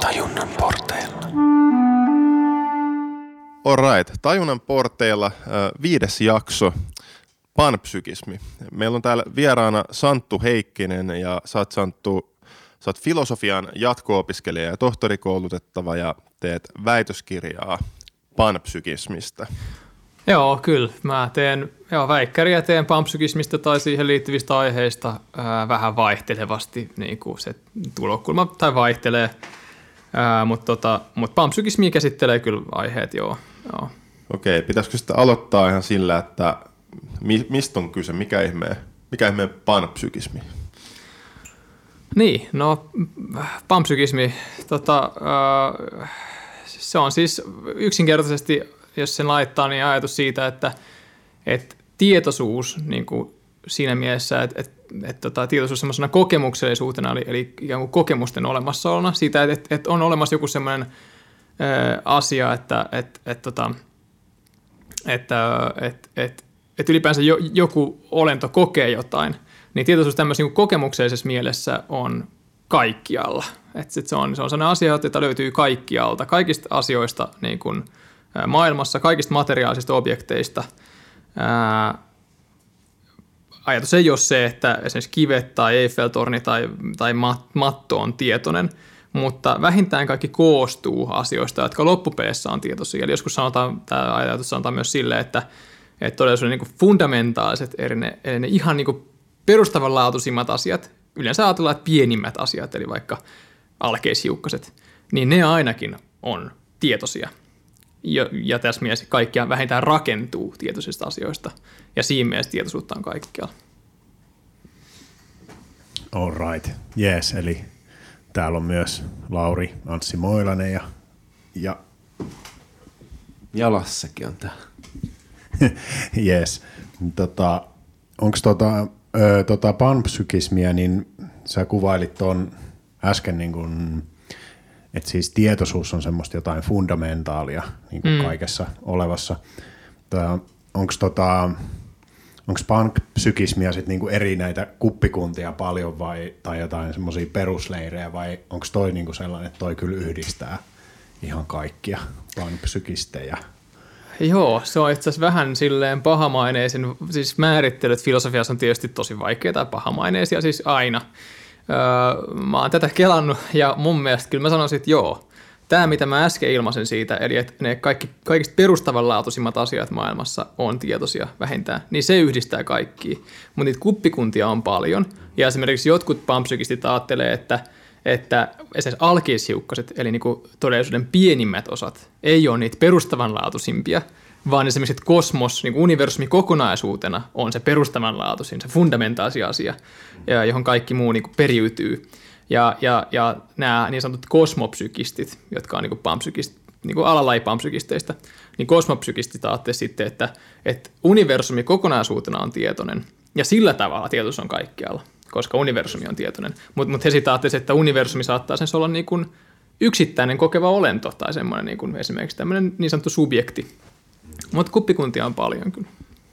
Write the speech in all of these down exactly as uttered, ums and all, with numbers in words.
Tajunnan porteilla. Alright, tajunnan porteilla viides jakso, panpsykismi. Meillä on täällä vieraana Santtu Heikkinen ja sä oot, Santtu, sä oot filosofian jatko-opiskelija ja tohtorikoulutettava ja teet väitöskirjaa panpsykismista. Joo, kyllä. Mä teen joo, väikkäriä teen panpsykismista tai siihen liittyvistä aiheista ää, vähän vaihtelevasti, niin kuin se tulokulma tai vaihtelee, ää, mutta tota, mut panpsykismiä käsittelee kyllä aiheet, joo. joo. Okei, pitäisikö sitä aloittaa ihan sillä, että mi- mistä on kyse, mikä ihmeen, mikä ihmeen panpsykismi? Niin, no panpsykismi, tota, ää, se on siis yksinkertaisesti... Jos sen laittaa, niin ajatus siitä, että, että tietoisuus niin kuin siinä mielessä, että, että, että tietoisuus semmoisena kokemuksellisuutena, eli, eli ikään kuin kokemusten olemassaolona, siitä, että, että on olemassa joku semmoinen ää, asia, että, että, että, että, että, että, että ylipäänsä jo, joku olento kokee jotain, niin tietoisuus tämmöisessä niin kuin kokemuksellisessa mielessä on kaikkialla. Että se on, se on sellainen asia, jota löytyy kaikkialta, kaikista asioista niin kuin maailmassa, kaikista materiaalisista objekteista. Ää, ajatus ei ole se, että esimerkiksi kivet tai Eiffel-torni tai, tai mat, matto on tietoinen, mutta vähintään kaikki koostuu asioista, jotka loppupeleissä on tietoisia. Eli joskus sanotaan, tämä ajatus sanotaan myös sille, että, että todellisuuden niin fundamentaaliset, eri ne, eli ne ihan niin perustavanlaatuisimmat asiat, yleensä ajatellaan, että pienimmät asiat, eli vaikka alkeishiukkaset, niin ne ainakin on tietoisia. Ja, ja tässä mielessä kaikkia vähintään rakentuu tietoisista asioista, ja siinä mielessä tietoisuutta on kaikkialla. All right, yes, eli täällä on myös Lauri, Anssi Moilainen ja... ja... Jalassakin on täällä. Yes, tota, onko tota, ö, tota panpsykismiä, niin sä kuvailit tuon äsken niin kuin... Että siis tietoisuus on semmoista jotain fundamentaalia niin kuin mm. kaikessa olevassa. Onko tota, panpsykismia sitten niinku eri näitä kuppikuntia paljon vai, tai jotain semmoisia perusleirejä vai onko toi niinku sellainen, että toi kyllä yhdistää ihan kaikkia panpsykistejä? Joo, se on itse asiassa vähän silleen pahamaineisen, siis määrittelyt filosofiassa on tietysti tosi vaikeita ja pahamaineisia siis aina. Öö, mä oon tätä kelannut ja mun mielestä kyllä mä sanoisin, että joo, tämä mitä mä äsken ilmaisen siitä, eli että ne kaikki, kaikista perustavanlaatuisimmat asiat maailmassa on tietoisia vähintään, niin se yhdistää kaikkia. Mutta niitä kuppikuntia on paljon ja esimerkiksi jotkut panpsykistit ajattelee, että, että esimerkiksi alkeishiukkaset, eli niinku todellisuuden pienimmät osat, ei ole niitä perustavanlaatuisimpia, vaan esimerkiksi kosmos, niin universumi kokonaisuutena on se perustavanlaatuisin, se fundamentaali asia, johon kaikki muu niin kuin periytyy. Ja, ja, ja nämä niin sanotut kosmopsykistit, jotka on niin panpsykist, niin alalaji panpsykisteistä, niin kosmopsykistit ajatte sitten, että, että universumi kokonaisuutena on tietoinen, ja sillä tavalla tietoisuus on kaikkialla, koska universumi on tietoinen. Mutta mut he sitten ajatte, että universumi saattaa sen olla niin kuin yksittäinen kokeva olento, tai semmoinen niin kuin esimerkiksi tämmöinen niin sanottu subjekti. Mutta kuppikuntia on paljon kyllä.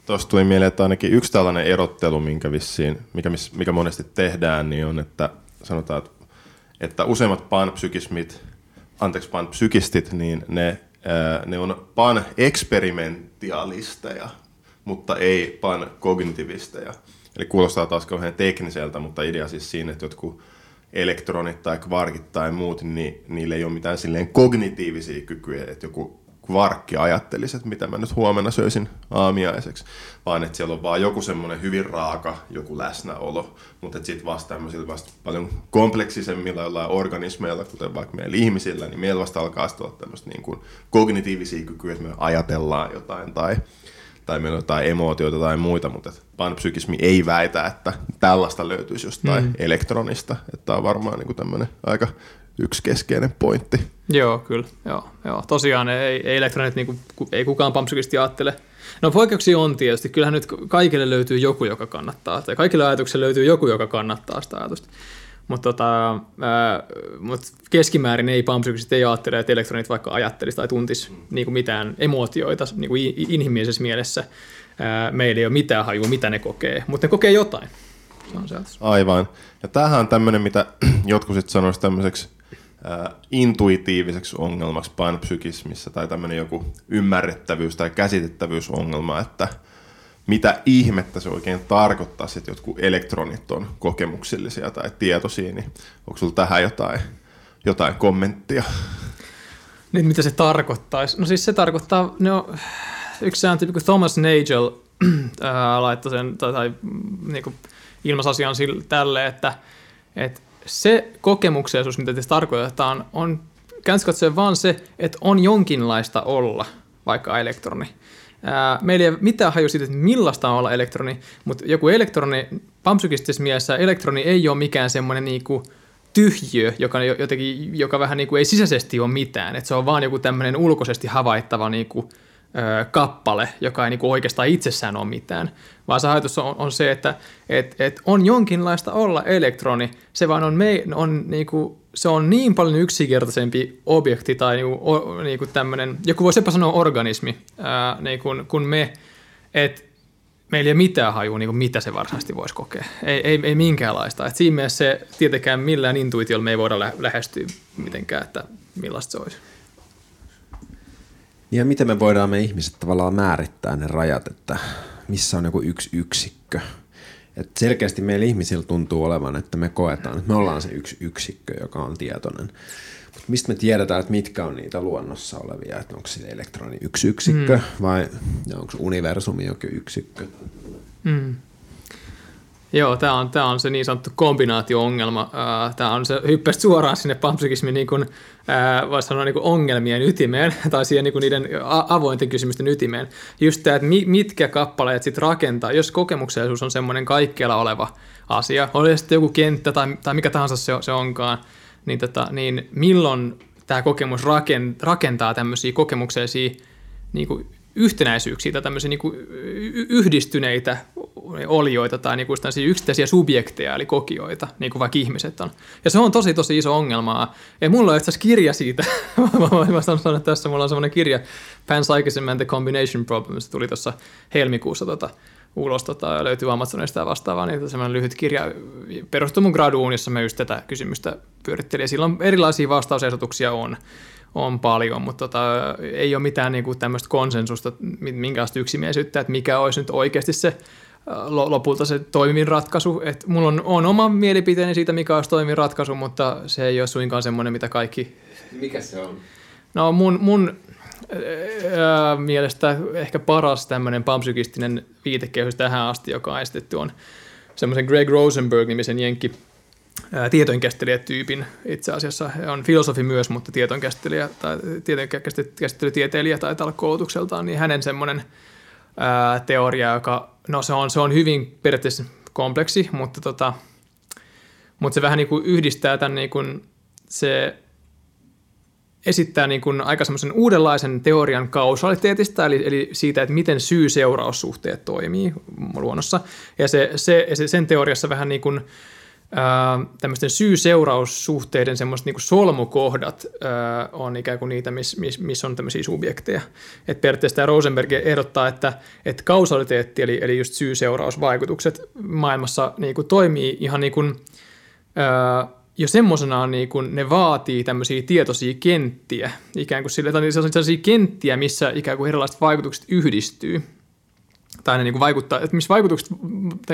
Tuossa tuli mieleen, että ainakin yksi tällainen erottelu, minkä, vissiin, mikä, mikä monesti tehdään, niin on, että sanotaan, että useimmat panpsykismit, anteeksi panpsykistit, niin ne, ne on pan-eksperimentialisteja, mutta ei pan-kognitivisteja. Eli kuulostaa taas kauhean tekniseltä, mutta idea siis siinä, että jotkut elektronit tai kvarkit tai muut, niin niillä ei ole mitään silleen kognitiivisia kykyjä, että joku kvarkki ajattelisi, että mitä mä nyt huomenna söisin aamiaiseksi, vaan että siellä on vaan joku semmoinen hyvin raaka, joku läsnäolo, mutta sitten vasta tämmöisillä vasta paljon kompleksisemmilla jollain organismeilla, kuten vaikka meillä ihmisillä, niin meillä vasta alkaa olla tämmöistä niin kuin kognitiivisia kykyjä, että me ajatellaan jotain tai, tai meillä on jotain emootioita tai muita, mutta panpsykismi ei väitä, että tällaista löytyisi jostain mm. elektronista, että tämä on varmaan niin kuin tämmöinen aika yksi keskeinen pointti. Joo, kyllä. Joo, joo. Tosiaan ei, ei elektronit, niin kuin, ei kukaan panpsykisti ajattele. No poikkeuksia on tietysti. Kyllähän nyt kaikille löytyy joku, joka kannattaa. Tai kaikille ajatuksille löytyy joku, joka kannattaa sitä ajatusta. Mutta tota, mut keskimäärin ei panpsykistit ei ajattele, että elektronit vaikka ajattelisi tai tuntisi niin kuin mitään emootioita niin kuin inhimillisessä mielessä. Ää, meillä ei ole mitään hajua, mitä ne kokee, mutta ne kokee jotain. Se on se ajatus. Aivan. Ja tämähän on tämmöinen, mitä jotkut sitten sanoisivat tämmöiseksi intuitiiviseksi ongelmaksi panpsykismissa, tai tämmöinen joku ymmärrettävyys- tai käsitettävyysongelma, että mitä ihmettä se oikein tarkoittaa, että jotkut elektronit on kokemuksellisia tai tietoisia, niin onko sulla tähän jotain, jotain kommenttia? Niin, mitä se tarkoittaisi? No siis se tarkoittaa, no yksi sääntö, kun Thomas Nagel äh, laittoi sen, tai, tai niinku, ilmaisasian tälle, että et se kokemuksellisuus, mitä tässä tarkoitetaan, on käänsikatsoen vaan se, että on jonkinlaista olla, vaikka elektroni. Meillä ei ole mitään hajua siitä, että millaista on olla elektroni, mutta joku elektroni, panpsykistisessä mielessä elektroni ei ole mikään semmoinen niinku tyhjiö, joka, jotenkin, joka vähän niinku ei sisäisesti ole mitään. Et se on vaan joku tämmöinen ulkoisesti havaittava niinku, ö, kappale, joka ei niinku oikeastaan itsessään ole mitään. Vaan se ajatus on, on se, että et, et on jonkinlaista olla elektroni, se vaan on, mei, on niinku... Se on niin paljon yksinkertaisempi objekti tai niinku, o, niinku tämmöinen, joku voisi jopa sanoa organismi, ää, niinku, kun me, että meillä ei ole mitään hajua, niinku, mitä se varsinaisesti voisi kokea. Ei, ei, ei minkäänlaista. Et siinä mielessä se tietenkään millään intuitiolla me ei voida lä- lähestyä mitenkään, että millaista se olisi. Ja miten me voidaan me ihmiset tavallaan määrittää ne rajat, että missä on joku yksi yksikkö? Et selkeästi meillä ihmisillä tuntuu olevan, että me koetaan, että me ollaan se yksi yksikkö, joka on tietoinen. Mutta mistä me tiedetään, että mitkä on niitä luonnossa olevia, että onko se elektroni yksi yksikkö mm. vai onko universumi jokin yksikkö? Mm. Joo, tämä on, on se niin sanottu kombinaatio-ongelma. Tämä on se hyppäsi suoraan sinne panpsykismin niin kuin, voisi sanoa, niin kuin ongelmien ytimeen tai siihen niin kuin niiden avointen kysymysten ytimeen. Just tämä, että mitkä kappaleet sitten rakentaa, jos kokemuksellisuus on semmoinen kaikkialla oleva asia, oli sitten joku kenttä tai, tai mikä tahansa se, se onkaan, niin, tota, niin milloin tämä kokemus rakentaa tämmöisiä kokemuksellisia niin kuin yhtenäisyyksiä tai tämmöisiä niin kuin yhdistyneitä olioita tai niin kuin yksittäisiä subjekteja, eli kokijoita, niin kuin vaikka ihmiset on. Ja se on tosi, tosi iso ongelma. Ja mulla on itse asiassa kirja siitä. Mä sanon, että tässä mulla on semmoinen kirja, Panpsychism and the Combination Problem, se tuli tuossa helmikuussa tota, ulos, tota, löytyy Amazonista ja vastaavaa, niin semmoinen lyhyt kirja perustuu mun graduun, jossa mä just tätä kysymystä pyörittelin. Ja silloin erilaisia vastausehdotuksia on. On paljon, mutta tota, ei ole mitään niinku tämmöistä konsensusta, minkälaista yksimielisyyttä, että mikä olisi nyt oikeasti se lopulta se toimivin ratkaisu. Et mulla on, on oma mielipiteeni siitä, mikä olisi toimivin ratkaisu, mutta se ei ole suinkaan semmoinen, mitä kaikki... Mikä se on? No mun, mun äh, mielestä ehkä paras tämmöinen panpsykistinen viitekehys tähän asti, joka on esitetty, on semmoisen Greg Rosenberg-nimisen jenkki tietojenkäsittelijätyypin itse asiassa. On filosofi myös, mutta tietojenkäsittelijä tai tietojenkäsittelytieteilijä tai taitaa olla koulutukseltaan, niin hänen semmoinen ää, teoria, joka, no se on, se on hyvin periaatteessa kompleksi, mutta, tota, mutta se vähän niin kuin yhdistää tämän, niin kuin, se esittää niin kuin aika semmoisen uudenlaisen teorian kausaliteetista, eli, eli siitä, että miten syy-seuraussuhteet toimii luonnossa. Ja se, se, sen teoriassa vähän niin kuin tämmöisten syy-seuraussuhteiden semmoiset niinku solmukohdat ää, on ikään kuin niitä, missä mis, mis on tämmöisiä subjekteja. Et periaatteessa tämä Rosenberg ehdottaa, että et kausaliteetti, eli, eli just syy-seurausvaikutukset maailmassa niinku toimii ihan niin kuin jo semmoisenaan, niinku, ne vaatii tämmöisiä tietoisia kenttiä, ikään kuin sille, tai sellaisia kenttiä, missä ikään kuin erilaiset vaikutukset yhdistyy. Tai ne niin kuin vaikuttaa, että missä vaikutukset,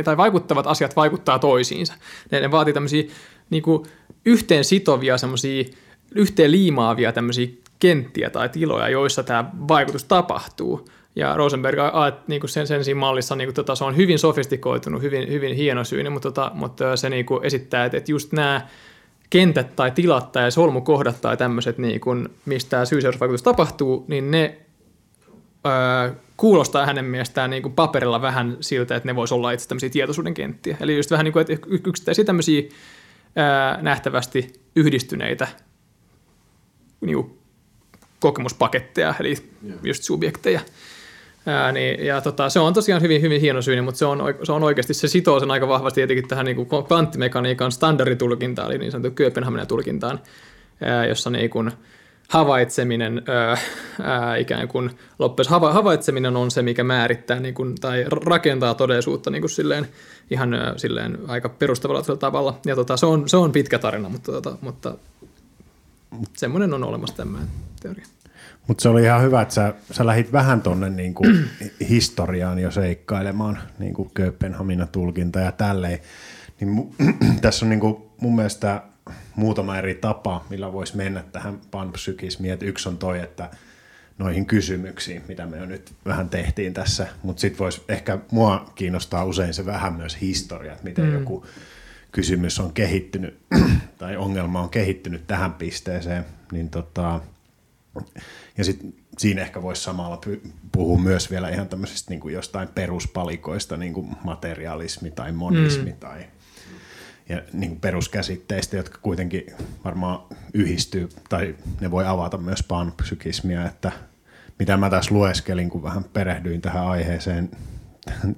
tai vaikuttavat asiat vaikuttaa toisiinsa. Ne, ne vaatii tämmöisiä niin kuin yhteen sitovia, semmoisia yhteen liimaavia tämmöisiä kenttiä tai tiloja, joissa tämä vaikutus tapahtuu. Ja Rosenberg niin kuin sen, sen siinä mallissa niin kuin, tota, se on hyvin sofistikoitunut, hyvin, hyvin hienosyinen, mutta, tota, mutta se niin kuin esittää, että, että just nämä kentät tai tilat tai solmukohdat tai tämmöiset, niin kuin, mistä syy-seurausvaikutus tapahtuu, niin ne... Öö, kuulostaa hänen mielestään niin kuin paperilla vähän siltä, että ne voisi olla itse tämmöisiä tietoisuuden kenttiä. Eli just vähän niin kuin, että yksittäisiä tämmöisiä ää, nähtävästi yhdistyneitä niin kuin kokemuspaketteja, eli yeah. just subjekteja. Ää, niin, ja tota, se on tosiaan hyvin, hyvin hienosyinen, mutta se on, se on oikeasti, se sitoo sen aika vahvasti tietenkin tähän niin kuin kvanttimekaniikan standarditulkintaan, eli niin sanottu Kööpenhaminan tulkintaan, ää, jossa niin kuin havaitseminen, ää, ää, ikään kuin loppujen hava, havaitseminen on se, mikä määrittää niin kuin, tai rakentaa todellisuutta niin kuin silleen, ihan ää, silleen aika perustavalla tavalla. Ja tota, se, on, se on pitkä tarina, mutta, tota, mutta semmoinen on olemassa tämmöinen teoria. Mutta se oli ihan hyvä, että sä, sä lähdit vähän tuonne niinku historiaan jo seikkailemaan, niin kuin Kööpenhaminan tulkinta ja tälleen. Niin tässä on niinku mun mielestä muutama eri tapa, millä voisi mennä tähän panpsykismiin. Et yksi on toi, että noihin kysymyksiin, mitä me jo nyt vähän tehtiin tässä, mutta sitten voisi ehkä mua kiinnostaa usein se vähän myös historia, että miten mm. joku kysymys on kehittynyt tai ongelma on kehittynyt tähän pisteeseen. Niin tota, ja sitten siinä ehkä voisi samalla puhua myös vielä ihan tämmöisistä niin kuin jostain peruspalikoista, niin kuin materialismi tai monismi mm. tai ja niin kuin peruskäsitteistä, jotka kuitenkin varmaan yhdistyy tai ne voi avata myös panpsykismia, että mitä mä tässä lueskelin, kun vähän perehdyin tähän aiheeseen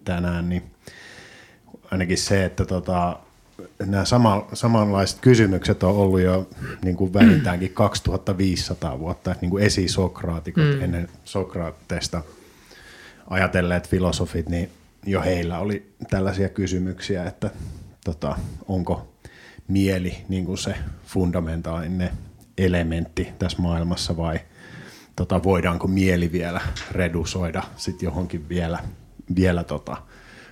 tänään, niin ainakin se, että tota, nämä sama, samanlaiset kysymykset on ollut jo niin kuin vähintäänkin kaksituhattaviisisataa vuotta, että niin kuin esisokraatikot mm. ennen Sokratesta ajatelleet filosofit, niin jo heillä oli tällaisia kysymyksiä, että tota, onko mieli niin kuin se fundamentaalinen elementti tässä maailmassa vai tota, voidaanko mieli vielä redusoida sit johonkin vielä, vielä tota,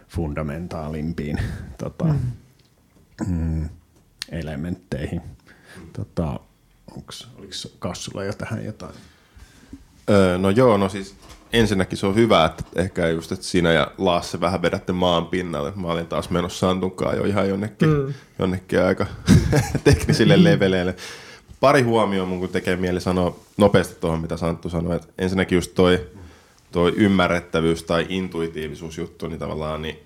fundamentaalimpiin tota, mm. Mm, elementteihin. Tota, onks, oliks Kassulla jo tähän jotain? Öö, no joo, no siis ensinnäkin se on hyvä, että ehkä just, että sinä ja Lasse vähän vedätte maan pinnalle. Mä olin taas menossa Santunkaan jo ihan jonnekin, mm. jonnekin aika teknisille leveleille. Pari huomioon mun kun tekee mieli sanoa nopeasti tuohon, mitä Santtu sanoi. Että ensinnäkin just toi, toi ymmärrettävyys tai intuitiivisuusjuttu, niin tavallaan niin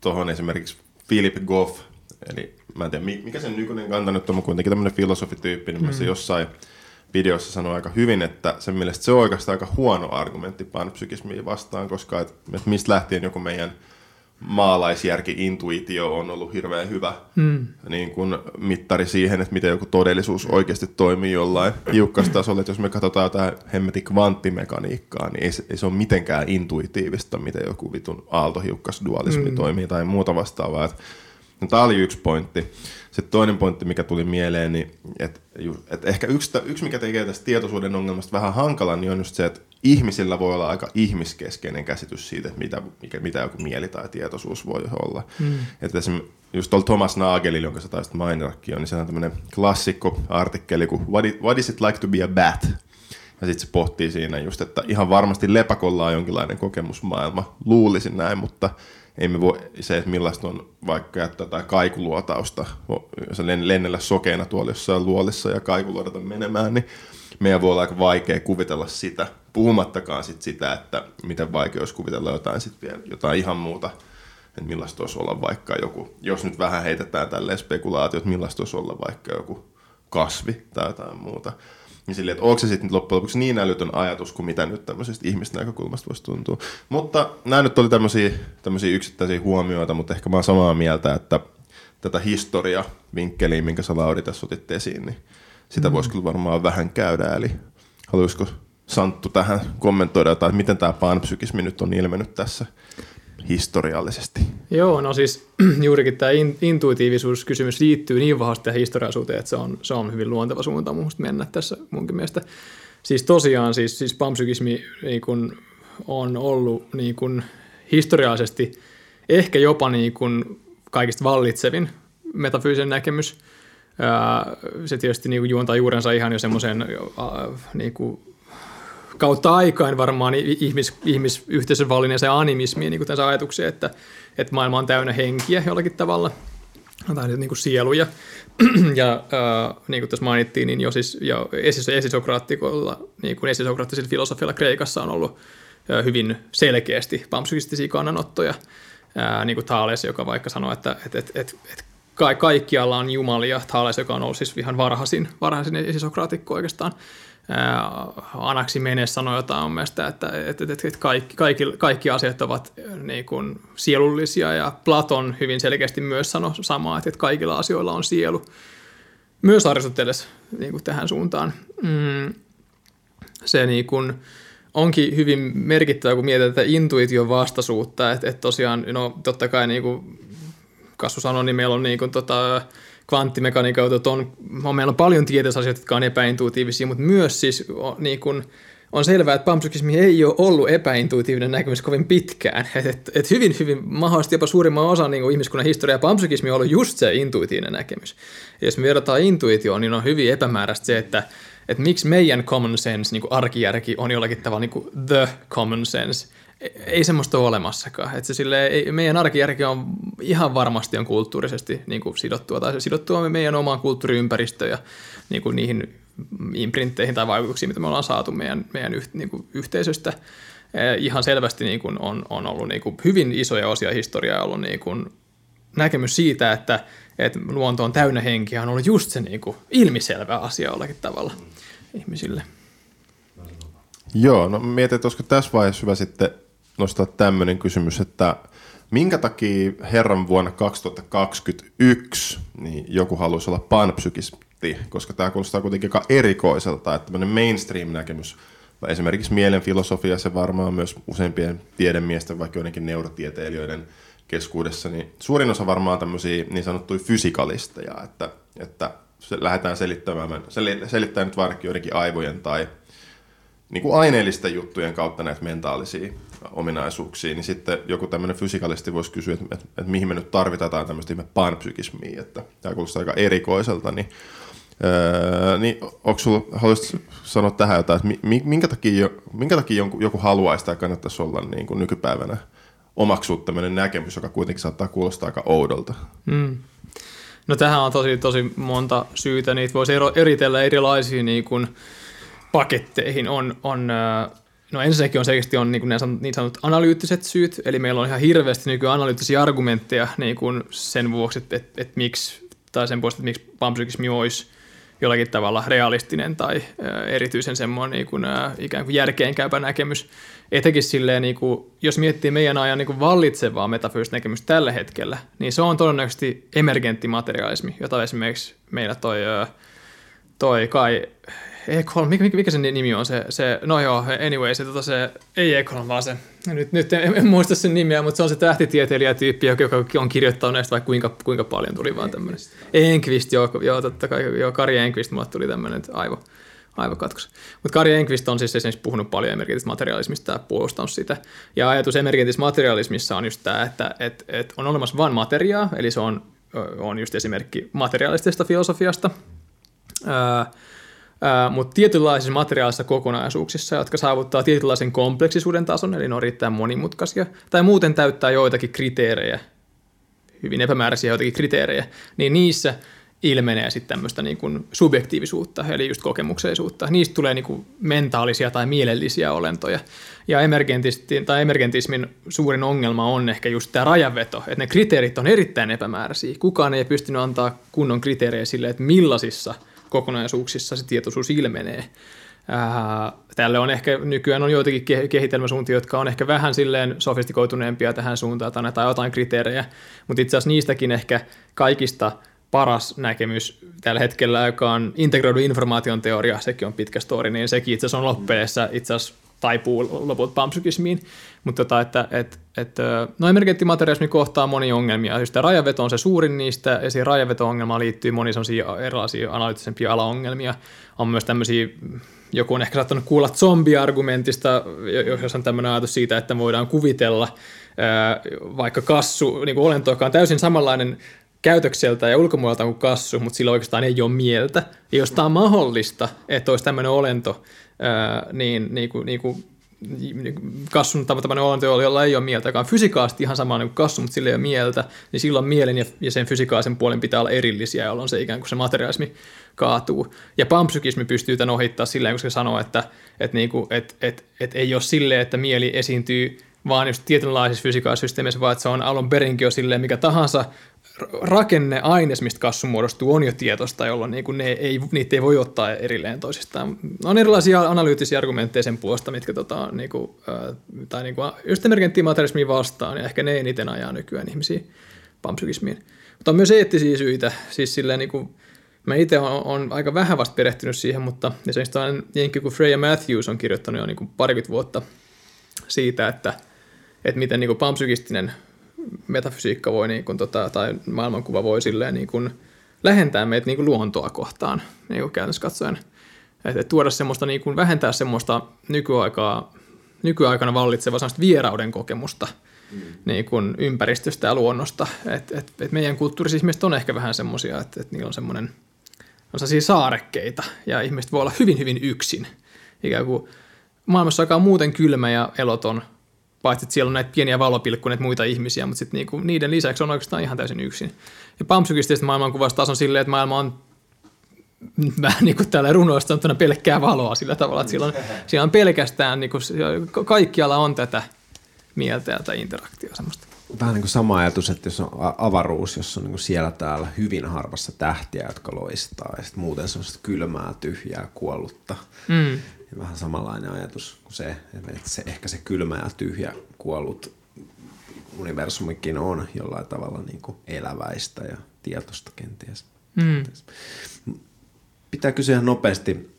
tuohon esimerkiksi Philip Goff, eli mä en tiedä, mikä sen nykyinen kanta nyt on, mutta kuitenkin tämmöinen filosofityyppi, niin mm. se jossain videossa sanoi aika hyvin, että sen mielestä se on oikeastaan aika huono argumentti panpsykismiin vastaan, koska et, et mistä lähtien joku meidän maalaisjärki-intuitio on ollut hirveän hyvä mm. niin kun mittari siihen, että miten joku todellisuus oikeasti toimii jollain hiukkastasolla. Että jos me katsotaan jotain hemmetin kvanttimekaniikkaa, niin ei se, ei se ole mitenkään intuitiivista, miten joku vitun aaltohiukkasdualismi mm. toimii tai muuta vastaavaa. Et, no, tämä oli yksi pointti. Sitten toinen pointti, mikä tuli mieleen, niin että et ehkä yksi, yksi, mikä tekee tästä tietoisuuden ongelmasta vähän hankalan, niin on just se, että ihmisillä voi olla aika ihmiskeskeinen käsitys siitä, että mitä, mikä, mitä joku mieli tai tietoisuus voi olla. Mm. Että esimerkiksi just tuolla Thomas Nagelilla, jonka sä taisit mainitakin, niin se on tämmöinen klassikko artikkeli kuin What is, what is it like to be a bat? Ja sitten se pohtii siinä just, että ihan varmasti lepakolla on jonkinlainen kokemusmaailma, luulisin näin, mutta ei me voi, se, että millaista on vaikka käyttää tai kaikuluotausta, lennellä sokeena tuolla jossain luolissa ja kaikuluodata menemään, niin meidän voi olla aika vaikea kuvitella sitä, puhumattakaan sit sitä, että miten vaikea olisi kuvitella jotain, sit vielä, jotain ihan muuta, että millaista olisi olla vaikka joku, jos nyt vähän heitetään tälleen spekulaatio, että millaista olisi olla vaikka joku kasvi tai jotain muuta. Niin silleen, että onko se sitten loppujen lopuksi niin älytön ajatus kuin mitä nyt tämmöisestä ihmisten näkökulmasta voisi tuntua. Mutta nämä nyt oli tämmöisiä, tämmöisiä yksittäisiä huomioita, mutta ehkä mä oon samaa mieltä, että tätä historiavinkkeliä, minkä sä Lauri tässä otit esiin, niin sitä mm-hmm. voisi kyllä varmaan vähän käydä. Eli haluaisiko Santtu tähän kommentoida jotain, että miten tämä panpsykismi nyt on ilmennyt tässä historiallisesti? Joo, no siis juurikin tämä intuitiivisuuskysymys liittyy niin vahvasti tähän historiallisuuteen, että se on, se on hyvin luonteva suunta minusta mennä tässä munkin mielestä. Siis tosiaan siis, siis panpsykismi niin kun on ollut niin kun historiallisesti ehkä jopa niin kun kaikista vallitsevin metafyysinen näkemys. Se tietysti niin kun juontaa juurensa ihan jo semmoiseen niin kun kautta aikaan varmaan ihmis, ihmisyhteisön vallineeseen animismiin niin tässä ajatukseen, että, että maailma on täynnä henkiä jollakin tavalla, tai niin kuin sieluja. Ja äh, niin kuin tässä mainittiin, niin jo siis jo esis- esisokraattikolla, niin kuin esisokraattisilla filosofilla Kreikassa on ollut äh, hyvin selkeästi panpsykistisiä kannanottoja, äh, niin kuin Thales, joka vaikka sanoo, että et, et, et, et ka- kaikkialla on jumalia. Thales, joka on ollut siis ihan varhaisin, varhaisin esisokraatikko oikeastaan. Anaksimenes sanoi jotain mielestä, että, että, että kaikki, kaikki, kaikki asiat ovat niin kuin sielullisia, ja Platon hyvin selkeästi myös sanoi samaa, että kaikilla asioilla on sielu. Myös Aristoteles niin kuin tähän suuntaan. Mm, se niin kuin onkin hyvin merkittävä, kun mietitään tätä intuition vastaisuutta, että, että tosiaan, no totta kai niin kuin Kassu sanoi, niin meillä on niin kuin tota kvanttimekaniikalta, meillä on paljon tieteisasioita, jotka on epäintuitiivisia, mutta myös siis on, niin kun, on selvää, että panpsykismi ei ole ollut epäintuitiivinen näkemys kovin pitkään. Et, et, et hyvin, hyvin mahdollisesti jopa suurimman osan niin ihmiskunnan historiaa panpsykismi on ollut just se intuitiivinen näkemys. Ja jos me verrataan intuitioon, niin on hyvin epämääräistä se, että et miksi meidän common sense, niin kuin arkijärki, on jollakin tavalla niin kuin the common sense. Ei semmoista ole olemassakaan. Että se silleen, ei, meidän arkijärki on ihan varmasti on kulttuurisesti niin kuin sidottua, tai se sidottua meidän omaan kulttuuriympäristöön ja niin kuin niihin imprintteihin tai vaikutuksiin, mitä me ollaan saatu meidän, meidän yh, niin kuin yhteisöstä. Eh, ihan selvästi niin kuin on, on ollut niin kuin hyvin isoja osia historiaa, ollut niin kuin näkemys siitä, että, että luonto on täynnä henkiä, on ollut just se niin kuin ilmiselvä asia jollakin tavalla ihmisille. Joo, no mietin, että olisiko tässä vaiheessa hyvä sitten nostaa tämmöinen kysymys, että minkä takia herran vuonna kaksituhattakaksikymmentäyksi niin joku haluaisi olla panpsykisti, koska tämä kuulostaa kuitenkin aika erikoiselta, että tämmöinen mainstream-näkemys, esimerkiksi mielenfilosofia, se varmaan myös useimpien tiedemiesten, vaikka joidenkin neurotieteilijöiden keskuudessa, niin suurin osa varmaan tämmöisiä niin sanottuja fysikalisteja, että, että se lähdetään selittämään, selittämään nyt varsinkin joidenkin aivojen tai niin kuin aineellisten juttujen kautta näitä mentaalisia ominaisuuksia, niin sitten joku tämmöinen fysikalisti voisi kysyä, että, että, että mihin me nyt tarvitaan tämmöistä panpsykismia, että tämä kuulostaa aika erikoiselta, niin, öö, niin onko sulla, haluaisit sanoa tähän jotain, että minkä takia, minkä takia joku, joku haluaisi tai kannattaisi olla niin kuin nykypäivänä omaksua tämmöinen näkemys, joka kuitenkin saattaa kuulostaa aika oudolta? Mm. No tähän on tosi, tosi monta syytä, niitä voisi eritellä erilaisia niin kuin paketteihin on, on, no ensinnäkin on selkeästi on niin kuin niin sanotut analyyttiset syyt, eli meillä on ihan hirveästi nykyään analyyttisiä argumentteja niin kuin sen vuoksi, että, että, että miksi, tai sen puolesta, että miksi panpsykismi olisi jollakin tavalla realistinen tai erityisen semmoinen niin kuin, ikään kuin järkeenkäypä näkemys. Etenkin silleen, niin kuin, jos miettii meidän ajan niin kuin vallitsevaa metafyysistä näkemystä tällä hetkellä, niin se on todennäköisesti emergentti materialismi, jota esimerkiksi meillä toi, toi kai... Ekholm, mikä, mikä sen nimi on? Se, se, no joo, anyway, se, tota se ei Ekholm, vaan se, nyt, nyt en, en muista sen nimeä, mutta se on se tähtitieteilijätyyppi, joka on kirjoittanut näistä vaikka kuinka, kuinka paljon tuli vaan tämmöinen. Enqvist, joo, joo, totta kai, joo, Kari Enqvist, mulle tuli tämmöinen aivo, aivokatkos. Mutta Kari Enqvist on siis esimerkiksi puhunut paljon emergentistä materialismista ja puolustanut sitä. Ja ajatus emergentistä materialismissa on just tämä, että et, et on olemassa vain materiaa, eli se on, on just esimerkki materiaalistisesta filosofiasta. Öö, Uh, mutta tietynlaisissa materiaalisissa kokonaisuuksissa, jotka saavuttaa tietynlaisen kompleksisuuden tason, eli ne on riittävän monimutkaisia, tai muuten täyttää joitakin kriteerejä, hyvin epämääräisiä joitakin kriteerejä, niin niissä ilmenee sitten tämmöistä niin kuin subjektiivisuutta, eli just kokemuksellisuutta. Niistä tulee niin kuin mentaalisia tai mielellisiä olentoja. Ja tai emergentismin suurin ongelma on ehkä just tämä rajanveto, että ne kriteerit on erittäin epämääräisiä. Kukaan ei pystynyt antaa kunnon kriteerejä sille, että millaisissa kokonaisuuksissa se tietoisuus ilmenee. Ää, tälle on ehkä, nykyään on joitakin kehitelmäsuuntia, jotka on ehkä vähän silleen sofistikoituneempia tähän suuntaan tai jotain, jotain kriteerejä, mutta itse asiassa niistäkin ehkä kaikista paras näkemys tällä hetkellä, joka on integroidu informaation teoria, sekin on pitkä story, niin sekin itse asiassa on loppupeleissä itse asiassa taipuu lopulta panpsykismiin, mutta tota, että, että, että, no emergenttimaterialismi kohtaa monia ongelmia. Siis tämä rajanveto on se suurin niistä, ja siihen rajanveto-ongelmaan liittyy monia sellaisia erilaisia analyyttisempia alaongelmia. On myös tämmöisiä, joku on ehkä saattanut kuulla zombi-argumentista, jos on tämmöinen ajatus siitä, että voidaan kuvitella vaikka kassu, niin kuin olento, joka on täysin samanlainen käytökseltä ja ulkomuolta kuin kassu, mutta sillä oikeastaan ei ole mieltä. Ja jos tämä on mahdollista, että olisi tämmöinen olento, Öö, niin, niin, kuin, niin, kuin, niin kuin kassun tämmöinen olento, jolla ei ole mieltä, joka on fysikaasti ihan sama niin kuin kassu, mutta sillä ei ole mieltä, niin silloin mielen ja, ja sen fysikaalisen puolen pitää olla erillisiä, jolloin se ikään kuin se materiaalismi kaatuu. Ja panpsykismi pystyy tämän ohittaa silleen, koska se sanoo, että, että, niin kuin, että, että, että ei ole silleen, että mieli esiintyy vaan just tietynlaisissa fysikaalisysteemeissä, vaan että se on alun perinkin jo silleen mikä tahansa rakenneaines, mistä kassu muodostuu, on jo tietosta, jolloin niinku ne ei, niitä ei voi ottaa erilleen toisistaan. On erilaisia analyyttisiä argumentteja sen puolesta, mitkä tota, niinku, äh, tai niinku, just emergenttia materialismia vastaan, ja ehkä ne eniten ajaa nykyään ihmisiä panpsykismiin. Mutta on myös eettisiä syitä. Siis silleen, niinku, mä itse olen aika vähän vasta perehtynyt siihen, mutta esimerkiksi tällainen jenkki kuin Freya Mathews on kirjoittanut jo niinku parikymmentä vuotta siitä, että, että miten niinku panpsykistinen metafysiikka voi niin kuin, tota, tai maailmankuva voi silleen, niin kuin, lähentää meitä niin kuin luontoa kohtaan, niin kuin käytännössä katsoen. Että tuoda semmoista, niin kuin vähentää semmoista nykyaikaa, nykyaikana vallitsevaa semmoista vierauden kokemusta mm. niin kuin ympäristöstä ja luonnosta. Et, et, et meidän kulttuurissa ihmiset on ehkä vähän semmoisia, että et niillä on semmoinen, on sellaisia saarekkeita ja ihmiset voi olla hyvin, hyvin yksin. Ikään kuin maailmassa aikaa muuten kylmä ja eloton, paitsi siellä on näitä pieniä valopilkkuja, muita ihmisiä, mutta sitten niinku, niiden lisäksi on oikeastaan ihan täysin yksin. Ja panpsykistisestä maailmankuvasta taas on silleen, että maailma on vähän niin kuin täällä runoista sanottuna pelkkää valoa sillä tavalla, että siellä on, siellä on pelkästään, niinku, kaikkialla on tätä mieltä ja tätä interaktiota semmoista. Vähän niin kuin sama ajatus, että jos on avaruus, jossa on niin kuin siellä täällä hyvin harvassa tähtiä, jotka loistaa, ja sitten muuten semmoista kylmää, tyhjää, kuollutta. Mm. Vähän samanlainen ajatus kuin se, että se, ehkä se kylmä ja tyhjä kuollut universumikin on jollain tavalla niin kuin eläväistä ja tietoista kenties. Mm. Pitää kysyä nopeasti,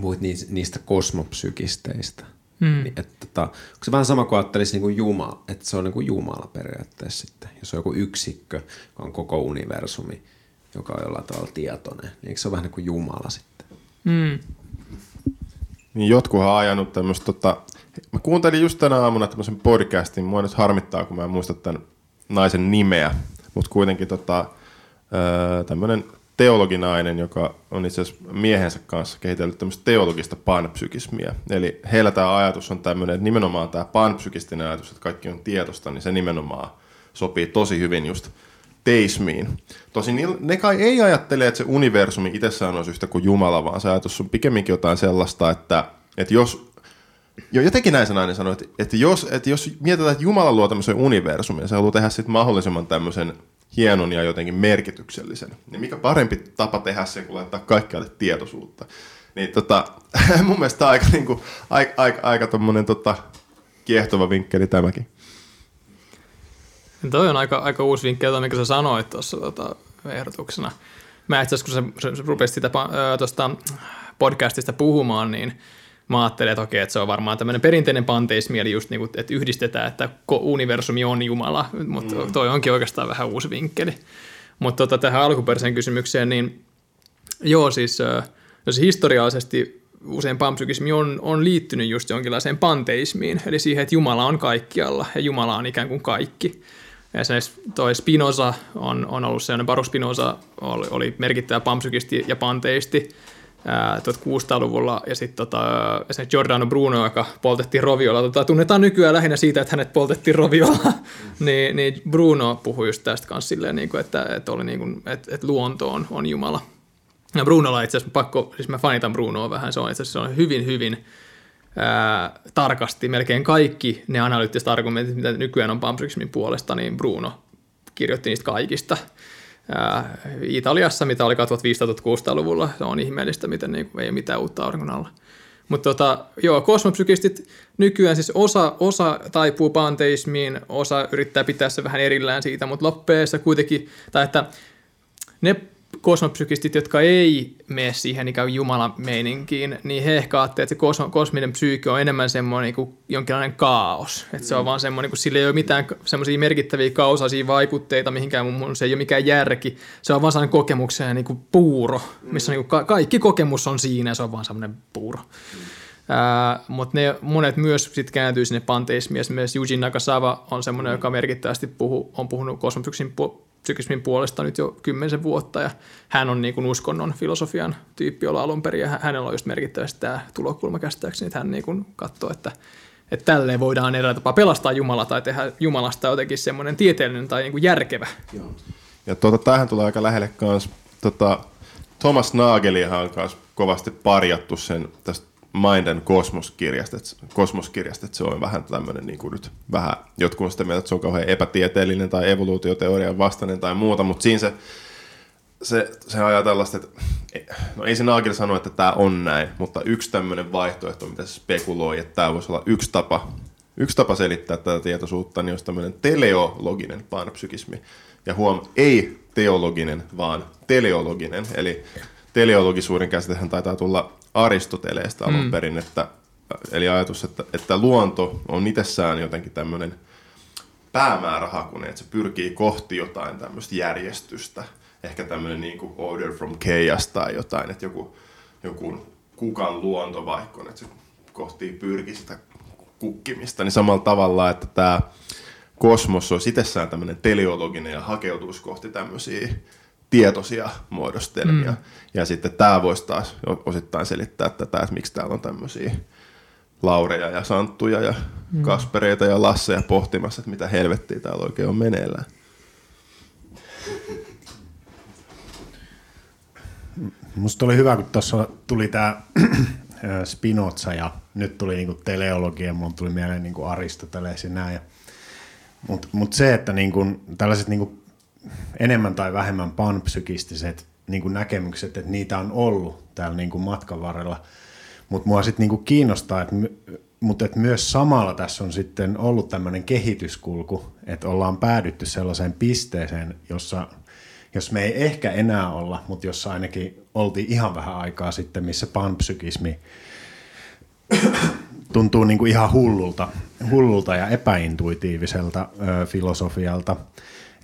puhuit niistä kosmopsykisteistä. Mm. Että, tota, onko se vähän sama kuin ajattelisi niin kuin Jumala, että se on niin kuin Jumala periaatteessa sitten. Jos on joku yksikkö, joka on koko universumi, joka on jollain tavalla tietoinen, niin eikö se ole vähän niin kuin Jumala sitten? Mm. Niin jotkuhan on ajanut tämmöistä, tota, mä kuuntelin just tänä aamuna tämmöisen podcastin, mua nyt harmittaa, kun mä en muista tämän naisen nimeä, mutta kuitenkin tota, tämmöinen teologinainen, joka on itse asiassa miehensä kanssa kehitellyt tämmöistä teologista panpsykismia. Eli heillä tämä ajatus on tämmöinen, että nimenomaan tämä panpsykistinen ajatus, että kaikki on tietosta, niin se nimenomaan sopii tosi hyvin just teismiin. Tosin ne kai ei ajattele, että se universumi itsessään olisi yhtä kuin Jumala, vaan se ajatus on pikemminkin jotain sellaista, että, että jos, jo jotenkin näin se nainen sanoi, että, että, jos, että jos mietitään, että Jumala luo tämmöisen universumin, ja se haluaa tehdä sitten mahdollisimman tämmöisen hienon ja jotenkin merkityksellisen, niin mikä parempi tapa tehdä sen, kun laittaa kaikkialle tietoisuutta. Niin tota, mun mielestä tämä on aika, niin kuin, aika, aika, aika tommonen, tota, kiehtova vinkkeli tämäkin. Toi on aika, aika uusi vinkki, jota minkä sä sanoit tuossa tota, ehdotuksena. Mä itse asiassa, kun sä, sä rupesit sitä, ö, tosta podcastista puhumaan, niin mä ajattelin, että okei, että se on varmaan tämmöinen perinteinen panteismi, eli just niin kuin, että yhdistetään, että universumi on Jumala, mutta mm. toi onkin oikeastaan vähän uusi vinkkeli. Mutta tota, tähän alkuperäiseen kysymykseen, niin joo, siis jos historiallisesti usein panpsykismi on, on liittynyt just jonkinlaiseen panteismiin, eli siihen, että Jumala on kaikkialla ja Jumala on ikään kuin kaikki. Esimerkiksi toi Spinoza on, on ollut sellainen, Baruch Spinoza oli, oli merkittävä panpsykisti ja panteisti kuusitoistasataa-luvulla, ja sitten tota, esimerkiksi Giordano Bruno, joka poltettiin roviolla, tota, tunnetaan nykyään lähinnä siitä, että hänet poltettiin roviolla, niin, niin Bruno puhui just tästä kanssa silleen, että, että, oli niin kuin, että, että luonto on, on Jumala. Ja Brunolla itse asiassa, pakko, siis mä fanitan Brunoa vähän, se on itse asiassa se on hyvin, hyvin ää, tarkasti, melkein kaikki ne analyyttiset argumentit, mitä nykyään on panpsykismin puolesta, niin Bruno kirjoitti niistä kaikista. Ää, Italiassa, mitä oli viisitoistasataa-kuusitoistasataa-luvulla, se on ihmeellistä, miten niin kuin, ei ole mitään uutta auringon alla. Mutta tota, joo, kosmopsykistit nykyään siis osa, osa taipuu panteismiin, osa yrittää pitää se vähän erillään siitä, mutta loppeessa kuitenkin, tai että ne kosmopsykistit, jotka ei mene siihen ikään kuin Jumala-meininkiin, niin he ehkä ajattelevat, että se kosminen psyyki on enemmän semmoinen kuin jonkinlainen kaos. Että mm. se on vaan semmoinen, kun sillä ei ole mitään semmoisia merkittäviä kausaisia vaikutteita mihinkään muuhun, se ei ole mikään järki. Se on vaan sellainen kokemuksena niin kuin puuro, missä niin kuin ka- kaikki kokemus on siinä ja se on vaan semmoinen puuro. Mm. Mutta ne monet myös sitten kääntyy sinne panteismiin. Esimerkiksi Yujin Nagasawa on semmoinen, joka merkittävästi puhuu, on puhunut kosmopsyksin puolesta. Psykismin puolesta nyt jo kymmenisen vuotta, ja hän on niin kuin uskonnon filosofian tyyppi ollut alun perin, ja hänellä on just merkittävästi tämä tulokulma käsittääkseni, että hän niin kuin katsoo, että, että tälleen voidaan eräällä tapaa pelastaa Jumala tai tehdä Jumalasta jotenkin semmoinen tieteellinen tai niin kuin järkevä. Joo. Ja tuota, tämähän tulee aika lähelle myös, tota, Thomas Nagelihan on myös kovasti parjattu sen tästä Mind and Cosmos-kirjasta, Cosmos-kirjasta, että se on vähän tämmöinen niin kuin nyt vähän, jotkut on sitä mieltä, että se on kauhean epätieteellinen tai evoluutioteorian vastainen tai muuta, mutta siinä se, se, se ajaa tällaista, että no ei se Nagel sano, että tämä on näin, mutta yksi tämmöinen vaihtoehto, mitä se spekuloi, että tämä voisi olla yksi tapa, yksi tapa selittää tätä tietoisuutta, niin olisi tämmöinen teleologinen panpsykismi, ja huom, ei teologinen, vaan teleologinen, eli teleologisuuden käsitehän taitaa tulla Aristoteleesta alun mm. perin, että, eli ajatus, että, että luonto on itsessään jotenkin tämmöinen päämäärähakuinen, että se pyrkii kohti jotain tämmöistä järjestystä. ehkä tämmöinen niin kuin order from chaos tai jotain, että joku, joku kukan luonto vaikka, että se kohti pyrkii sitä kukkimista, niin samalla tavalla, että tämä kosmos on itsessään tämmöinen teleologinen ja hakeutuisi kohti tämmöisiä tietoisia muodostelmia. Mm. Ja sitten tämä voisi taas osittain selittää tätä, että miksi täällä on tämmöisiä Laureja ja Santtuja ja mm. Kaspereita ja Lasseja pohtimassa, että mitä helvettiä täällä oikein on meneillään. Musta oli hyvä, kun tuossa tuli tämä Spinoza ja nyt tuli niinku teleologia, mun tuli mieleen niinku Aristoteles ja näin. Mutta mut se, että niinku tällaiset niinku enemmän tai vähemmän panpsykistiset niinku näkemykset, että niitä on ollut täällä niinku matkan varrella. Mutta mua sitten niinku kiinnostaa, että mut et myös samalla tässä on sitten ollut tämmöinen kehityskulku, että ollaan päädytty sellaiseen pisteeseen, jossa, jos me ei ehkä enää olla, mutta jossa ainakin oltiin ihan vähän aikaa sitten, missä panpsykismi tuntuu niinku ihan hullulta, hullulta ja epäintuitiiviselta ö, filosofialta.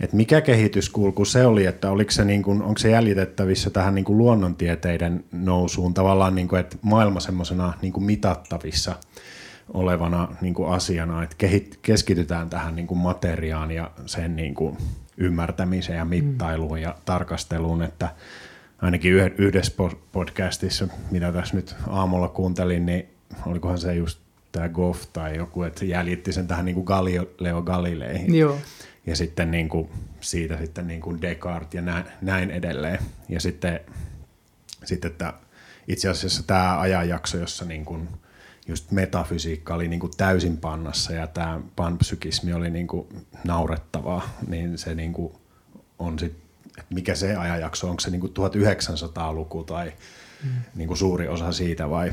Et mikä kehityskulku se oli, että oliko se niin kuin, onko se jäljitettävissä tähän niin kuin luonnontieteiden nousuun tavallaan, niin kuin, että maailma semmoisena niin kuin mitattavissa olevana niin kuin asiana, että kehit, keskitytään tähän niin kuin materiaan ja sen niin kuin ymmärtämiseen ja mittailuun ja tarkasteluun, että ainakin yhdessä podcastissa, mitä tässä nyt aamulla kuuntelin, niin olikohan se just tämä Goff tai joku, että jäljitti sen tähän niin kuin Galileo Galileihin. Joo. Ja sitten niin kuin siitä sitten niin kuin Descartes ja näin, näin edelleen. Ja sitten, sitten että itse asiassa tämä ajanjakso, jossa niin kuin just metafysiikka oli niin kuin täysin pannassa ja tämä panpsykismi oli niin kuin naurettavaa, niin se niin kuin on sit, että mikä se ajanjakso, onko se niin kuin tuhatyhdeksänsataaluku tai mm. niin kuin suuri osa siitä vai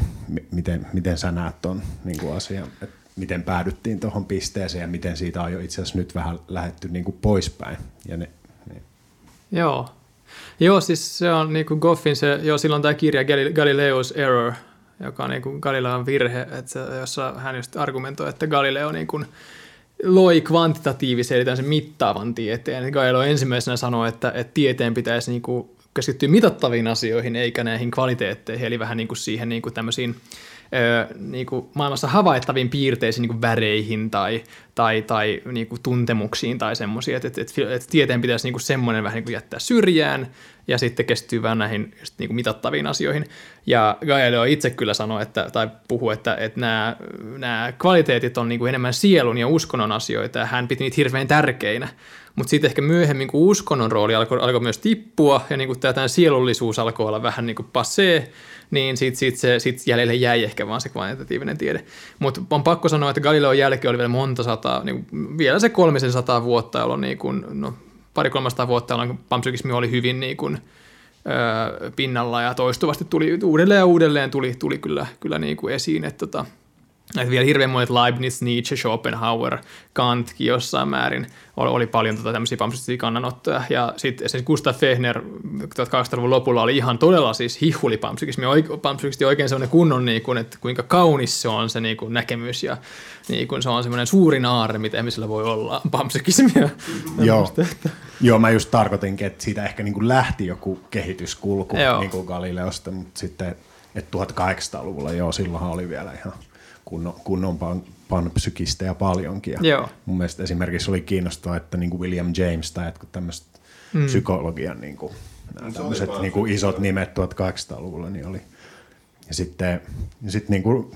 miten, miten sä näet tuon niin kuin asian? Miten päädyttiin tuohon pisteeseen ja miten siitä on jo itse asiassa nyt vähän lähdetty niin kuin poispäin. Ja ne, ne. Joo. Joo, siis se on niin kuin Goffin se, joo, silloin tämä kirja Galileo's Error, joka on niin kuin Galileon virhe, että, jossa hän just argumentoi, että Galileo niin kuin loi kvantitatiivisen, eli tämmöisen mittaavan tieteen. Galileo ensimmäisenä sanoi, että, että tieteen pitäisi niin kuin keskittyä mitattaviin asioihin eikä näihin kvaliteetteihin, eli vähän niin kuin siihen niin kuin tämmöisiin Öö, niin kuin maailmassa havaittaviin piirteisiin, niin kuin väreihin tai, tai, tai niin kuin tuntemuksiin tai semmoisia, että et, et, et tieteen pitäisi niin kuin semmoinen vähän niin kuin jättää syrjään ja sitten kestyy vähän näihin niin kuin mitattaviin asioihin. Ja Galileo itse kyllä sanoi, että, tai puhui, että, että nämä, nämä kvaliteetit on niin kuin enemmän sielun ja uskonnon asioita ja hän piti niitä hirveän tärkeinä. Mutta sitten ehkä myöhemmin, kun uskonnon rooli alkoi alko myös tippua ja niin tämä sielullisuus alkoi olla vähän niin kuin passé, niin sitten sit sit jäljelle jäi ehkä vaan se kvantitatiivinen tiede. Mutta on pakko sanoa, että Galileon jälkeen oli vielä monta sataa, niin vielä se kolmisen sataa vuotta, jolloin niin kuin, no, pari kolmasataa vuotta, jolloin panpsykismi oli hyvin niin kuin, ö, pinnalla ja toistuvasti tuli uudelleen ja uudelleen tuli, tuli kyllä, kyllä niin kuin esiin, että tota, että vielä hirveän monet Leibniz, Nietzsche, Schopenhauer, Kantkin jossain määrin oli paljon tota tämmöisiä panpsykistisiä kannanottoja. Ja sitten esimerkiksi Gustav Fechner tuhatkahdeksansataaluvun lopulla oli ihan todella siis hihuli panpsykismi. Panpsykisti oikein sellainen kunnon, niin kun, että kuinka kaunis se on se niin kun näkemys ja niin kun se on semmoinen suurin aarre, mitä ihmisellä voi olla panpsykismia. Joo. Joo, mä just tarkoitinkin, että siitä ehkä niin kuin lähti joku kehityskulku niin kuin Galileosta, mutta sitten että tuhatkahdeksansataaluvulla joo, silloinhan oli vielä ihan kunnon, kunnon pan, panpsykistejä paljonkin. Ja mun mielestä esimerkiksi oli kiinnostavaa, että niinku William James tai jotkut tämmöiset mm. psykologian niinku, tämmöiset niinku isot nimet tuhatkahdeksansataaluvulla niin oli. Ja sitten ja sit niinku,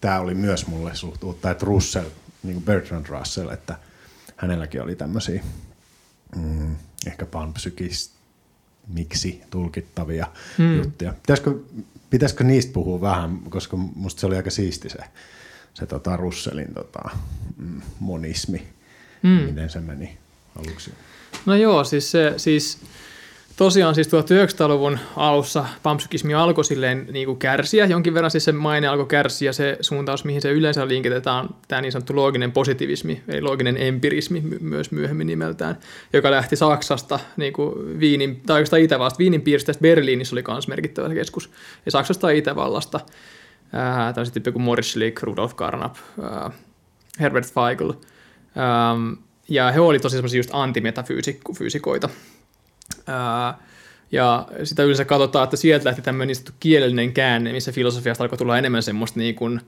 tämä oli myös mulle suht uutta, että Russell, niinku Bertrand Russell, että hänelläkin oli tämmöisiä mm, ehkä panpsykismiksi tulkittavia mm. juttuja. Pitäisikö Pitäisikö niistä puhua vähän, koska musta se oli aika siisti se, se tota Russellin tota, monismi, mm. miten se meni aluksi? No joo, siis, se, siis tosiaan siis tuhatyhdeksänsataaluvun alussa panpsykismi alkoi silleen niin kuin kärsiä, jonkin verran siis se maine alkoi kärsiä, se suuntaus, mihin se yleensä linkitetään, on tämä niin sanottu looginen positivismi, eli looginen empirismi my- myös myöhemmin nimeltään, joka lähti Saksasta, niin kuin Viinin, tai oikeastaan Itävallasta, Viinin piiristä, Berliinissä oli myös merkittävä keskus, ja Saksasta ja Itävallasta, äh, tai sitten joku Moritz Schlick, Rudolf Carnap, äh, Herbert Feigl, ähm, ja he olivat tosi semmoisia just antimetafyysikoita. Ja sitä yleensä katsotaan, että sieltä lähti tämmöinen niin sanottu kielellinen käänne, missä filosofiasta alkoi tulla enemmän semmoista niin kuin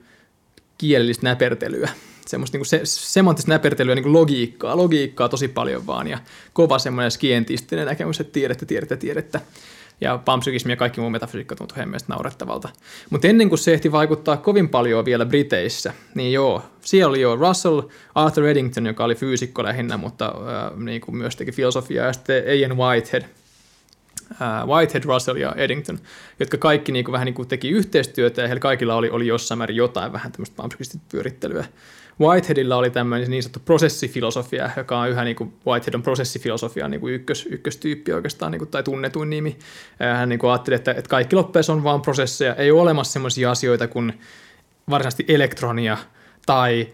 kielellistä näpertelyä, semmoista niin kuin se, semanttista näpertelyä, niin kuin logiikkaa, logiikkaa tosi paljon vaan, ja kova semmoinen skientistinen näkemys, että tiedettä, tiedettä, tiedettä. Ja panpsykismi ja kaikki muu metafysiikka tuntui heidän mielestä naurettavalta. Mutta ennen kuin se ehti vaikuttaa kovin paljon vielä Briteissä, niin joo, siellä oli jo Russell, Arthur Eddington, joka oli fyysikko lähinnä, mutta äh, niin kuin myös teki filosofiaa, ja sitten Eiffel Whitehead, äh, Whitehead, Russell ja Eddington, jotka kaikki niin kuin, vähän niin kuin teki yhteistyötä, ja heillä kaikilla oli, oli jossain määrin jotain vähän tämmöistä panpsykistista pyörittelyä. Whiteheadilla oli tämmöinen niin sanottu prosessifilosofia, joka on yhä niin kuin Whitehead on prosessifilosofian niin kuin ykkös, ykköstyyppi oikeastaan, niin kuin, tai tunnetuin nimi. Hän niin kuin ajatteli, että, että kaikki loppuessa on vaan prosesseja. Ei ole olemassa semmoisia asioita kuin varsinaisesti elektronia tai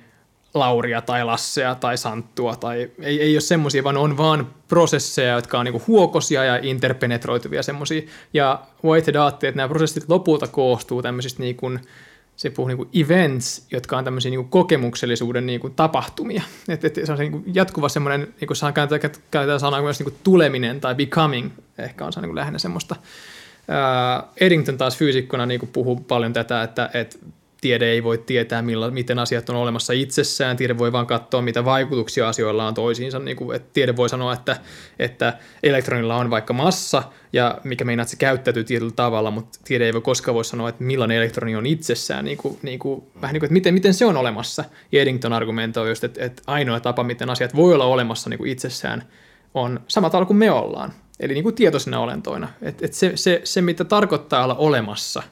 Lauria tai Lassea tai Santtua. Tai, ei, ei ole semmoisia, vaan on vaan prosesseja, jotka on niin kuin huokosia ja interpenetroituvia semmoisia. Ja Whitehead ajatteli, että nämä prosessit lopulta koostuu tämmöisistä niin kuin se puhuu niinku events, jotka on tämmöisiä niinku kokemuksellisuuden niinku tapahtumia. Et, et, se on se niinku jatkuva semmoinen, niinku käytetään sanaa myös niinku tuleminen tai becoming, ehkä on se niinku lähinnä semmoista. Uh, Eddington taas fyysikkona niinku puhuu paljon tätä, että et tiede ei voi tietää, milla, miten asiat on olemassa itsessään. Tiede voi vaan katsoa, mitä vaikutuksia asioilla on toisiinsa. Niinku, et tiede voi sanoa, että, että elektronilla on vaikka massa, ja mikä meinaa, että se käyttäytyy tietyllä tavalla, mutta tiede ei voi koskaan voi sanoa, että millainen elektroni on itsessään, niin kuin, niin kuin, vähän niin kuin, että miten, miten se on olemassa. Ja Eddington argumentoi just, että, että ainoa tapa, miten asiat voi olla olemassa niin kuin itsessään, on sama tavalla kuin me ollaan, eli niin kuin tietoisena olentoina. Et, et se, se, se, mitä tarkoittaa olla olemassa,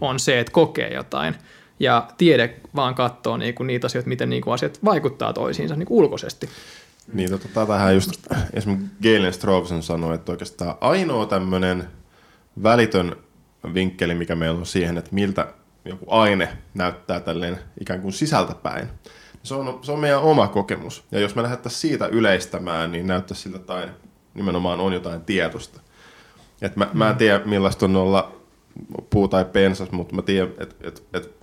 on se, että kokee jotain. Ja tiede vaan katsoo niin kuin niitä asioita, miten niin kuin asiat vaikuttaa toisiinsa niin kuin ulkoisesti. Niin, tota, tähän just esimerkiksi Galen Strobson sanoi, että oikeastaan ainoa tämmöinen välitön vinkkeli, mikä meillä on siihen, että miltä joku aine näyttää tälleen ikään kuin sisältäpäin, se on, se on meidän oma kokemus. Ja jos me lähdettäisiin siitä yleistämään, niin näyttäisi siltä, että aine nimenomaan on jotain tietoista. Et mä, mm. mä en tiedä, millaista on olla puu tai pensas, mutta mä tiedän, että et, et,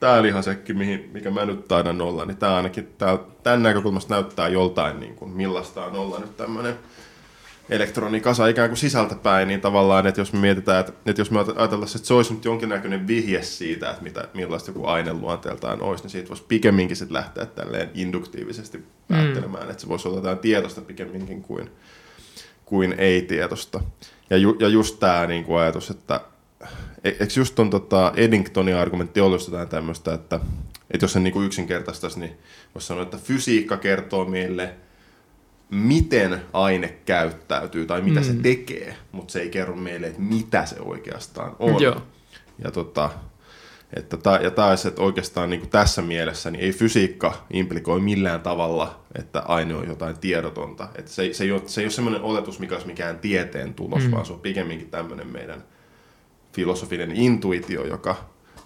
tämä lihasekki, mihin, mikä mä nyt taidan olla, niin tämä ainakin tää, tämän näkökulmasta näyttää joltain, niin kuin, millaista on olla nyt tämmöinen elektronikasa ikään kuin sisältäpäin, niin tavallaan, että jos me mietitään, että, että jos me ajatellaan, että se olisi nyt jonkinnäköinen vihje siitä, että mitä, millaista joku aine luonteeltaan olisi, niin siitä voisi pikemminkin sit lähteä tälleen induktiivisesti päättelemään, mm. että se voisi olla jotain tietoista pikemminkin kuin, kuin ei-tietoista. Ja, ju, ja just tämä niin kuin ajatus, että eikö just tuon tota Eddingtonin argumentti ollut jotain tämmöistä, että, että jos sen niinku yksinkertaistaisi, niin voisi sanoa, että fysiikka kertoo meille, miten aine käyttäytyy tai mitä mm. se tekee, mutta se ei kerro meille, että mitä se oikeastaan on. Joo. Ja tota, että ta, ja taas, että oikeastaan niinku tässä mielessä niin ei fysiikka implikoi millään tavalla, että aine on jotain tiedotonta. Että se, se ei ole, se ei ole semmoinen oletus, mikä olisi mikään tieteen tulos, mm. vaan se on pikemminkin tämmöinen meidän filosofinen intuitio, joka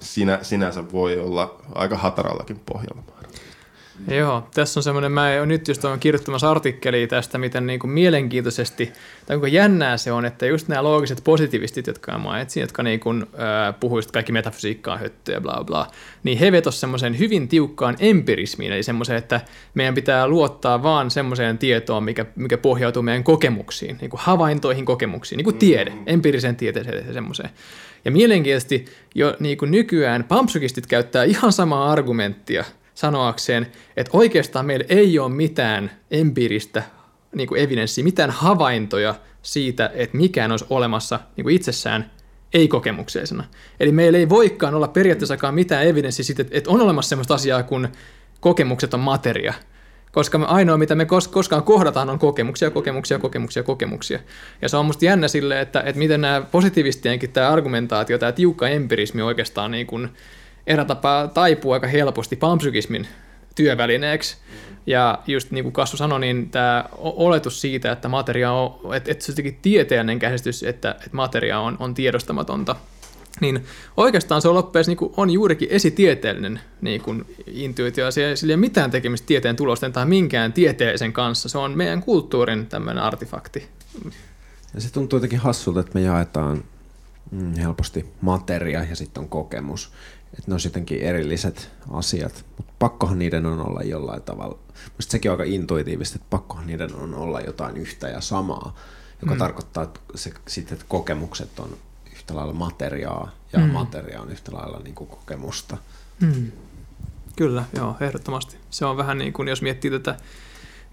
sinä, sinänsä voi olla aika hatarallakin pohjalla. Joo, tässä on semmoinen, mä nyt just olen kirjoittamassa artikkeliä tästä, miten niin kuin mielenkiintoisesti, tai kuinka jännää se on, että just nämä loogiset positivistit, jotka mainitsin, jotka niin kuin, äh, puhuivat kaikki metafysiikkaa, höttöä, bla bla, niin he vetosivat semmoiseen hyvin tiukkaan empirismiin, eli semmoiseen, että meidän pitää luottaa vaan semmoiseen tietoon, mikä, mikä pohjautuu meidän kokemuksiin, niin kuin havaintoihin kokemuksiin, niin kuin tiede, mm-hmm. empiiriseen tieteeseen ja semmoiseen. Ja mielenkiintoisesti jo niin kuin nykyään panpsykistit käyttää ihan samaa argumenttia, sanoakseen, että oikeastaan meillä ei ole mitään empiiristä niin kuin evidenssiä, mitään havaintoja siitä, että mikään olisi olemassa niin kuin itsessään ei-kokemukseisena. Eli meillä ei voikaan olla periaatteessakaan mitään evidenssiä siitä, että on olemassa sellaista asiaa, kun kokemukset on materia. Koska me ainoa, mitä me koskaan kohdataan, on kokemuksia, kokemuksia, kokemuksia, kokemuksia. Ja se on musta jännä sille, että, että miten nämä positivistienkin tämä argumentaatio, tämä tiukka empirismi oikeastaan niin kuin erä tapaa taipuu aika helposti panpsykismin työvälineeksi. Ja just niin kuin Kassu sanoi, niin tämä oletus siitä, että materia on, että, että se on jotenkin tieteellinen käsitys, että, että materia on, on tiedostamatonta, niin oikeastaan se loppuessa niin on juurikin esitieteellinen niin kuin intuitio. Sillä ei ole mitään tekemistä tieteen tulosten tai minkään tieteellisen kanssa. Se on meidän kulttuurin tämmöinen artefakti. Ja se tuntuu jotenkin hassulta, että me jaetaan mm, helposti materia ja sitten on kokemus. Että ne on jotenkin erilliset asiat, mutta pakkohan niiden on olla jollain tavalla. Mielestäni sekin on aika intuitiivista, että pakkohan niiden on olla jotain yhtä ja samaa. joka mm. tarkoittaa että se, sit, että kokemukset on yhtä lailla materiaa ja mm. materia on yhtä lailla niin kuin kokemusta. Mm. Kyllä, joo, ehdottomasti. Se on vähän niin kuin, jos miettii tätä,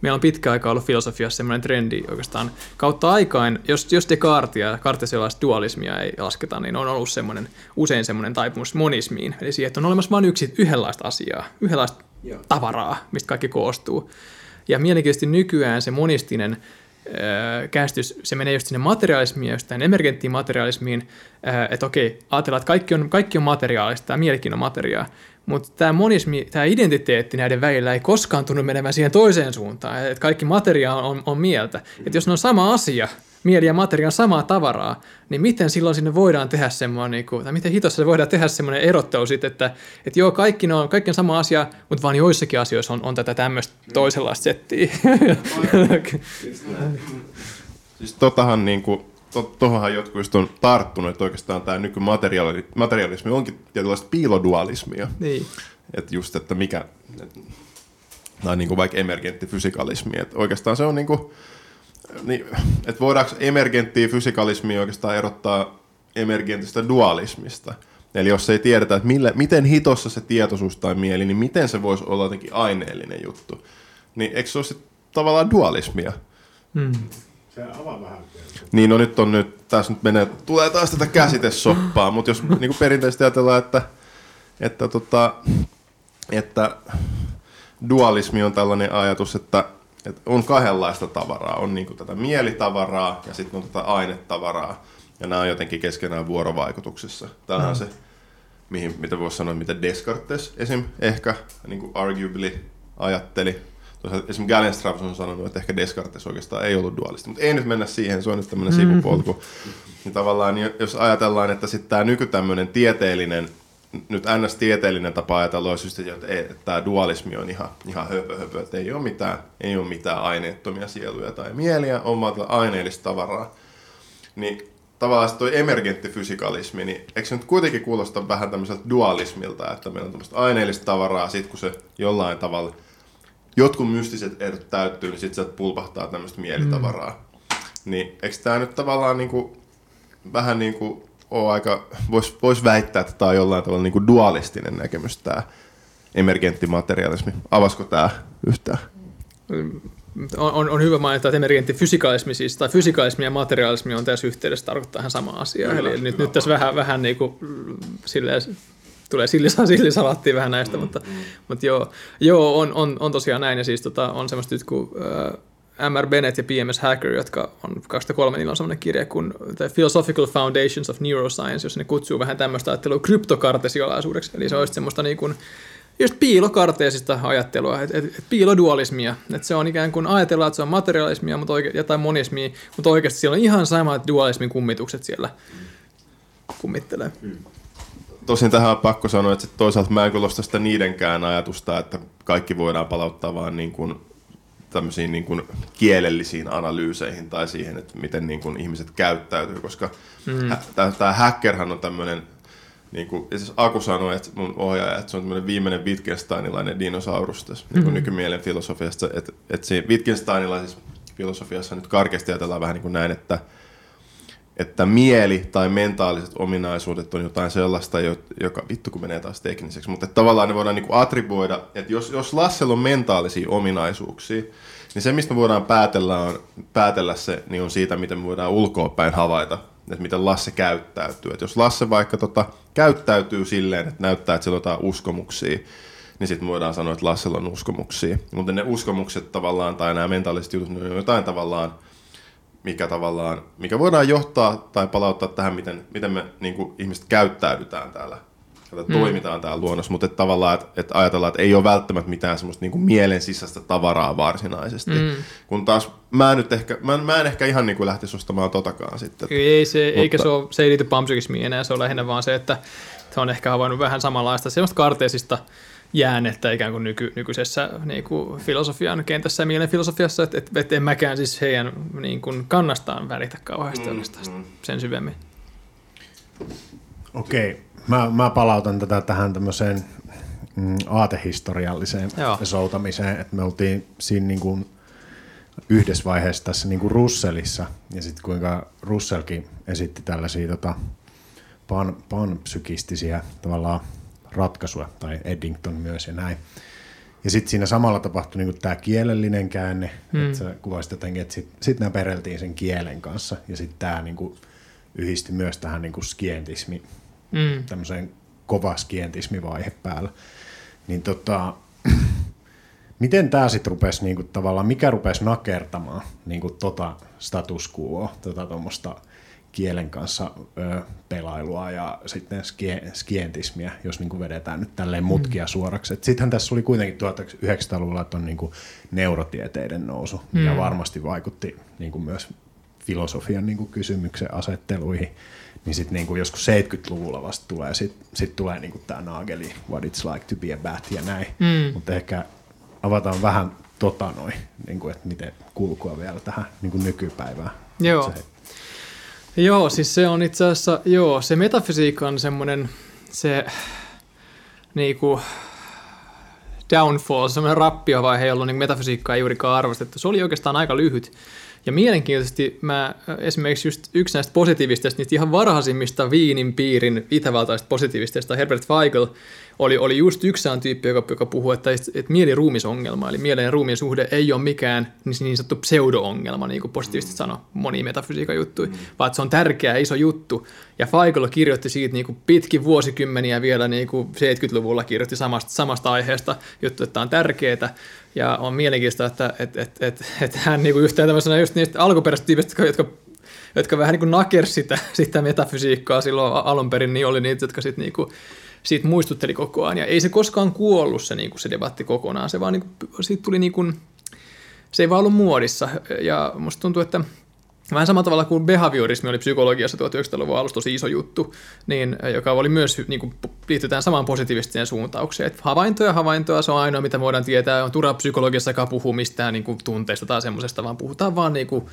meillä on pitkä aika ollut filosofiassa sellainen trendi oikeastaan kautta aikain, jos, jos Descartesia ja kartesialaista dualismia ei lasketa, niin on ollut semmoinen, usein semmoinen taipumus monismiin, eli siihen, että on olemassa vain yksi, yhdenlaista asiaa, yhdenlaista joo. tavaraa, mistä kaikki koostuu. Ja mielenkiintoisesti nykyään se monistinen käsitys, se menee just sinne materialismiin, just tähän emergenttiin materialismiin, että okei, ajatellaan, että kaikki on, kaikki on materiaalista, tämä mielikin on materiaa, mutta tämä monismi, tämä identiteetti näiden välillä ei koskaan tunnu menemään siihen toiseen suuntaan, että kaikki materiaa on, on mieltä. Että jos ne on sama asia, mieli ja materia on samaa tavaraa, niin miten silloin sinne voidaan tehdä semmoinen, tai miten hitossa voidaan tehdä semmoinen erottelu sitten, että, että joo, kaikki on, kaikki on sama asia, mutta vaan joissakin asioissa on, on tätä tämmöistä toisenlaista settiä. Siis totahan niin kuin, to, tohonhan jotkut just on tarttunut, että oikeastaan tämä nykymaterialismi onkin tietynlaista piilodualismia. Niin. Että just, että mikä, et, tai niin kuin vaikka emergentti fysikalismi, että oikeastaan se on niin kuin, niin, että voidaanko emergenttiä fysikalismia oikeastaan erottaa emergentistä dualismista? Eli jos ei tiedetä, että millä, miten hitossa se tietoisuus tai mieli, niin miten se voisi olla jotenkin aineellinen juttu? Niin eikö se ole sitten tavallaan dualismia? Hmm. Se avaa vähän. Niin, no nyt on nyt, tässä nyt menee, tulee taas tätä käsitesoppaa, mutta jos niin kuin perinteisesti ajatellaan, että, että, tota, että dualismi on tällainen ajatus, että et on kahdenlaista tavaraa, on niinku tätä mielitavaraa ja sitten on tätä ainetavaraa, ja nämä on jotenkin keskenään vuorovaikutuksessa. Tämähän on se, mihin, mitä voisi sanoa, mitä Descartes esim. Ehkä niinku arguably ajatteli. Toisaalta esim. Galenstrauss on sanonut, että ehkä Descartes oikeastaan ei ollut dualisti, mutta ei nyt mennä siihen, se on nyt tämmöinen mm-hmm. sivupolku. Ja tavallaan jos ajatellaan, että sitten tämä nyky tämmöinen tieteellinen, nyt ns-tieteellinen tapa ajatella on just, että, että tämä dualismi on ihan, ihan höpö höpö, että ei ole mitään, ei ole mitään aineettomia sieluja tai mieliä, on vaan aineellista tavaraa. Niin tavallaan tuo emergentti fysikalismi, niin eikö se nyt kuitenkin kuulosta vähän tämmöiseltä dualismilta, että meillä on tämmöistä aineellista tavaraa, sit kun se jollain tavalla, jotkut mystiset erot täyttyy, niin sitten se pulpahtaa tämmöistä mielitavaraa. Mm. Niin eikö tämä nyt tavallaan niinku, vähän niin kuin on aika, vois, vois väittää, että tämä on jollain tavalla niin kuin dualistinen näkemys, tämä emergenttimaterialismi. Avasko tämä yhtään? On, on, on hyvä mainita, että emergenttifysikalismi siis, tai fysikalismi ja materialismi on tässä yhteydessä, tarkoittaa ihan samaa asiaa. Kyllä, eli nyt, nyt tässä vähän, vähän niin kuin silleen, tulee sillisalattiin vähän näistä, mm, mutta, mm. mutta joo, joo on, on, on tosiaan näin. Ja siis tota, on semmoista nyt kuin M R Bennett ja P M S Hacker, jotka on kaksituhattakolme, niillä on sellainen kirja kuin The Philosophical Foundations of Neuroscience, jossa ne kutsuu vähän tämmöistä ajattelua kryptokartesiolaisuudeksi. Eli se on semmoista niin kuin, just piilokarteesista ajattelua, et, et, et piilodualismia. Että se on ikään kuin ajatellaan, että se on materialismia mutta oike- tai monismia, mutta oikeasti siellä on ihan samat dualismin kummitukset siellä kummittelee. Hmm. Tosin tähän on pakko sanoa, että toisaalta mä en kuulosta sitä niidenkään ajatusta, että kaikki voidaan palauttaa vaan niin kuin tämmöisiin niin kuin kielellisiin analyyseihin tai siihen, että miten niin kuin ihmiset käyttäytyy, koska mm. hä- tämä Hackerhan on tämmöinen, niin kuin siis Aku sanoi, että mun ohjaaja, että se on tämmöinen viimeinen wittgensteinilainen dinosaurus tässä mm. niin nykymielen filosofiasta, että, että siinä wittgensteinilaisessa filosofiassa nyt karkeasti ajatellaan vähän niin kuin näin, että, että mieli tai mentaaliset ominaisuudet on jotain sellaista, joka vittu kun menee taas tekniseksi, mutta tavallaan ne voidaan niin kuin attribuoida, että jos, jos Lassella on mentaalisia ominaisuuksia, niin se mistä me voidaan päätellä, on, päätellä se, niin on siitä, miten me voidaan ulkoapäin havaita, että miten Lasse käyttäytyy. Että jos Lasse vaikka tota, käyttäytyy silleen, että näyttää, että sillä on jotain uskomuksia, niin sitten voidaan sanoa, että Lassella on uskomuksia. Mutta ne uskomukset tavallaan tai nämä mentaaliset jutut, ne on jotain tavallaan, mikä tavallaan, mikä voidaan johtaa tai palauttaa tähän, miten, miten me niin kuin, ihmiset käyttäydytään täällä, tai mm. toimitaan täällä luonnossa, mutta et tavallaan, että et ajatellaan, että ei ole välttämättä mitään semmoista niin kuin mielen sisäistä tavaraa varsinaisesti, mm. kun taas mä, nyt ehkä, mä, mä en ehkä ihan niin kuin lähtisi ostamaan totakaan sitten. Ei se, mutta, eikä se, ole, se ei liity panpsykismiin enää, se on lähinnä vaan se, että se on ehkä havainnut vähän samanlaista semmoista karteesista jäänettä ikään kuin nyky, nykyisessä niin kuin filosofian kentässä ja mielen filosofiassa, että et, et en mäkään siis heidän niin kuin kannastaan välitä kauheasti oikeastaan mm, mm. sen syvemmin. Okei, mä, mä palautan tätä tähän tämmöiseen mm, aatehistorialliseen soutamiseen, että me oltiin siinä niin kuin yhdessä vaiheessa tässä niin kuin Russellissa, ja sitten kuinka Russellkin esitti tällaisia tota, pan, panpsykistisiä tavallaan ratkaisuja, tai Eddington myös ja näin. Ja sitten siinä samalla tapahtui niin kuin tämä kielellinen käänne, mm. että sä kuvasit jotenkin, että sitten sit nämä pereltiin sen kielen kanssa, ja sitten tämä niin kuin yhdisti myös tähän niin kuin skientismi, mm. tämmöiseen kova skientismivaihe päällä. Niin tota... Miten tämä sitten rupesi niinku tavallaan, mikä rupesi nakertamaan niinku tota status quoa, tota tuommoista kielen kanssa ö, pelailua ja sitten skie, skientismiä, jos niinku vedetään nyt tälleen mutkia suoraksi. Et sittenhän tässä oli kuitenkin tuhatyhdeksänsataaluvulla ton niinku neurotieteiden nousu, mikä mm. varmasti vaikutti niinku myös filosofian niinku kysymyksen asetteluihin. Niin sitten niinku joskus seitsemänkymmentäluvulla vasta tulee, sitten sit tulee niinku tämä Nageli, what it's like to be a bat ja näin, mm. mutta ehkä... Avataan vähän tota noin, niin kuin, että miten kulkua vielä tähän niin kuin nykypäivään. Joo. Se, joo, siis se on itse asiassa, joo, se metafysiikka on semmoinen se niin kuin downfall, semmoinen rappiovaihe, jolloin niin metafysiikkaa ei juurikaan arvostettu. Se oli oikeastaan aika lyhyt. Ja mielenkiintoisesti mä esimerkiksi just yksi näistä positiivisteista, niistä ihan varhaisimmista Viinin piirin itävaltaisista positiivisteista, Herbert Feigl, oli, oli just yksään tyyppi, joka, joka puhuu, että, että mieli-ruumisongelma, eli mielen ja ruumiin suhde ei ole mikään niin sanottu pseudo-ongelma, niin kuin positiivistit sanoo, moni metafysiikan juttuja, vaan se on tärkeä iso juttu. Ja Feigl kirjoitti siitä niin kuin pitkin vuosikymmeniä vielä niin kuin seitsemänkymmentäluvulla kirjoitti samasta, samasta aiheesta juttu, että tämä on tärkeää. Ja on mielenkiintoista, että et, et, et, et hän niinku yhtään tämmöisenä just niistä alkuperäisistä tyypistä, jotka, jotka vähän niinku nakersi sitä, sitä metafysiikkaa silloin alun perin, niin oli niitä, jotka sit niinku, siitä muistutteli koko ajan. Ja ei se koskaan kuollut se, niinku, se debatti kokonaan, se, vaan, niinku, siitä tuli niinku, se ei vaan ollut muodissa. Ja musta tuntuu, että vähän samalla tavalla kuin behaviorismi oli psykologiassa tuhatyhdeksänsataaluvun alussa tosi iso juttu, niin, joka oli myös niin liitetään samaan positiivistiseen suuntaukseen. Että havaintoja, havaintoja, se on ainoa, mitä voidaan tietää. On turha psykologiassakaan puhua mistään niin kuin tunteista tai semmoisesta, vaan puhutaan vaan niin kuin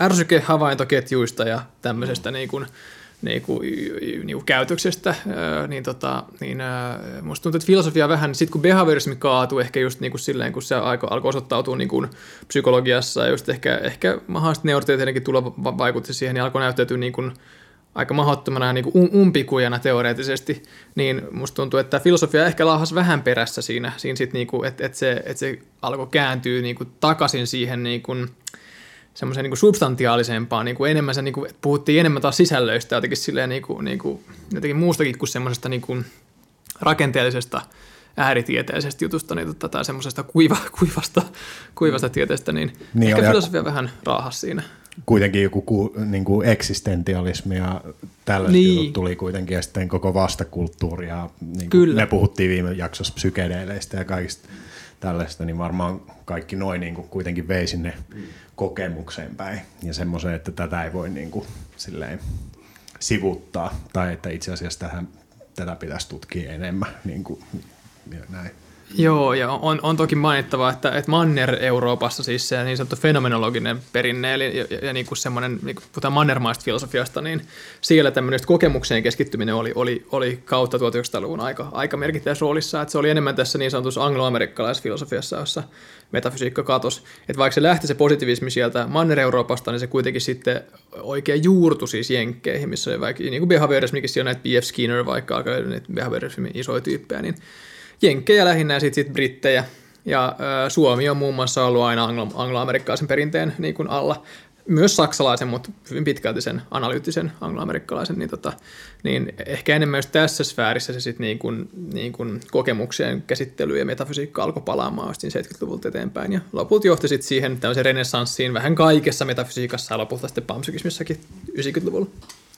ärsykehavaintoketjuista ja tämmöisestä niin kuin, niin kuin, niin kuin käytöksestä. Niin, tota, niin, musta tuntuu, että filosofia vähän, sitten kun behaviorismi kaatui ehkä just niin kuin silleen, kun se alkoi osoittautua niin kuin psykologiassa ja just ehkä, ehkä mahdollisesti neurotieteellinenkin tulla vaikutti siihen, niin alkoi näyttäytyä niin kuin aika mahdottomana ja niin kuin umpikujana teoreettisesti, niin musta tuntuu, että filosofia ehkä laahasi vähän perässä siinä, siinä sit niin kuin, että, että, se, että se alkoi kääntyä niin kuin takaisin siihen niin kuin semmoiseen niin kuin substantiaalisempaan, niin kuin enemmän se, niin kuin, että puhuttiin enemmän taas sisällöistä jotenkin, silleen, niin kuin, niin kuin, jotenkin muustakin kuin semmoisesta niin kuin rakenteellisesta ääritieteellisestä jutusta niin, tai semmoisesta kuiva, kuivasta, kuivasta tieteestä, niin, niin ehkä filosofia vähän raahasi siinä. Kuitenkin joku niin kuin eksistentialismi ja tällaiset niin. jutut tuli kuitenkin ja sitten koko vastakulttuuri ja niin kuin me puhuttiin viime jaksossa psykedeileistä ja kaikista tällaista, niin varmaan kaikki noin niin kuin kuitenkin vei sinne mm. kokemukseen päin ja semmoiseen, että tätä ei voi niin kuin silleen sivuttaa tai että itse asiassa tähän, tätä pitäisi tutkia enemmän niin kuin, ja näin. Joo, ja on, on toki mainittava, että, että Manner-Euroopassa siis se niin sanottu fenomenologinen perinne, eli ja, ja niin kuin semmoinen, niin kuin puhutaan mannermaista filosofiasta, niin siellä tämmöinen kokemukseen keskittyminen oli, oli, oli kautta tuhatyhdeksänsataaluvun aika, aika merkittävässä roolissa, että se oli enemmän tässä niin sanotussa angloamerikkalaisessa filosofiassa, jossa metafysiikka katosi, että vaikka se lähti se positiivismi sieltä Manner-Euroopasta, niin se kuitenkin sitten oikein juurtui siis jenkkeihin, missä oli vaikka, niin kuin behaviorismikin siellä näitä B F Skinner vaikka alkaa löydy niitä behaviorismin isoja tyyppejä, niin jenkkejä lähinnä ja sitten sit brittejä. Ja ö, Suomi on muun muassa ollut aina anglo- angloamerikkalaisen perinteen niin kuin alla. Myös saksalaisen, mutta hyvin pitkälti sen analyyttisen angloamerikkalaisen. Niin, tota, niin ehkä enemmän just tässä sfäärissä se sit niin kuin, niin kuin kokemuksien käsittely ja metafysiikka alkoi palaamaan just seitsemänkymmentäluvulta eteenpäin. Ja lopulta johti sitten siihen tämmöiseen renessanssiin vähän kaikessa metafysiikassa ja lopulta sitten panpsykismissakin yhdeksänkymmentäluvulla.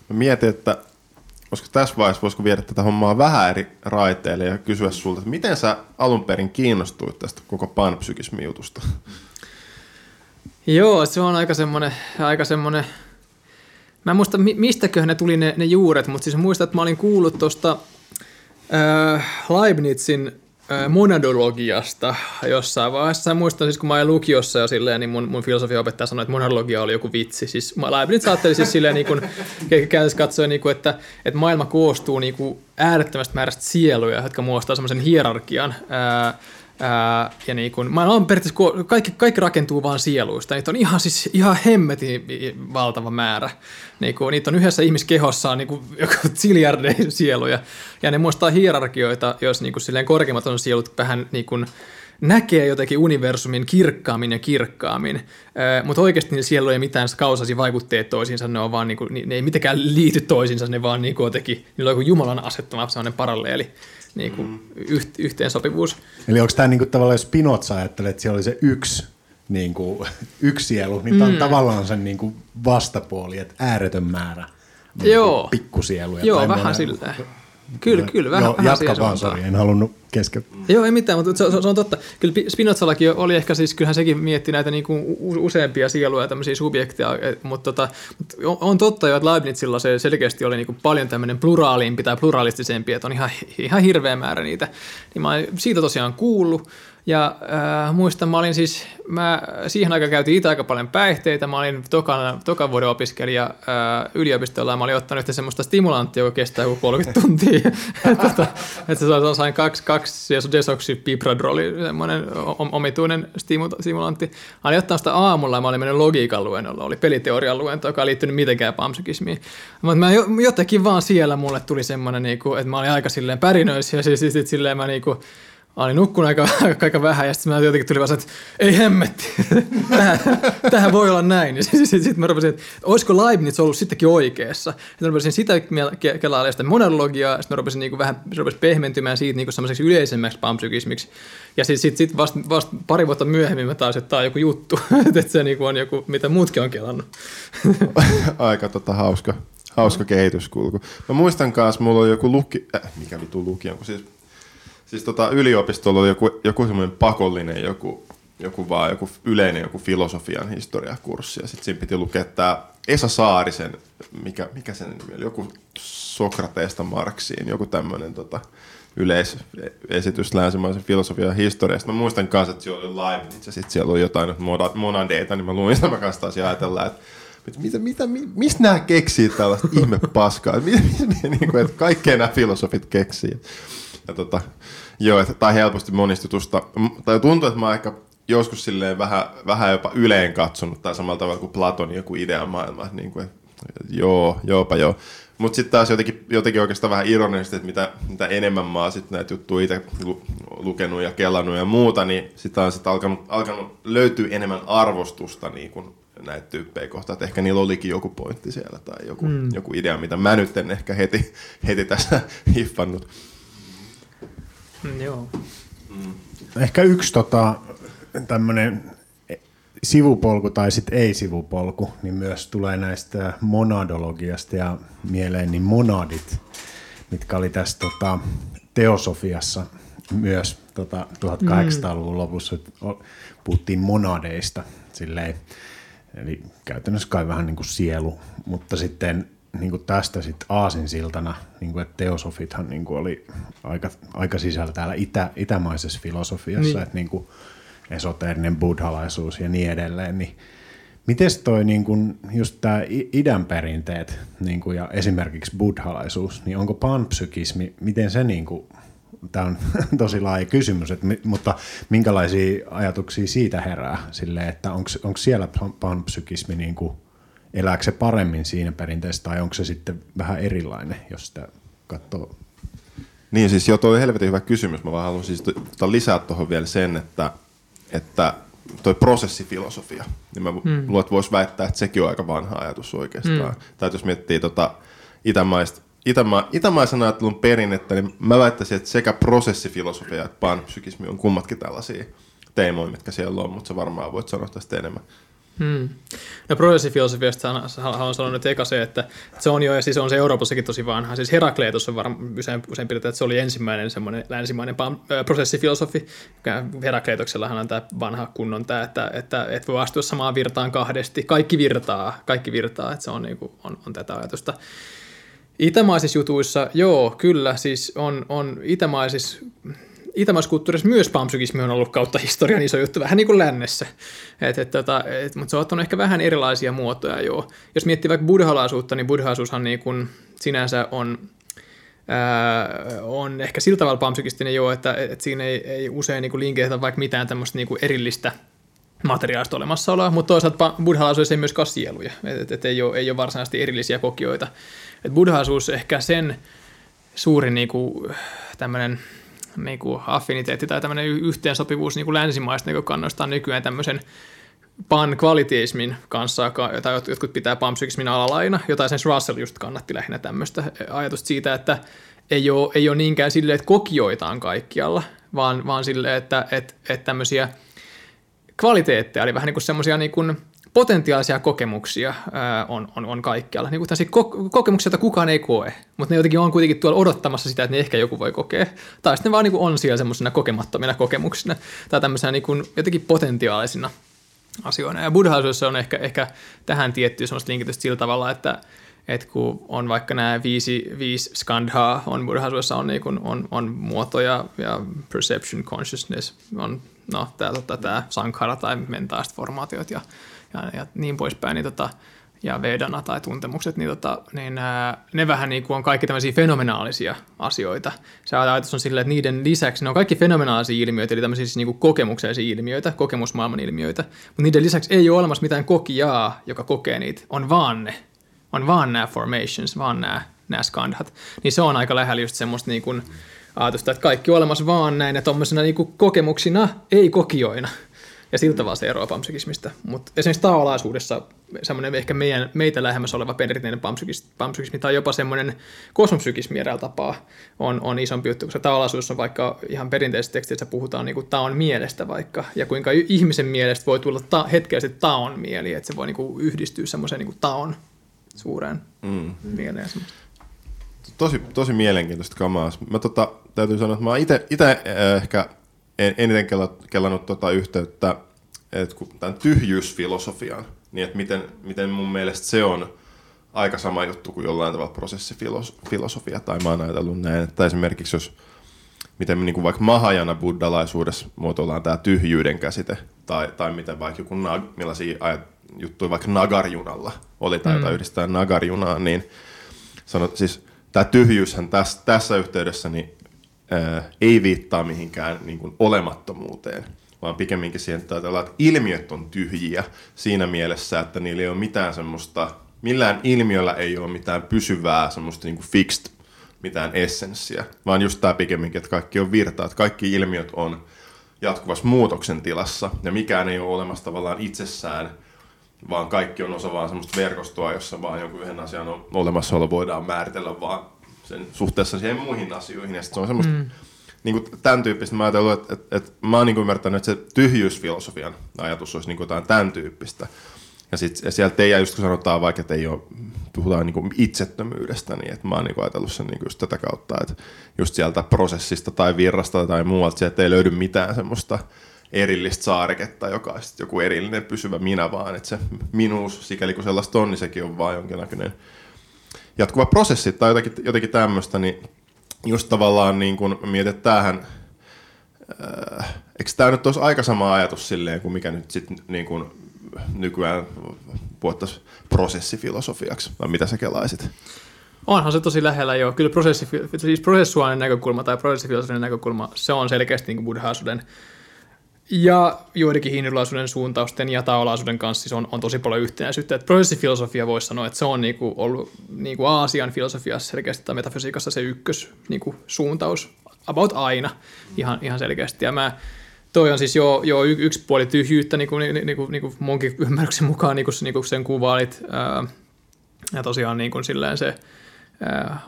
Mä mietin, että olisiko tässä vaiheessa, voisiko viedä tätä hommaa vähän eri raiteille ja kysyä sulta, että miten sä alun perin kiinnostuit tästä koko panpsykismi-jutusta? Joo, se on aika semmoinen, aika semmoinen, mä en muista mistäköhän ne tuli ne, ne juuret, mutta siis muistan, että mä olin kuullut tuosta äh, Leibnizin äh, monadologiasta jossain vaiheessa. Mä muistan siis, kun mä olin lukiossa jo silleen, niin mun, mun filosofia-opettaja sanoi, että monadologia oli joku vitsi. Siis Leibniz ajatteli siis silleen, niin kun käytännössä katsoi, niin kun, että, että maailma koostuu niin kun äärettömästä määrästä sieluja, jotka muodostavat semmoisen hierarkian. Ää, Ää, ja niin kun, maailman periaatteessa kaikki, kaikki rakentuu vaan sieluista. Niitä on ihan, siis, ihan hemmetin valtava määrä. Niin kun, niitä on yhdessä ihmiskehossa on niin ziljardeja sieluja. Ja ne muistaa hierarkioita, jos niin kun, silleen korkeimmat on sielut vähän niin kun, näkee jotenkin universumin kirkkaammin ja kirkkaammin. Ää, mutta oikeasti niillä sieluilla ei mitään kausasi vaikutteet toisiinsa. Ne, on vaan, niin kun, ne ei mitenkään liity toisiinsa. Ne vaan niin kun, jotenkin, niillä on joku Jumalan asettama sellainen paralleeli. Niin kuin mm. yhteensopivuus. Eli onko tämä niin kuin tavallaan, jos Spinoza ajattelee, että siellä oli se yksi, niin kuin, yksi sielu, niin mm. tämä on tavallaan sen niin kuin vastapuoli, että ääretön määrä niin joo. pikkusieluja. Joo, vähän monen... siltä. Kyllä, kyllä. Vähän, joo, vähän jatka vaan, sori, en halunnut keskeyttää. Joo, ei mitään, mutta se, se on totta. Kyllä Spinozallakin oli ehkä siis, kyllähän sekin mietti näitä niin kuin useampia sieluja ja tämmöisiä subjekteja, mutta tota, on totta jo, että Leibnizilla se selkeästi oli niin kuin paljon tämmöinen pluraalimpi tai pluralistisempi, että on ihan, ihan hirveä määrä niitä. Niin mä olen siitä tosiaan kuullut. Ja äh, muistan, mä olin siis, mä siihen aikaan käytin itse aika paljon päihteitä, mä olin tokan, tokan vuoden opiskelija äh, yliopistolla ja mä olin ottanut yhtä semmoista stimulanttia, joka kestää joku kolmekymmentä tuntia, tota, että se sain kaksi, kaksi ja se desoksipipradroli, semmoinen omituinen stimulantti. Mä olin ottanut sitä aamulla ja mä olin mennyt logiikan luennolla, oli peliteorian luento, joka ei liittynyt mitenkään panpsykismiin. Mutta mä jotenkin vaan siellä mulle tuli semmoinen, niinku, että mä olin aika silleen pärinöis ja siis sitten silleen mä niinku, mä olin nukkunut aika, aika vähän ja sitten mä jotenkin tuli vaan, että ei hemmetti, tähän, tähän voi olla näin. Sitten sit, sit mä rupesin, että olisiko Leibniz ollut sittenkin oikeassa. Sitten mä rupesin sitä kelaalle sitä monologiaa, sitten mä rupesin niinku vähän rupesin pehmentymään siitä niinku sellaiseksi yleisemmäksi panpsykismiksi. Ja sitten sit, sit vasta vast pari vuotta myöhemmin mä taas, että tämä on joku juttu, että se niinku on joku, mitä muutkin on kelannut. Aika tota hauska, hauska kehityskulku. Mä muistan kanssa, mulla oli joku luki, äh, mikä vitu luki, onko siis... Siis tota, yliopistolla oli joku, joku semmoinen pakollinen, joku, joku, vaan, joku yleinen joku filosofian historiakurssi. Ja sitten siinä piti lukea tämä Esa Saarisen, mikä, mikä sen nimi oli, joku Sokrateesta Marksiin, joku tämmöinen tota, yleisesitys länsimaisen filosofian historiasta. Mä muistan kanssa, että siellä oli Leibniz ja sitten siellä oli jotain monadeita, niin mä luin sitä, mä kanssa taas ajatellaan, että Mitä, mitä, mistä nämä keksii tällaista ihmepaskaa, että kaikkea nämä filosofit keksii. Ja tota, joo, että, tai helposti monistutusta. Tai tuntuu, että mä oon ehkä joskus silleen vähän, vähän jopa yleen katsonut, tai samalla tavalla kuin Platonin joku ideamaailma. Niin kuin, että joo, joopa joo. Mutta sitten taas jotenkin, jotenkin oikeastaan vähän ironisesti, että mitä, mitä enemmän mä oon sitten näitä juttuja itse lukenut ja kellannut ja muuta, niin sitä on sitten alkanut, alkanut löytyä enemmän arvostusta niin kuin näitä tyyppejä kohtaan, että ehkä niillä olikin joku pointti siellä tai joku, mm. joku idea, mitä mä nyt en ehkä heti, heti tässä hiffannut. Mm, joo. Mm. Ehkä yksi tota, tämmöinen sivupolku tai sitten ei-sivupolku, niin myös tulee näistä monadologiasta ja mieleen niin monadit, mitkä oli tässä tota, teosofiassa myös tota, tuhatkahdeksansataaluvun lopussa, puhuttiin monadeista silleen. Eli käytännössä kai vähän niin kuin sielu, mutta sitten niin kuin tästä sitten aasinsiltana, niin kuin, että teosofithan niin kuin oli aika, aika sisällä täällä itä, itämaisessa filosofiassa, niin. Että niin kuin esoteerinen buddhalaisuus ja niin edelleen. Niin mites toi niin kuin just tämä idän perinteet niin kuin ja esimerkiksi buddhalaisuus, niin onko panpsykismi, miten se niin kuin, tämä on tosi laaja kysymys, että, mutta minkälaisia ajatuksia siitä herää sille, että onko siellä panpsykismi, niin kuin, elääkö se paremmin siinä perinteessä tai onko se sitten vähän erilainen, jos sitä katsoo? Niin siis joo, tuo on helvetin hyvä kysymys. Mä vaan haluan siis ottaa lisää tuohon vielä sen, että, että toi prosessifilosofia, niin mä hmm. luulen, että voisi väittää, että sekin on aika vanha ajatus oikeastaan. Hmm. Tai jos miettii tota itämaista, Itäma- itämaisen ajattelun perinnettä, niin mä väittäisin, että sekä prosessifilosofia että panpsykismi on kummatkin tällaisia teemoja, mitkä siellä on, mutta sä varmaan voit sanoa tästä enemmän. Hmm. No prosessifilosofiasta haluan sanoa nyt eka se, että se on jo, ja siis on se Euroopassakin tosi vanha. Siis Herakleitos on varmaan usein, usein pidetään, että se oli ensimmäinen semmoinen länsimainen pan- prosessifilosofi. Herakleitoksellahan on tämä vanha kunnon tämä, että, että et voi astua samaan virtaan kahdesti. Kaikki virtaa, kaikki virtaa, että se on, niin kuin, on, on tätä ajatusta. Itämaisissa jutuissa, joo, kyllä, siis on, on itämaisissa, itämaiskulttuurissa myös panpsykismi on ollut kautta historian iso juttu, vähän niin kuin lännessä, et, et, tota, et, mutta se on ottanut ehkä vähän erilaisia muotoja, joo. Jos miettii vaikka buddhalaisuutta, niin buddhalaisuushan niin kuin sinänsä on Öö, on ehkä sillä tavalla panpsykistinen jo, että et siinä ei, ei usein niinku linkehtä vaikka mitään tämmöistä niinku erillistä materiaalista olemassaoloa, mutta toisaalta buddhalaisuus ei myöskään sieluja, että et, et ei, ei ole varsinaisesti erillisiä kokijoita. Et buddhalaisuus ehkä sen suuri niinku, tämmöinen niinku affiniteetti tai tämmöinen yhteensopivuus niinku länsimaista näkökannoista on nykyään tämmöisen pan-kvalitismin kanssa, jota jotkut pitää panpsykismin alalaina, jota sen Russell just kannatti lähinnä tämmöistä ajatusta siitä, että ei ole, ei ole niinkään silleen, että kokijoita on kaikkialla, vaan, vaan silleen, että, että, että tämmöisiä kvaliteetteja, eli vähän niin kuin semmoisia niin kuin potentiaalisia kokemuksia on, on, on kaikkialla. Niin kuin kokemuksia, joita kukaan ei koe, mutta ne jotenkin on kuitenkin tuolla odottamassa sitä, että ne ehkä joku voi kokea. Tai sitten ne vaan niin kuin on siellä semmoisina kokemattomina kokemuksina tai tämmöisenä niin kuin jotenkin potentiaalisina asioina. Ja buddhalaisuudessa on ehkä, ehkä tähän tiettyä semmoista linkitystä sillä tavalla, että, että kun on vaikka nämä viisi, viisi skandhaa, on buddhalaisuudessa on, niin kuin, on, on muoto ja, ja perception, consciousness, on no, tämä, tota, tämä sankhara tai mentaaliset formaatiot ja, ja, ja niin poispäin, niin, tota, ja vedana tai tuntemukset, niin, tota, niin ää, ne vähän niin kuin on kaikki tämmöisiä fenomenaalisia asioita. Se ajatus on silleen, että niiden lisäksi ne on kaikki fenomenaalisia ilmiöitä, eli tämmöisiä siis niin kuin kokemuksellisia ilmiöitä, kokemusmaailman ilmiöitä, mutta niiden lisäksi ei ole olemassa mitään kokijaa, joka kokee niitä, on vaan ne, on vaan nämä formations, vaan nämä, nämä skandhat. Niin se on aika lähellä just semmoista niin kuin ajatusta, että kaikki on olemassa vaan näin ja tuommoisena niin kuin kokemuksina, ei kokijoina. Ja siltä tavalla se eroaa panpsykismista. Mutta esimerkiksi taolaisuudessa semmoinen ehkä meidän, meitä lähemmässä oleva perinteinen panpsykismi, panpsykismi tai jopa semmoinen kosmopsykismi eräällä tapaa on, on isompi juttu, koska taolaisuudessa on vaikka ihan perinteisessä tekstissä puhutaan niin kuin taon mielestä vaikka, ja kuinka ihmisen mielestä voi tulla ta- hetkellisesti taon mieli, että se voi niin kuin yhdistyä semmoiseen niin kuin taon suureen mm. mieleen. Tosi, tosi mielenkiintoista kamaa. Mä tota, täytyy sanoa, että mä oon ite ehkä eniten kellannut tota yhteyttä että tämän tyhjyysfilosofiaan, niin että miten, miten mun mielestä se on aika sama juttu kuin jollain tavalla prosessifilosofia, tai mä oon ajatellut näin, että esimerkiksi jos miten niin kuin vaikka mahajana buddhalaisuudessa muotoillaan tämä tyhjyyden käsite, tai, tai miten vaikka joku, millaisia juttuja vaikka nagarjunalla oli, tai jota mm. yhdistää nagarjunaan, niin sanot, siis tämä tyhjyyshän tässä, tässä yhteydessä niin ei viittaa mihinkään niin kuin olemattomuuteen, vaan pikemminkin siihen, että, että ilmiöt on tyhjiä siinä mielessä, että niillä ei ole mitään semmoista, millään ilmiöllä ei ole mitään pysyvää, semmoista niin kuin fixed, mitään essenssiä, vaan just tämä pikemminkin, että kaikki on virtaa, että kaikki ilmiöt on jatkuvassa muutoksen tilassa, ja mikään ei ole olemassa tavallaan itsessään, vaan kaikki on osa vaan semmoista verkostoa, jossa vaan jonkun yhden asian on olemassaolo voidaan määritellä vaan sen suhteessa siihen muihin asioihin, ja se on semmoista mm. niin kuin tämän tyyppistä. Mä ajattelin, että, että, että mä oon niin kuin ymmärtänyt, että se tyhjyysfilosofian ajatus olisi niin kuin jotain tämän tyyppistä. Ja sitten siellä teidän, just kun sanotaan vaikka, että ei ole, puhutaan niin kuin itsettömyydestä, niin että mä oon niin kuin ajatellut sen niin kuin just tätä kautta, että just sieltä prosessista tai virrasta tai muualta, sieltä ei löydy mitään semmoista erillistä saareketta, joka on sitten joku erillinen pysyvä minä, vaan että se minuus, sikäli kun sellaista on, niin sekin on vaan jonkinlainen jatkuva prosessi tai jotakin, jotakin tämmöistä, niin just tavallaan niin kuin mietit, että tämähän, äh, eikö tämä nyt olisi aika sama ajatus silleen, kuin mikä nyt sitten niin kuin nykyään puhuttaisiin prosessifilosofiaksi, vai mitä sä kelaisit? Onhan se tosi lähellä jo. Kyllä prosessifi- siis prosessuaalinen näkökulma tai prosessifilosofinen näkökulma, se on selkeästi niin kuin buddhaisuuden ja joidenkin hindulaisuuden suuntausten ja taolaisuuden kanssa siis on, on tosi paljon yhtenäisyyttä. Että prosessifilosofia voisi sanoa, että se on niinku ollut niinku Aasian filosofiassa selkeästi tai metafysiikassa se ykkös niinku suuntaus about aina ihan, ihan selkeästi. Ja mä, toi on siis jo, jo y, yksi puoli tyhjyyttä, niin kuin ni, ni, ni, ni, munkin ymmärryksen mukaan niin kuin, niin kuin sen kuvailit. Ää, ja tosiaan niin kuin silleen se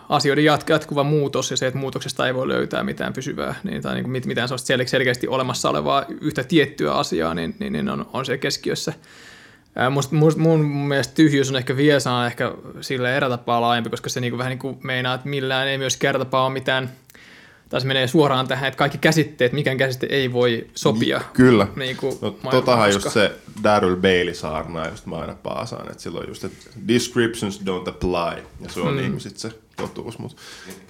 asioiden jatkuva muutos ja se, että muutoksesta ei voi löytää mitään pysyvää niin, tai niin kuin mitään sellaista selkeästi olemassa olevaa yhtä tiettyä asiaa, niin, niin, niin on, on siellä keskiössä. Ää, must, must, mun mielestä tyhjyys on ehkä viesana ehkä sillä erätapaa laajempi, koska se niin kuin vähän niin kuin meinaa, että millään ei myös kertapaa ole mitään, tai se menee suoraan tähän, että kaikki käsitteet, mikään käsite ei voi sopia. Kyllä. Niin kuin no, totahan just se Daryl Bailey saarnaa, just mä aina paasaan, että silloin just, että descriptions don't apply, ja se on mm. niin kuin sit se totuus, mutta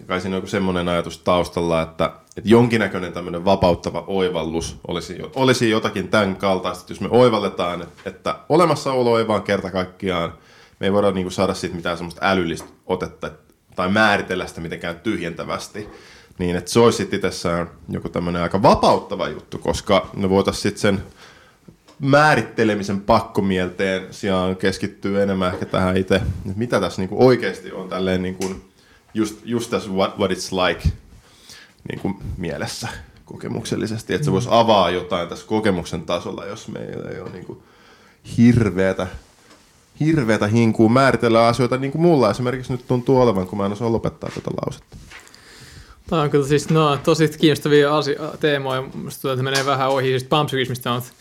kai siinä on semmoinen ajatus taustalla, että, että jonkinnäköinen tämmöinen vapauttava oivallus olisi, olisi jotakin tämän kaltaista, että jos me oivalletaan, että, että olemassaolo ei vaan kerta kaikkiaan, me ei voida niin kuin saada siitä mitään semmoista älyllistä otetta, tai määritellä sitä mitenkään tyhjentävästi. Niin, että se olisi sitten itsessään joku tämmöinen aika vapauttava juttu, koska me voitaisiin sitten sen määrittelemisen pakkomielteen sijaan keskittyä enemmän ehkä tähän itse, mitä tässä niinku oikeasti on tälleen niinku just, just tässä what, what it's like niinku mielessä kokemuksellisesti. Että se voisi avaa jotain tässä kokemuksen tasolla, jos meillä ei ole niinku hirveätä, hirveätä hinkua määritellä asioita niin kuin mulla esimerkiksi nyt tuntuu olevan, kun mä en osaa lopettaa tätä lausetta. Tämä on kyllä siis no, tosi kiinnostavia asio- teemoja. Minusta tuntuu, että menee vähän ohi siis panpsykismista, mutta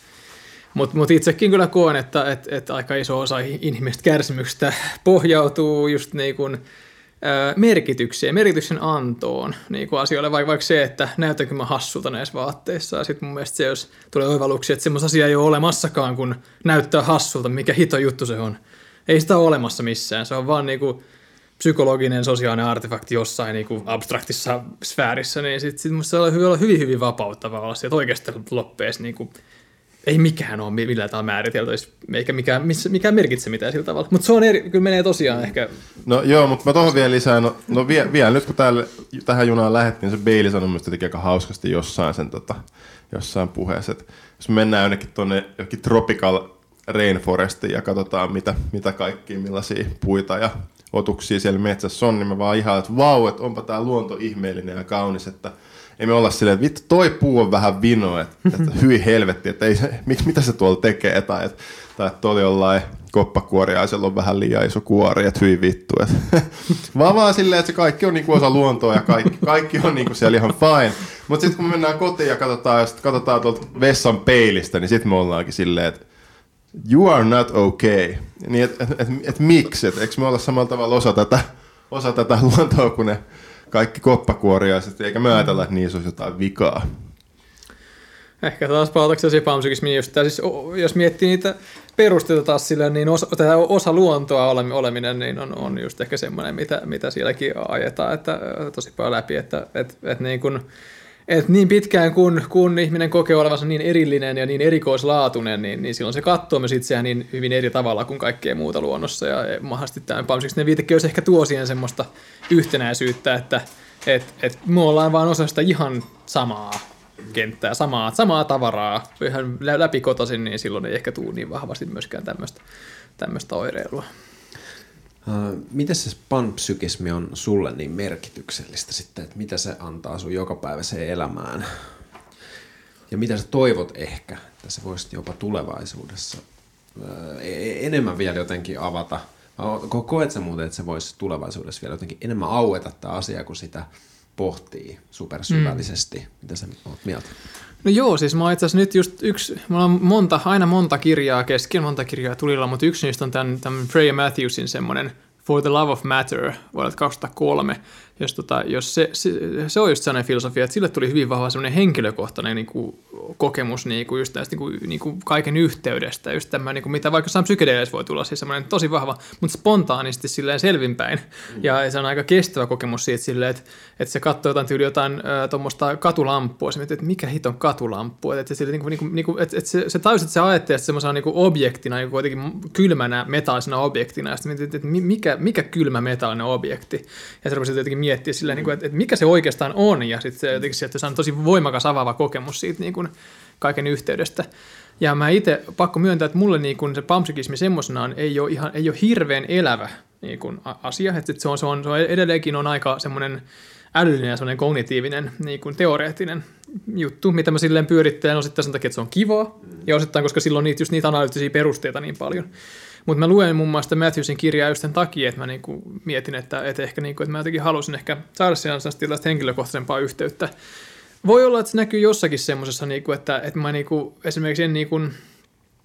mut, mut itsekin kyllä koen, että et, et aika iso osa inhimillistä kärsimyksistä pohjautuu just niin kuin, äh, merkitykseen, merkityksen antoon niin kuin asioille. Vaikka, vaikka se, että näytänkö mä hassulta näissä vaatteissa. Ja sitten mun mielestä se, jos tulee oivalluksia, että semmoista asiaa ei ole olemassakaan, kun näyttää hassulta, mikä hito juttu se on. Ei sitä ole olemassa missään. Se on vaan niin kuin psykologinen, sosiaalinen artefakti jossain niin kuin abstraktissa sfäärissä, niin sitten sit musta on hyvin, hyvin, hyvin vapauttava olla se, että oikeastaan loppeessa niin kuin, ei mikään ole millään tavalla määriteltävissä, eikä mikään, missä, mikään merkitse mitään sillä tavalla. Mutta se on eri, kyllä menee tosiaan ehkä. No joo, mutta mä tuohon vielä lisään, no, no vielä, vielä nyt kun täällä, tähän junaan lähdettiin, se Bailey sanoi minusta teki aika hauskasti jossain sen tota, jossain puheessa, että jos mennään jonnekin tuonne jokin tropical rainforestiin ja katsotaan mitä, mitä kaikkia, millaisia puita ja otuksia siellä metsässä on, niin mä vaan ihan, että vau, että onpa tää luonto ihmeellinen ja kaunis, että ei me olla silleen, että vittu, toi puu on vähän vino, että, että hyi helvetti, että ei se, mit, mitä se tuolla tekee, tai että, tai että oli jollain koppakuoriaisella on vähän liian iso kuori, että hyi vittu, että vaan vaan silleen, että se kaikki on niinku osa luontoa ja kaikki, kaikki on niinku siellä ihan fine, mutta sitten kun me mennään kotiin ja katsotaan, ja sitten katsotaan tuolta vessan peilistä, niin sitten me ollaankin silleen, että you are not okay. Niin et, et, et, et miksi? Et, eikö me olla samalla tavalla osa tätä, osa tätä luontoa kuin ne kaikki koppakuoriaiset, eikä me ajatella, että niissä olisi jotain vikaa. Ehkä taas palautuksessa panpsykismiin, just tämä, siis, jos miettii niitä perusteita taas sillä, niin osa, osa luontoa oleminen niin on, on just ehkä semmoinen, mitä, mitä sielläkin ajetaan että, tosi paljon läpi, että et, et niin kuin Et niin pitkään, kun, kun ihminen kokee olevansa niin erillinen ja niin erikoislaatuinen, niin, niin silloin se katsoo myös itseään niin hyvin eri tavalla kuin kaikkea muuta luonnossa. Ja mahdollisesti tämän panpsykistinen viitekeys ehkä tuo siihen semmoista yhtenäisyyttä, että et, et me ollaan vaan osa sitä ihan samaa kenttää, samaa, samaa tavaraa. Ihan läpikotaisin, niin silloin ei ehkä tule niin vahvasti myöskään tämmöistä oireilua. Miten se panpsykismi on sulle niin merkityksellistä sitten, että mitä se antaa sun jokapäiväiseen elämään ja mitä sä toivot ehkä, että se voisit jopa tulevaisuudessa enemmän vielä jotenkin avata? Koet sä muuten, että se voisi tulevaisuudessa vielä jotenkin enemmän aueta tämä asia, kun sitä pohtii supersyvällisesti? Mm. Mitä sä oot mieltä? No joo, siis mä oon itse asiassa nyt just yksi, mulla on monta, aina monta kirjaa kesken, monta kirjaa tulilla, mutta yksi niistä on tämän, tämän Freya Mathewsin semmoinen For the Love of Matter vuodelta kaksituhattakolme, jos, tota, jos se, se, se on just sellainen filosofia, että sille tuli hyvin vahva semmoinen henkilökohtainen niin kuin, kokemus niin kuin, just näistä niin kuin, niin kuin kaiken yhteydestä, just tämmöinen, niin kuin, mitä vaikka jossain psykedeelissä voi tulla, siis semmoinen tosi vahva, mutta spontaanisti silleen selvinpäin, ja se on aika kestävä kokemus siitä silleen, että, että se katsoo jotain tyyli jotain tuommoista katulamppua, se miettii, että mikä hiton katulamppua, että se, niin kuin, niin kuin, että, että se, se tajusit, että se ajattelee semmoisena niin kuin objektina, niin kuin jotenkin kylmänä metallisena objektina, ja sitten miettii, että mikä, mikä kylmä metallinen objekti, ja se rupesit jotenkin miettiä sillä, että mikä se oikeastaan on, ja sitten jotenkin sieltä se on tosi voimakas avaava kokemus siitä niin kuin kaiken yhteydestä. Ja mä itse pakko myöntää, että mulle niin kuin se panpsykismi semmoisenaan ei ole, ihan, ei ole hirveän elävä niin kuin asia, että se on, se on, se on edelleenkin on aika semmoinen älyllinen ja semmoinen kognitiivinen niin kuin teoreettinen juttu, mitä mä silleen pyörittelen osittain sen takia, että se on kivaa, ja osittain, koska silloin niitä, just niitä analyyttisiä perusteita niin paljon. Mutta mä luen muun muassa Matthewsin kirjaa just sen takia, että mä niinku mietin, että, et ehkä niinku, että mä jotenkin halusin ehkä saada sellaista henkilökohtaisempaa yhteyttä. Voi olla, että se näkyy jossakin semmoisessa, niinku, että, että mä niinku, esimerkiksi en niinku,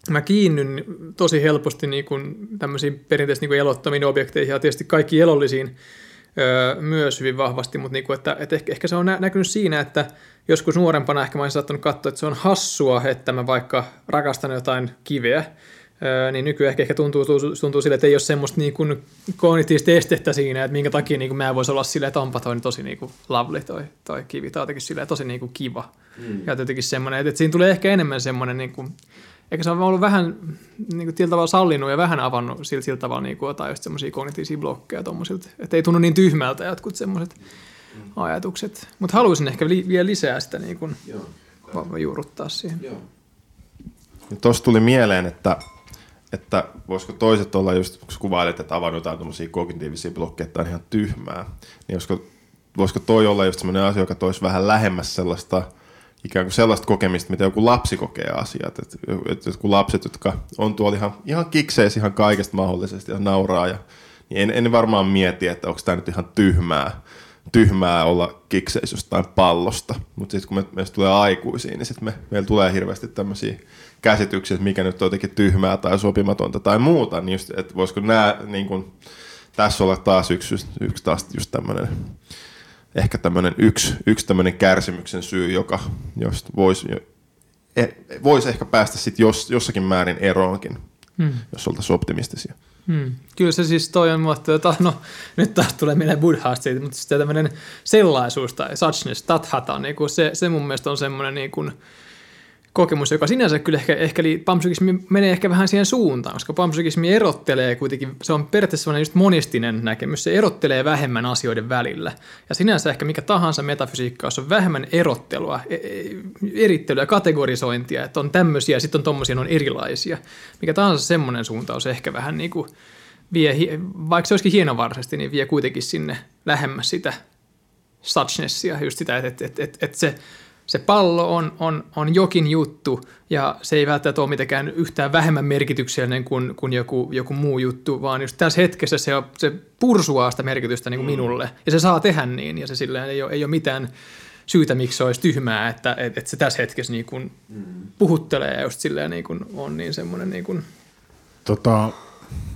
mä kiinnyn tosi helposti niinku tämmöisiin perinteisesti niinku elottomiin objekteihin ja tietysti kaikki elollisiin öö, myös hyvin vahvasti, mutta niinku, että, että ehkä, ehkä se on nä- näkynyt siinä, että joskus nuorempana ehkä mä olisin saattanut katsoa, että se on hassua, että mä vaikka rakastan jotain kiveä, niin nykyään ehkä, ehkä tuntuu, tuntuu sille, että ei ole semmoista niin kuin kognitiivista estettä siinä, että minkä takia niin kuin mä voisin olla silleen, että onpa toi niin tosi niin kuin lovely toi, toi kivi, tai jotenkin silleen tosi niin kuin kiva. Mm. Ja jotenkin semmoinen, että, että siinä tulee ehkä enemmän semmoinen niin kuin Eikä se on ollut vähän niin kuin, sillä tavalla sallinut ja vähän avannut sillä, sillä tavalla niin kuin, jotain just semmoisia kognitiivisia blokkeja tommosilta. Että ei tunnu niin tyhmältä jotkut semmoiset mm. ajatukset. Mutta haluaisin ehkä li- vielä lisää sitä niin kuin, va- juurruttaa siihen. Tuossa tuli mieleen, että, että voisiko toiset olla just, kun kuvailet, että avannut jotain tommosia kognitiivisia blokkeja, että on ihan tyhmää. Niin voisiko, voisiko toi olla just semmoinen asia, joka toisi vähän lähemmäs sellaista ikään kuin sellaista kokemista, mitä joku lapsi kokee asiat. Että et jotkut lapset, jotka on tuolla ihan, ihan kikseissä ihan kaikesta mahdollisesti ja nauraa, ja, niin en, en varmaan mieti, että onko tämä nyt ihan tyhmää, tyhmää olla kikseissä jostain pallosta. Mutta sitten kun me, meistä tulee aikuisiin, niin sitten me, meillä tulee hirveästi tämmöisiä käsityksiä, että mikä nyt on jotenkin tyhmää tai sopimatonta tai muuta. Niin just, että voisiko nämä, niin kun, tässä olla taas yksi, yksi taas just tämmöinen... Ehkä tämmöinen yksi, yksi tämmöinen kärsimyksen syy, joka josta voisi eh, vois ehkä päästä sit jos, jossakin määrin eroonkin, hmm. jos oltaisiin optimistisia. Hmm. Kyllä se siis toi on, että no, nyt taas tulee mieleen buddhaasta siitä, mutta sitten tämmöinen sellaisuus tai satsnes, tathata, niin se, se mun mielestä on semmoinen niin kuin kokemus, joka sinänsä kyllä ehkä, ehkä panpsykismi menee ehkä vähän siihen suuntaan, koska panpsykismi erottelee kuitenkin, se on periaatteessa sellainen just monistinen näkemys, se erottelee vähemmän asioiden välillä. Ja sinänsä ehkä mikä tahansa metafysiikka, on vähemmän erottelua, erittelyä, kategorisointia, että on tämmöisiä ja sitten on tommosia, ne on erilaisia. Mikä tahansa semmoinen suuntaus ehkä vähän niin kuin vie, vaikka se olisikin hienovarisesti, niin vie kuitenkin sinne lähemmäs sitä suchnessia, just sitä, että, että, että, että se... Se pallo on, on, on jokin juttu ja se ei välttämättä ole mitenkään yhtään vähemmän merkityksellinen kuin, kuin joku, joku muu juttu, vaan just tässä hetkessä se, se pursuaa sitä merkitystä niin kuin mm. minulle ja se saa tehdä niin ja se silleen ei ole, ei ole mitään syytä, miksi se olisi tyhmää, että, että, että se tässä hetkessä niin kuin mm. puhuttelee ja just silleen niin kuin on niin semmoinen niin kuin... Tota,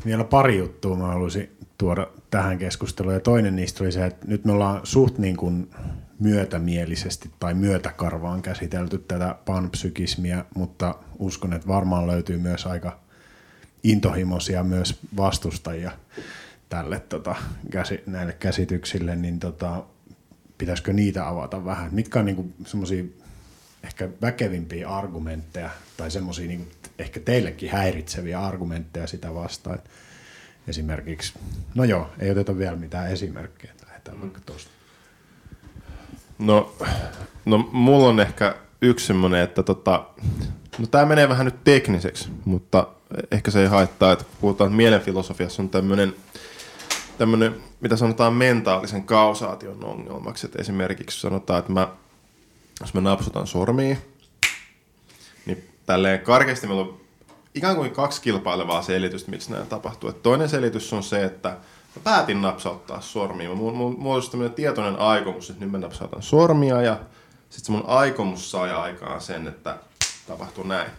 vielä pari juttua mä haluaisin tuoda tähän keskusteluun ja toinen niistä oli se, että nyt me ollaan suht niin kuin... myötämielisesti tai myötäkarvaan käsitelty tätä panpsykismiä, mutta uskon, että varmaan löytyy myös aika intohimoisia myös vastustajia tälle, tota, käsi, näille käsityksille, niin tota, pitäisikö niitä avata vähän? Mitkä on niinku semmoisia ehkä väkevimpiä argumentteja tai semmoisia niinku ehkä teillekin häiritseviä argumentteja sitä vastaan? Esimerkiksi, no joo, ei oteta vielä mitään esimerkkejä, lähdetään vaikka tuosta. No, no mulla on ehkä yksi semmoinen, että tota, no tää menee vähän nyt tekniseksi, mutta ehkä se ei haittaa, että puhutaan, että mielenfilosofiassa on tämmöinen, tämmöinen, mitä sanotaan mentaalisen kausaation ongelmaksi, että esimerkiksi sanotaan, että mä, jos mä napsutan sormiin, niin tälleen karkeasti meillä on ikään kuin kaksi kilpailevaa selitystä, miksi näin tapahtuu. Että toinen selitys on se, että mä päätin napsauttaa sormia. Mulla olisi tämmöinen tietoinen aikomus, että nyt mä napsautan sormia ja sitten se mun aikomus sai aikaan sen, että tapahtuu näin.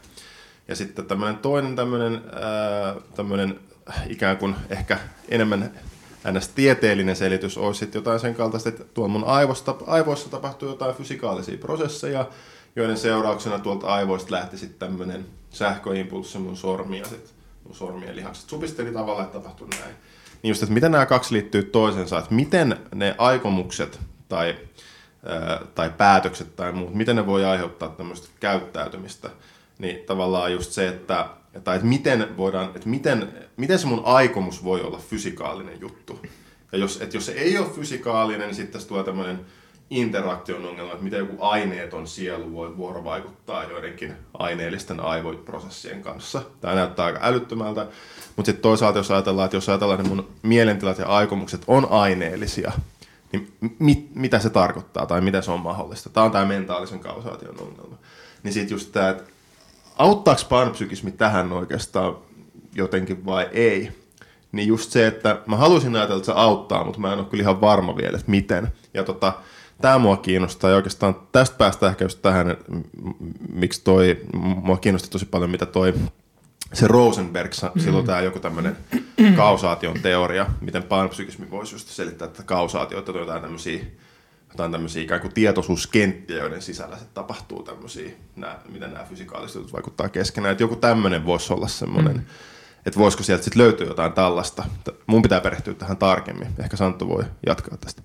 Ja sitten tämmöinen toinen tämmöinen, ää, tämmöinen ikään kuin ehkä enemmän ns. Tieteellinen selitys olisi sitten jotain sen kaltaista, että tuolla mun aivosta, aivoissa tapahtuu jotain fysikaalisia prosesseja, joiden seurauksena tuolta aivoista lähti sitten tämmöinen sähköimpulssi mun sormia, sit mun sormien lihakset supisteli tavallaan, että tapahtui näin. Niin just, että miten nämä kaksi liittyy toisensa, että miten ne aikomukset tai, ää, tai päätökset tai muut, miten ne voi aiheuttaa tämmöistä käyttäytymistä, niin tavallaan just se, että, tai että miten voidaan, että miten, miten se mun aikomus voi olla fysikaalinen juttu. Ja jos, että jos se ei ole fysikaalinen, niin sitten tulee tämmöinen interaktion ongelma, että miten joku aineeton sielu voi vuorovaikuttaa joidenkin aineellisten aivoprosessien kanssa. Tämä näyttää aika älyttömältä, mutta sitten toisaalta jos ajatellaan, että jos ajatellaan, että mun mielentilat ja aikomukset on aineellisia, niin mit, mitä se tarkoittaa tai mitä se on mahdollista? Tämä on tämä mentaalisen kausaation ongelma. Niin sitten just tämä, että auttaako panpsykismi tähän oikeastaan jotenkin vai ei? Niin just se, että mä haluaisin ajatella, että se auttaa, mutta mä en ole kyllä ihan varma vielä, että miten. Ja tota... Tämä mua kiinnostaa ja oikeastaan tästä päästään ehkä just tähän, miksi toi, mua kiinnosti tosi paljon, mitä toi se Rosenberg, mm-hmm. silloin tämä joku tämmöinen kausaation teoria, miten panpsykismi voisi just selittää tätä kausaatiota, jotain tämmöisiä, jotain tämmöisiä ikään kuin tietoisuuskenttiä, joiden sisällä se tapahtuu tämmöisiä, nämä, miten nämä fysikaaliset jutut vaikuttaa keskenään, että joku tämmöinen voisi olla semmoinen, mm-hmm. että voisiko sieltä sitten löytyä jotain tällaista. Mun pitää perehtyä tähän tarkemmin, ehkä Santtu voi jatkaa tästä.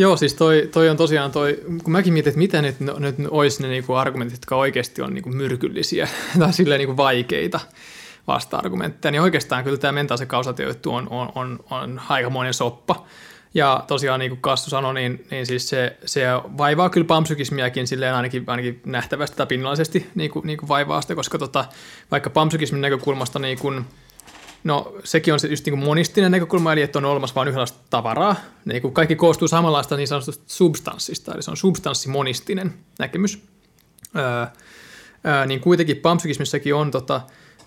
Joo, siis toi, toi on tosiaan toi, kun mäkin mietin, että mitä nyt, no, nyt olisi ne niinku argumentit, jotka oikeasti on niinku myrkyllisiä tai silleen niinku vaikeita vasta-argumentteja, niin oikeastaan kyllä tämä mentaalisen kausaatio-juttu on, on, on, on aikamoinen soppa. Ja tosiaan niin kuin Kassu sanoi, niin, niin siis se, se vaivaa kyllä panpsykismiäkin silleen ainakin, ainakin nähtävästi tai pinnallisesti niin kuin, niin kuin vaivaa sitä, koska tota, vaikka panpsykismin näkökulmasta niin kuin, no sekin on se just niin kuin monistinen näkökulma, eli että on olemassa vain yhdenlaista tavaraa. Niin kuin kaikki koostuu samanlaista niin sanotusta substanssista, eli se on substanssi-monistinen näkemys. Öö, öö, niin kuitenkin panpsykismissäkin on, tota,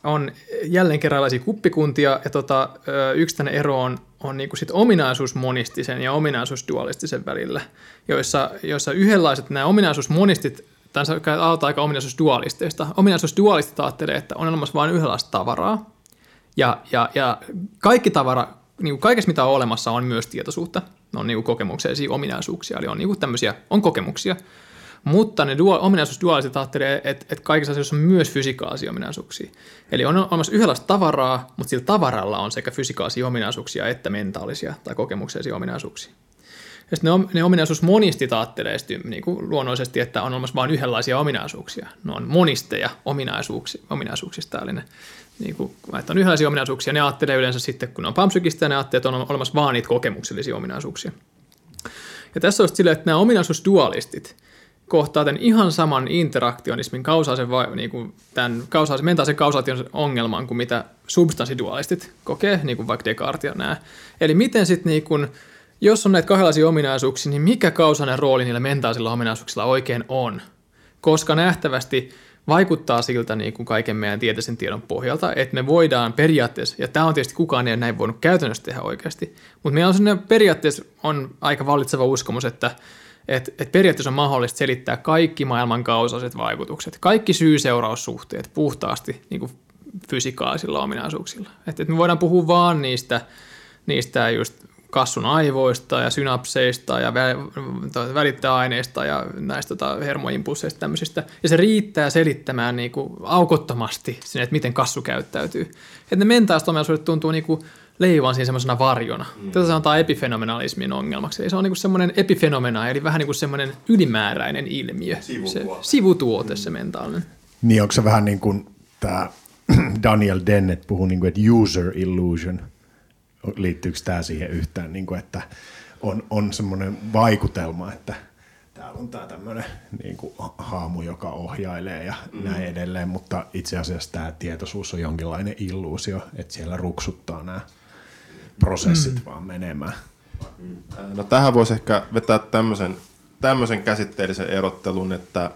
on jälleen kerranlaisia kuppikuntia, ja tota, öö, yksi tänne ero on, on niinku sit ominaisuus monistisen ja ominaisuus dualistisen välillä, joissa, joissa yhdenlaiset nämä ominaisuus monistit, tämän aloitetaan aika ominaisuus dualisteista. Ominaisuus dualistit ajattelee, että on olemassa vain yhdenlaista tavaraa, ja, ja, ja kaikki tavara, niinku kaikessa mitä on olemassa, on myös tietoisuutta. Ne on niinku kokemuksellisia ominaisuuksia, eli on niinku tämmöisiä, on kokemuksia. Mutta ne dual, ominaisuus dualistit ajattelee, että, että kaikissa asioissa on myös fysikaalisia ominaisuuksia. Eli on olemassa yhdenlaista tavaraa, mutta sillä tavaralla on sekä fysikaalisia ominaisuuksia että mentaalisia tai kokemuksellisia ominaisuuksia. Ja sitten ne, ne ominaisuus monistit ajattelee niin luonnollisesti, että on olemassa vain yhdenlaisia ominaisuuksia. Ne on monisteja ominaisuuksista, eli ne, niin kuin, että on yhdenlaisia ominaisuuksia. Ne ajattelee yleensä sitten, kun ne on panpsykistä, ne ajattelee, että on olemassa vain niitä kokemuksellisia ominaisuuksia. Ja tässä on silleen, että nämä ominaisuusdualistit kohtaa tämän ihan saman interaktionismin kausaalisen, niin kuin tämän kausaalisen, mentaalisen kausaation ongelman kuin mitä substanssidualistit kokee, niin kuin vaikka Descartes ja nämä. Eli miten sitten, niin kuin, jos on näitä kahdenlaisia ominaisuuksia, niin mikä kausaalinen rooli niillä mentaalisilla ominaisuuksilla oikein on? Koska nähtävästi vaikuttaa siltä niin kuin kaiken meidän tieteisen tiedon pohjalta, että me voidaan periaatteessa, ja tämä on tietysti kukaan ei näin voinut käytännössä tehdä oikeasti, mutta meillä on sellainen periaatteessa on aika vallitseva uskomus, että Että et periaatteessa on mahdollista selittää kaikki maailman kausaaliset vaikutukset, kaikki syy-seuraussuhteet puhtaasti niin kuin fysikaalisilla ominaisuuksilla. Että et me voidaan puhua vaan niistä, niistä just kassun aivoista ja synapseista ja vä- välittäjäaineista ja näistä tota, hermoimpulseista tämmöisistä. Ja se riittää selittämään niin kuin aukottomasti sen, että miten kassu käyttäytyy. Että ne mentaaliset ominaisuudet tuntuu niin kuin leivan siinä semmoisena varjona. Mm. Tätä sanotaan epifenomenalismin ongelmaksi. Eli se on niinku semmoinen epifenomena, eli vähän niinku semmoinen ylimääräinen ilmiö. Sivutuote. Se, sivutuote mm. se mentaalinen. Niin onko se vähän niin kuin tämä Daniel Dennett puhuu, niin kuin, että user illusion. Liittyykö tämä siihen yhtään, niin kuin, että on, on semmoinen vaikutelma, että täällä on tämä tämmöinen niin kuin haamu, joka ohjailee ja mm. näin edelleen, mutta itse asiassa tämä tietoisuus on jonkinlainen illuusio, että siellä ruksuttaa nämä prosessit mm. vaan menemään. No tähän voisi ehkä vetää tämmöisen, tämmöisen käsitteellisen erottelun, että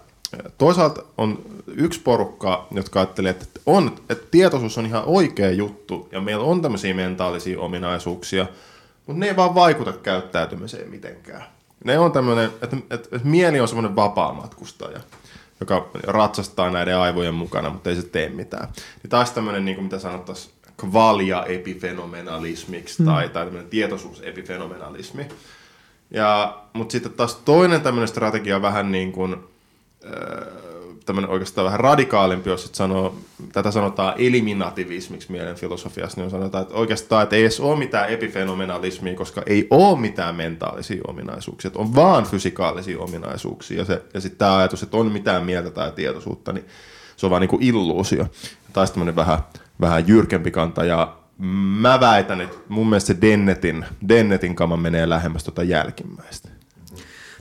toisaalta on yksi porukka, jotka ajattelee, että, on, että tietoisuus on ihan oikea juttu ja meillä on tämmöisiä mentaalisia ominaisuuksia, mutta ne ei vaan vaikuta käyttäytymiseen mitenkään. Ne on tämmöinen, että, että mieli on semmoinen vapaamatkustaja, joka ratsastaa näiden aivojen mukana, mutta ei se tee mitään. Ja taas tämmöinen, niin kuin mitä sanottaisiin, kvalia-epifenomenalismiksi mm. tai, tai tämmöinen tietoisuusepifenomenalismi. Ja, mutta sitten taas toinen tämmöinen strategia vähän niin kuin, tämmöinen oikeastaan vähän radikaalimpi, jos sanoo, tätä sanotaan eliminativismiksi mielen filosofiassa, niin sanotaan, että oikeastaan että ei edes ole mitään epifenomenalismia, koska ei ole mitään mentaalisia ominaisuuksia, on vaan fysikaalisia ominaisuuksia, ja, se, ja sitten tämä ajatus, että on mitään mieltä tai tietoisuutta, niin se on vaan niin kuin illuusio. Tai sitten vähän, vähän jyrkempi kanta, ja mä väitän, että mun mielestä se Dennetin, Dennetin kama menee lähemmäs tuota jälkimmäistä.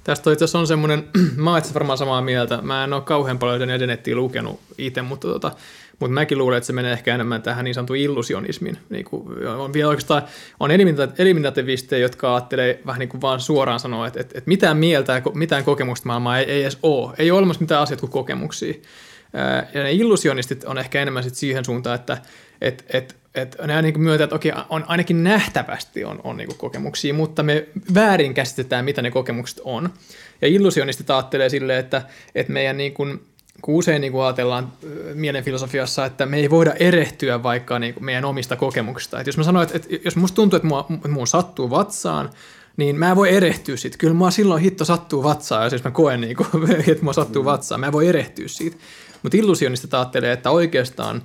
Tästä itse asiassa on semmoinen, mä oon itse varmaan samaa mieltä, mä en ole kauhean paljon Dennettiä lukenut itse, mutta, tota, mutta mäkin luulen, että se menee ehkä enemmän tähän niin sanotun illusionismiin. Niin on vielä oikeastaan on eliminativisteja, jotka ajattelee vähän niin kuin vaan suoraan sanoa, että, että, että mitään mieltä, mitään kokemusta maailmaa ei, ei edes ole. Ei ole olemassa mitään asiat kuin kokemuksia. Ja ne illusionistit on ehkä enemmän sit siihen suuntaan, että et, et, et nämä niin myöntää, että okei, on ainakin nähtävästi on, on niin kokemuksia, mutta me väärin käsitetään, mitä ne kokemukset on. Ja illusionistit ajattelee silleen, että, että meidän niin kuin, kun usein niin kuin ajatellaan mielenfilosofiassa, että me ei voida erehtyä vaikka niin meidän omista kokemuksista. Että jos mä sanon, että, että jos musta tuntuu, että mua, mun sattuu vatsaan, niin mä en voi erehtyä siitä. Kyllä mua silloin hitto sattuu vatsaan, ja siis mä koen, niin kuin, että mua sattuu vatsaan. Mä en voi erehtyä siitä. Mutta illusionistit ajattelee, että oikeastaan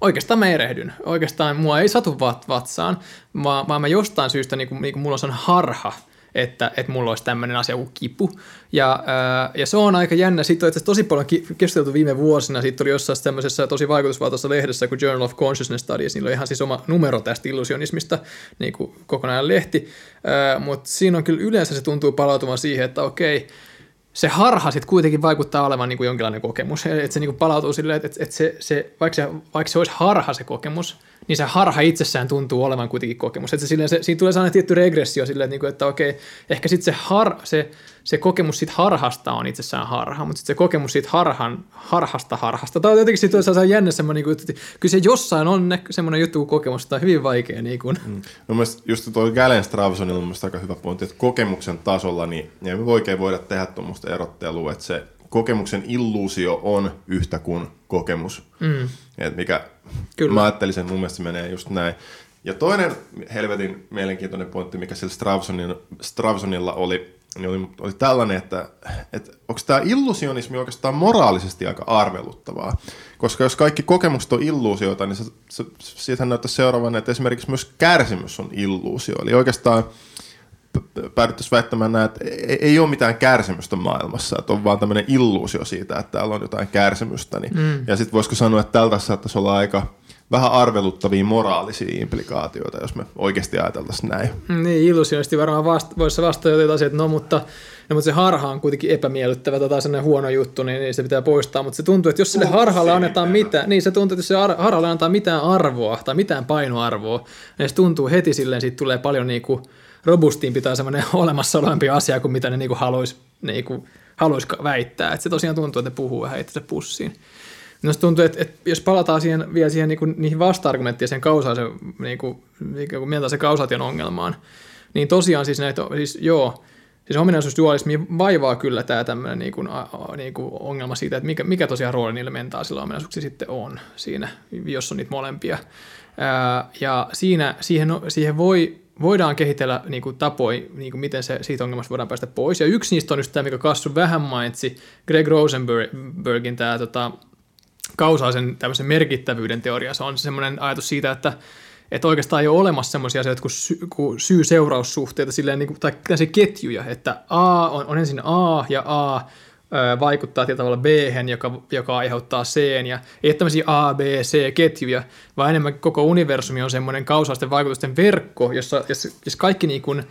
Oikeastaan mä erehdyn. Oikeastaan mua ei satu vatsaan, vaan, vaan mä jostain syystä, niin kuin, niin kuin mulla on harha, että, että mulla olisi tämmöinen asia kuin kipu. Ja, ää, ja se on aika jännä. Siitä on itse asiassa tosi paljon keskusteltu viime vuosina. Siitä oli jossain tämmöisessä tosi vaikutusvaltaisessa lehdessä kuin Journal of Consciousness Studies. Niillä on ihan siis oma numero tästä illusionismista, niin kuin kokonaan lehti. Mutta siinä on kyllä yleensä se tuntuu palautumaan siihen, että okei, se harha sitten kuitenkin vaikuttaa olevan niin kuin jonkinlainen kokemus. Että se niin kuin palautuu silleen, että, että se, se, vaikka, se, vaikka se olisi harha se kokemus, niin se harha itsessään tuntuu olevan kuitenkin kokemus. Että se, silleen, se, siinä tulee sellainen tietty regressio silleen, että, että okei, ehkä sitten se, har, se, se kokemus siitä harhasta on itsessään harha, mutta sitten se kokemus siitä harhan, harhasta harhasta. Tämä on jotenkin sitten sellainen jännä semmoinen, että kyllä se jossain on semmoinen juttu kokemus, että on hyvin vaikea. Niin kuin. Mm. No mielestäni just tuo Galen Stravsonilla on mielestäni aika hyvä pointti, että kokemuksen tasolla niin ei me oikein voida tehdä tuommoista erottelua, että se kokemuksen illuusio on yhtä kuin kokemus. Mm. Et mikä, mä ajattelin sen, mun mielestä se menee just näin. Ja toinen helvetin mielenkiintoinen pointti, mikä sillä Stravsonilla, Stravsonilla oli, niin oli, oli tällainen, että, että onko tämä illusionismi oikeastaan moraalisesti aika arveluttavaa? Koska jos kaikki kokemukset on illuusioita, niin se, se, siitähän näyttää seuraavana, että esimerkiksi myös kärsimys on illuusio. Eli oikeastaan päädyttäisiin väittämään näin, että ei ole mitään kärsimystä maailmassa, että on vaan tämmöinen illuusio siitä, että täällä on jotain kärsimystä. Niin. Mm. Ja sitten voisiko sanoa, että tältä saattaisi olla aika vähän arveluttavia moraalisia implikaatioita, jos me oikeasti ajateltaisiin näin. Niin, illuusionisti varmaan vasta- voisi vastata jotain asiaa, että no mutta, no mutta se harha on kuitenkin epämiellyttävä tai sellainen huono juttu, niin se pitää poistaa, mutta se tuntuu, että jos sille harhalle annetaan mitään, niin se tuntuu, että jos se har- harhalle annetaan mitään arvoa tai mitään painoarvoa, niin se tuntuu heti silleen, siitä tulee paljon niin kuin robustimpi tai semmoinen olemassa olevampi asia kuin mitä ne niinku haluaisi niinku, haluais väittää. Et se tosiaan tuntuu, että ne puhuu vähän itse pussiin. No se tuntuu, että, että jos palataan siihen, vielä siihen, niinku, niihin vasta-argumenttiin, sen kausaisen, niinku, niinku, mieltäisen kausaation ongelmaan, niin tosiaan siis näitä, siis joo, siis ominaisuusdualismi vaivaa kyllä tämä tämmöinen niinku, niinku ongelma siitä, että mikä, mikä tosiaan rooli niillä mentaalisilla ominaisuuksilla sitten on siinä, jos on niitä molempia. Ää, ja siinä, siihen, siihen voi voidaan kehitellä niin kuin tapoja, niin kuin miten se, siitä ongelmasta voidaan päästä pois. Ja yksi niistä on just tämä, mikä Kassu vähän mainitsi, Greg Rosenbergin tämä tota, kausaalisen tämmöisen merkittävyyden teoria. Se on semmoinen ajatus siitä, että, että oikeastaan ei ole olemassa semmoisia asioita kuin sy- syy-seuraussuhteita, silleen, niin kuin, tai tämmöisiä ketjuja, että A on, on ensin A ja A vaikuttaa tietyllä tavalla B-hen, joka, joka aiheuttaa C:n, ja ei tämmöisiä A, B, C-ketjuja, vaan enemmän koko universumi on semmoinen kausaalisten vaikutusten verkko, jossa, jossa kaikki niin kuin,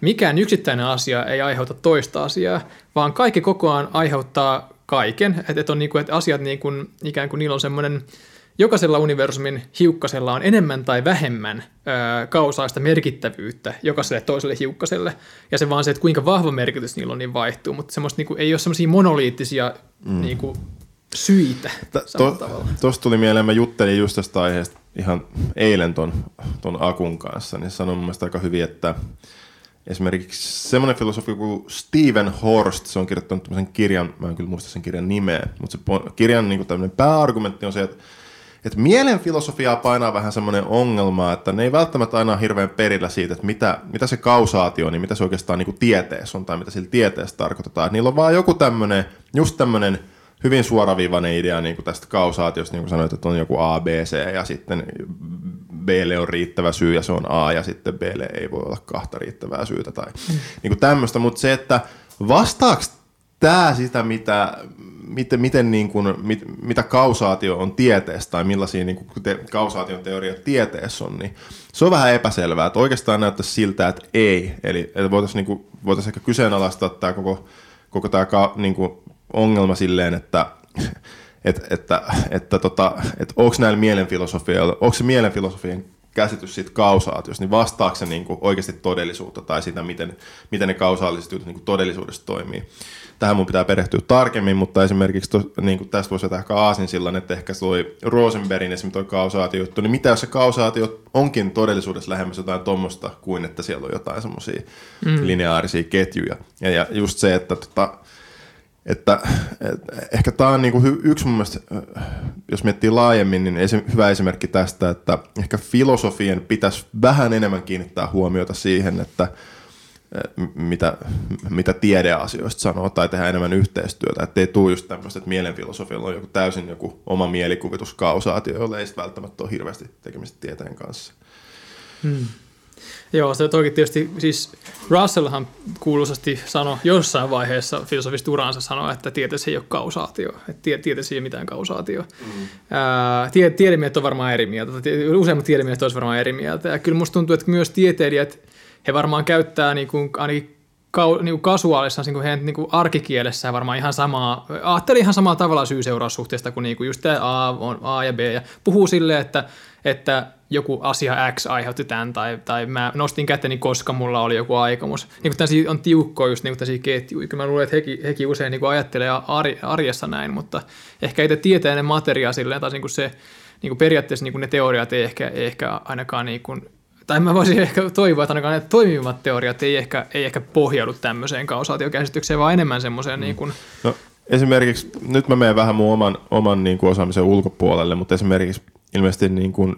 mikään yksittäinen asia ei aiheuta toista asiaa, vaan kaikki kokoaan aiheuttaa kaiken, että et niin et asiat niin kuin, ikään kuin niillä on semmoinen, jokaisella universumin hiukkasella on enemmän tai vähemmän ö, kausaalista merkittävyyttä jokaiselle toiselle hiukkaselle. Ja se vaan se, että kuinka vahva merkitys niillä on, niin vaihtuu. Mutta niinku, ei ole semmoisia monoliittisia mm. niinku, syitä T- samalla to- tavalla. Tuosta tuli mieleen, mä juttelin just tästä aiheesta ihan eilen ton, ton Akun kanssa. Niin sanon mun mielestä aika hyvin, että esimerkiksi semmoinen filosofi kuin Stephen Horst, se on kirjoittanut tämmöisen kirjan, mä en kyllä muista sen kirjan nimeä, mutta se kirjan niinku, tämmöinen pääargumentti on se, että että mielen filosofiaa painaa vähän semmoinen ongelma, että ne ei välttämättä aina hirveän perillä siitä, että mitä, mitä se kausaatio on, niin mitä se oikeastaan niin kuin tieteessä on tai mitä sillä tieteessä tarkoitetaan. Että niillä on vaan joku tämmöinen, just tämmöinen hyvin suoraviivainen idea niin kuin tästä kausaatiosta, niin kuin sanoit, että on joku A, B, C ja sitten B:lle on riittävä syy ja se on A ja sitten B:lle ei voi olla kahta riittävää syytä tai mm. niin kuin tämmöistä. Mutta se, että vastaako tämä sitä, mitä... Miten, miten niin kuin, mit, mitä kausaatio on tieteessä tai millaisia niin kuin te, kausaation teoria tieteessä on, niin se on vähän epäselvää. Että oikeastaan näyttäisi siltä, että ei. Eli että voitaisiin, niin kuin, voitaisiin ehkä kyseenalaistaa tämä koko, koko tämä niin kuin ongelma silleen, että et, että, että, tota, että onko näillä mielenfilosofioilla, onko se mielenfilosofien käsitys siitä kausaatiosta, niin vastaako se niin kuin oikeasti todellisuutta tai sitä, miten, miten ne kausaaliset jutut niin kuin todellisuudessa toimii. Tähän mun pitää perehtyä tarkemmin, mutta esimerkiksi tos, niin tästä voisi vetää ehkä aasinsillan, että ehkä toi Rosenbergin esimerkiksi toi kausaatiojuttu, niin mitä jos se kausaatio onkin todellisuudessa lähemmäs jotain tuommoista kuin, että siellä on jotain semmoisia mm. lineaarisia ketjuja. Ja, ja just se, että, tota, että et, ehkä tämä on niinku hy, yksi mun mielestä, jos miettii laajemmin, niin esi, hyvä esimerkki tästä, että ehkä filosofien pitäisi vähän enemmän kiinnittää huomiota siihen, että Mitä, mitä tiedeasioista sanoo tai tehdä enemmän yhteistyötä. Että ei tule just tämmöistä, että mielenfilosofilla on joku täysin joku oma mielikuvituskausaatio, jolla ei sitten välttämättä ole hirveästi tekemistä tieteen kanssa. Hmm. Joo, se toki tietysti, siis Russellhan kuuluisasti sanoi jossain vaiheessa filosofista uraansa sanoa, että tieteessä ei ole kausaatio, että tie, tieteessä ei ole mitään kausaatioa. Mm. Tie, tiedemiehet on varmaan eri mieltä, useimmat tiedemiehet olisivat varmaan eri mieltä, ja kyllä musta tuntuu, että myös tieteilijät, he varmaan käyttää niin kuin, ainakin kau, niin kuin kasuaalissa, niin kuin heidän niin kuin arkikielessä varmaan ihan samaa, ajattelin ihan samaa tavalla syy-seuraussuhteesta kuin, niin kuin just tämä A, on A ja B, ja puhuu silleen, että että joku asia X aiheutti tämän, tai, tai mä nostin käteni, koska mulla oli joku aikomus. Niin kuin tämmöisiä on tiukkoa just niin kuin tämmöisiä ketjuja. Kyllä mä luulen, että hekin heki usein niin kuin ajattelee arjessa näin, mutta ehkä itse tietää ne materiaa silleen, tai niin kuin se, niin kuin periaatteessa niin kuin ne teoriat ei ehkä, ei ehkä ainakaan, niin kuin, tai mä voisin ehkä toivoa, että ainakaan ne toimivat teoriat ei ehkä, ei ehkä pohjaudu tämmöiseen kausaatiokäsitykseen, vaan enemmän semmoiseen mm. niin kuin... No, esimerkiksi, nyt mä menen vähän mun oman, oman niin kuin osaamisen ulkopuolelle, mutta esimerkiksi ilmeisesti niin kuin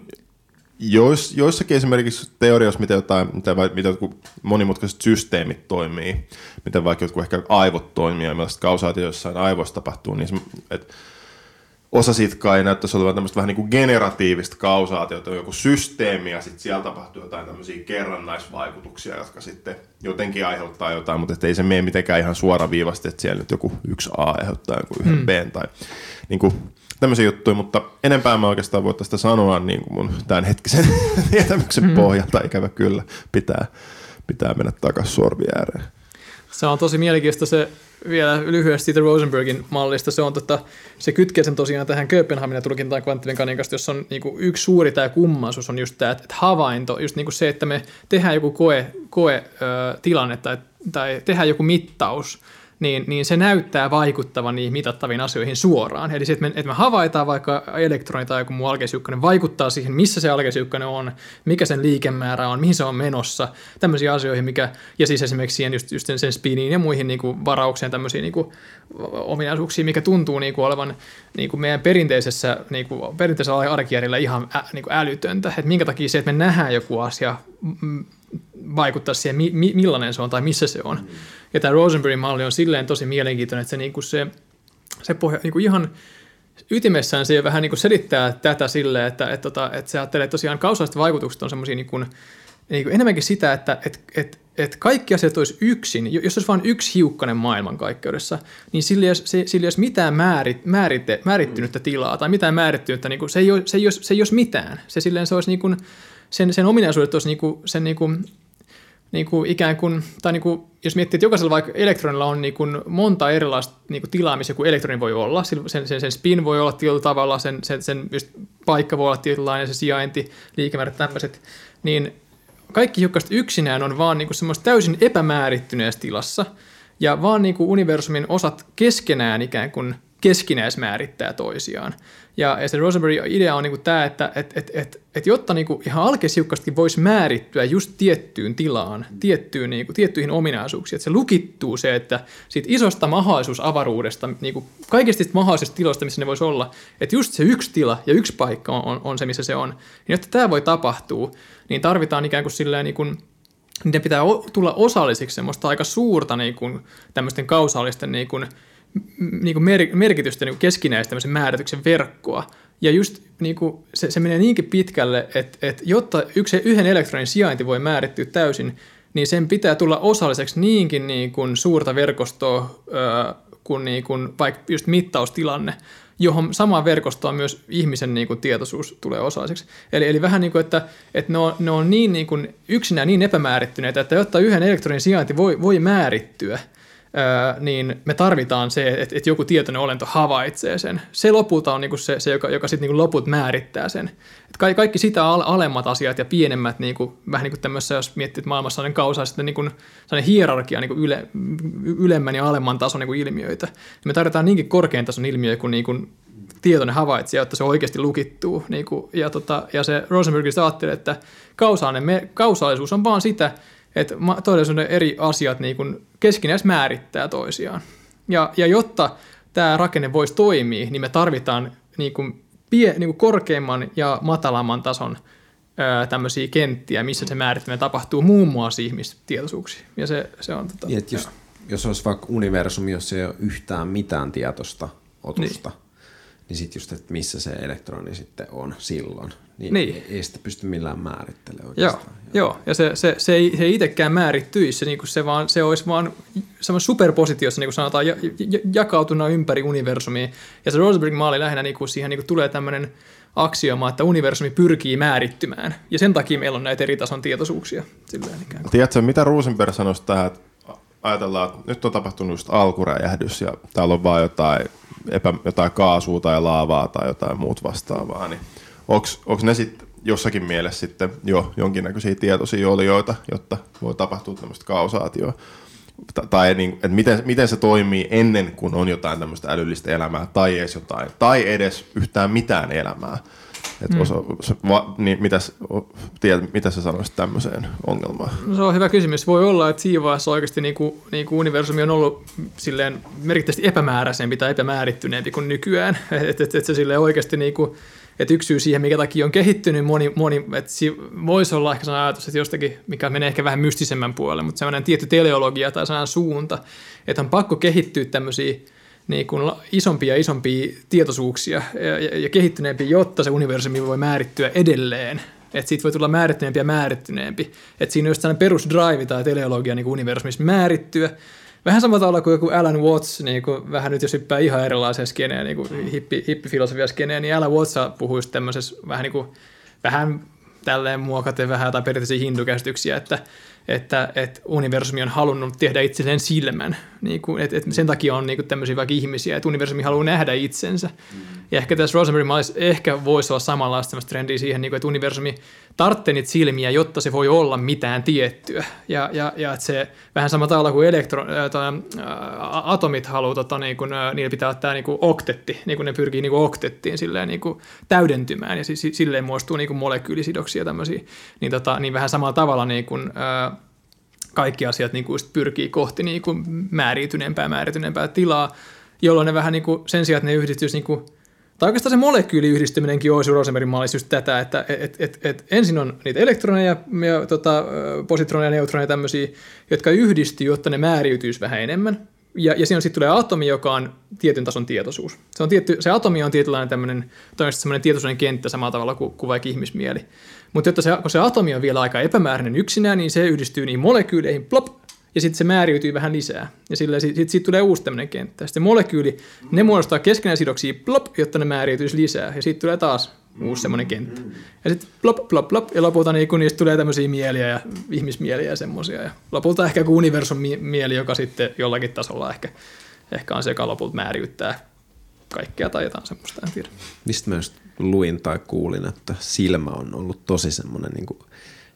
jos, joissakin esimerkiksi teorioissa, miten, jotain, miten, miten monimutkaiset systeemit toimii, miten vaikka jotkut ehkä aivot toimii, ja millaista kausaatio jossain aivoissa tapahtuu, niin se, et osa siitä kai näyttäisi olevan tämmöistä vähän niin kuin generatiivista kausaatiota, joku systeemi, ja sitten siellä tapahtuu jotain tämmöisiä kerrannaisvaikutuksia, jotka sitten jotenkin aiheuttaa jotain, mutta ei se mene mitenkään ihan suoraviivasti, että siellä nyt joku yksi A aiheuttaa joku yhden mm. B tai niin kuin tämmöisiä juttuja, mutta enempää mä oikeastaan voin tästä sanoa niin kuin mun tämänhetkisen tietämyksen mm-hmm. pohjalta. Ikävä kyllä pitää, pitää mennä takaisin sorvien ääreen. Se on tosi mielenkiintoista se vielä lyhyesti siitä Rosenbergin mallista. Se, on, tota, se kytkee sen tosiaan tähän Kööpenhaminan tulkintaan kvanttimenkaniikasta, jossa on niin kuin yksi suuri tämä kummansuus on just tämä, että havainto, just niin kuin se, että me tehdään joku koe, koe ö, tilanne tai, tai tehdään joku mittaus, Niin, niin se näyttää vaikuttavan niihin mitattaviin asioihin suoraan. Eli se, että me, että me havaitaan vaikka elektroni tai joku muu alkeishiukkanen, vaikuttaa siihen, missä se alkeishiukkanen on, mikä sen liikemäärä on, mihin se on menossa, tämmöisiin asioihin, mikä, ja siis esimerkiksi siihen just, just sen spiniin ja muihin niin kuin varaukseen tämmöisiin niin kuin ominaisuuksiin, mikä tuntuu niin kuin olevan niin kuin meidän perinteisessä, niin kuin, perinteisellä arkijärjellä ihan ä, niin kuin älytöntä. Että minkä takia se, että me nähdään joku asia, m- vaikuttaa siihen, mi- millainen se on tai missä se on. Ja tämä Rosenbergin malli on silleen tosi mielenkiintoinen, että se, niinku se, se pohja, niinku ihan ytimessään se vähän niinku selittää tätä silleen, että et tota, et se ajattelee, että tosiaan kausaaliset vaikutukset on semmoisia niinku, niinku enemmänkin sitä, että et, et, et kaikki asiat olisi yksin. Jos olisi vain yksi hiukkanen maailmankaikkeudessa, niin sillä ei olisi, olisi mitään määrit, määrite, määrittynyttä tilaa tai mitään määrittynyttä, niinku, se, ei ole, se, ei olisi, se ei olisi mitään. Se, silleen, se olisi niin kuin... Sen, sen ominaisuudet olisi niinku, sen niinku, niinku ikään kuin, tai niinku, jos miettii, että jokaisella vaikka elektronilla on niinku monta erilaista niinku tilaa, missä joku elektroni voi olla, sen, sen, sen spin voi olla tietyllä tavalla, sen, sen, sen just paikka voi olla tietynlainen, se sijainti, liikemäärät, tämmöiset, niin kaikki hiukkaset yksinään on vaan niinku semmoista täysin epämäärittyneessä tilassa, ja vaan niinku universumin osat keskenään ikään kuin keskinäis määrittää toisiaan. Ja se Rosenbergin idea on niinku tämä, että et, et, et, et jotta niinku ihan alkeishiukkastakin voisi määrittyä just tiettyyn tilaan, tiettyyn, niinku, tiettyihin ominaisuuksiin. Et se lukittuu se, että siitä isosta mahdollisuusavaruudesta, niinku, kaikista mahdollisista tiloista, missä ne voisi olla, että just se yksi tila ja yksi paikka on, on, on se, missä se on. Ja jotta tämä voi tapahtua, niin tarvitaan ikään kuin silleen niin kuin niiden pitää tulla osallisiksi semmoista aika suurta niin kuin, tämmöisten kausaalisten niin kuin, Niinku mer- merkitystä niinku keskinäistä tämmöisen määrityksen verkkoa. Ja just niinku, se, se menee niinkin pitkälle, että et, jotta yksi, yhden elektronin sijainti voi määrittyä täysin, niin sen pitää tulla osalliseksi niinkin niinku suurta verkostoa öö, kuin niinku, vaikka just mittaustilanne, johon samaan verkostoon myös ihmisen niinku tietoisuus tulee osalliseksi. Eli, eli vähän niin kuin, että, että ne on, ne on niin niinku yksinään niin epämäärittyneitä, että jotta yhden elektronin sijainti voi, voi määrittyä, Öö, niin me tarvitaan se, että et joku tietoinen olento havaitsee sen. Se lopulta on niinku se, se, joka, joka sitten niinku loput määrittää sen. Et ka- kaikki sitä al- alemmat asiat ja pienemmät, niinku, vähän niin kuin tämmöisessä, jos miettii, että maailmassa on kausaa, sitten niinku, hierarkia niinku yle, ylemmän ja alemman tason niinku ilmiöitä. Ja me tarvitaan niinkin korkean tason ilmiöitä kuin niinku tietoinen havaitsija, jotta se oikeasti lukittuu. Niinku, ja, tota, ja se Rosenbergista ajattelee, että me, kausaalisuus on vaan sitä, että todellisuuden eri asiat niin kuin keskinäisesti määrittää toisiaan. Ja, ja jotta tämä rakenne voisi toimia, niin me tarvitaan niin kuin pie, niin kuin korkeimman ja matalamman tason ää, tämmöisiä kenttiä, missä se määrittäminen tapahtuu muun muassa ihmistietoisuuksia. Ja se, se on, tota, ja jos, jos olisi vaikka universumi, jos ei ole yhtään mitään tietoista otusta, niin, niin sitten just, että missä se elektroni sitten on silloin. Niin, niin. Ei sitä pysty millään määrittelemään oikeastaan. Joo, joo. ja se, se, se ei se itsekään määrittyisi, se, niin se, vaan, se olisi vaan semmoinen superpositiossa, niin kuin sanotaan, ja, ja, jakautuna ympäri universumia. Ja se Rosenberg-maali lähinnä, niin kuin siihen niin kuin tulee tämmöinen aksioma, että universumi pyrkii määrittymään. Ja sen takia meillä on näitä eri tason tietoisuuksia. Tiedätkö, mitä Rosenberg sanoi tähän, että ajatellaan, että nyt on tapahtunut just alkuräjähdys, ja täällä on vaan jotain, epä, jotain kaasua tai laavaa tai jotain muut vastaavaa, niin onko ne sitten jossakin mielessä sitten jo jonkinnäköisiä tietoisia olioita, jotta voi tapahtua tämmöistä kausaatioa? Ta- tai niin, että miten, miten se toimii ennen kuin on jotain tämmöistä älyllistä elämää tai edes jotain, tai edes yhtään mitään elämää? Mm. Osa, se, va, niin mitäs, tiedät, mitä sä sanoisit tämmöiseen ongelmaan? No, se on hyvä kysymys. Voi olla, että siinä vaiheessa oikeasti niinku, niinku universumi on ollut silleen merkittävästi epämääräisempi tai epämäärittyneempi kuin nykyään. Että et, et se silleen oikeasti niinku... Että yksi syy siihen, minkä takia on kehittynyt moni, moni että si- voisi olla ehkä sellainen ajatus, että jostakin, mikä menee ehkä vähän mystisemmän puolelle, mutta sellainen tietty teleologia tai sellainen suunta, että on pakko kehittyä tämmöisiä niin kuin isompia ja isompia tietoisuuksia ja, ja, ja kehittyneempiä, jotta se universumi voi määrittyä edelleen. Että siitä voi tulla määrittyneempi ja määrittyneempi. Että siinä on just sellainen perusdraivi tai teleologia niin kuin universumissa määrittyä. Vähän samalla tavalla kuin joku Alan Watts, niin kuin vähän nyt jos hyppää ihan erilaiseen skeneen, niin kuin hippi, hippifilosofian skeneen, niin Alan Watts puhuisi tämmöisessä vähän niin kuin, vähän tälleen muokaten vähän jotain perinteisiä hindukäsityksiä, että, että, että universumi on halunnut tehdä itselleen silmän. Niin kuin, että, että sen takia on niin kuin tämmöisiä vaikka ihmisiä, että universumi haluaa nähdä itsensä. Ja ehkä tässä Rosenberg-mallissa ehkä voisi olla samanlaista semmoista trendiä siihen, niin kuin, että universumi tarvitsee niitä silmiä, jotta se voi olla mitään tiettyä. Ja, ja, ja että se vähän samalla tavalla kuin elektron, ä, to, ä, atomit haluaa, tota, niin kuin, ä, niillä pitää olla tämä niin kuin oktetti, niin kuin ne pyrkii niin kuin oktettiin silleen, niin kuin täydentymään ja si, si, silleen muodostuu niin kuin molekyylisidoksia tämmöisiä. Niin, tota, niin vähän samalla tavalla niin kuin, ä, kaikki asiat niin kuin pyrkii kohti niin kuin määriytyneempää, määrityneempää tilaa, jolloin ne vähän niin kuin, sen sijaan, että ne yhdistyisi niin kuin, tai oikeastaan se molekyyliyhdistyminenkin olisi Rosenbergin mallissa just tätä, että et, et, et ensin on niitä elektroneja, ja, tota, positroneja, neutroneja tämmöisiä, jotka yhdistyy, jotta ne määriytyisi vähän enemmän. Ja, ja siinä sitten tulee atomi, joka on tietyn tason tietoisuus. Se, on tietty, se atomi on tietynlainen tämmöinen, todennäköisesti semmoinen tietoisuuden kenttä samalla tavalla kuin, kuin vaikka ihmismieli. Mutta jotta se, kun se atomi on vielä aika epämääräinen yksinään, niin se yhdistyy niihin molekyyleihin, plop, ja sitten se määriytyy vähän lisää. Ja sillä, sit, sit, sit tulee uusi tämmöinen kenttä. Sitten molekyyli, ne muodostaa keskenään sidoksia, plop, jotta ne määriytyisi lisää. Ja sitten tulee taas uusi semmoinen kenttä. Ja sitten plop, plop, plop. Ja lopulta niin kun niistä tulee tämmöisiä mieliä ja ihmismieliä ja semmoisia. Ja lopulta ehkä joku universum mieli, joka sitten jollakin tasolla ehkä, ehkä on se, joka lopulta määriyttää kaikkea tai jotain semmoista, en tiedä. Mistä mä just luin tai kuulin, että silmä on ollut tosi semmoinen... Niin kuin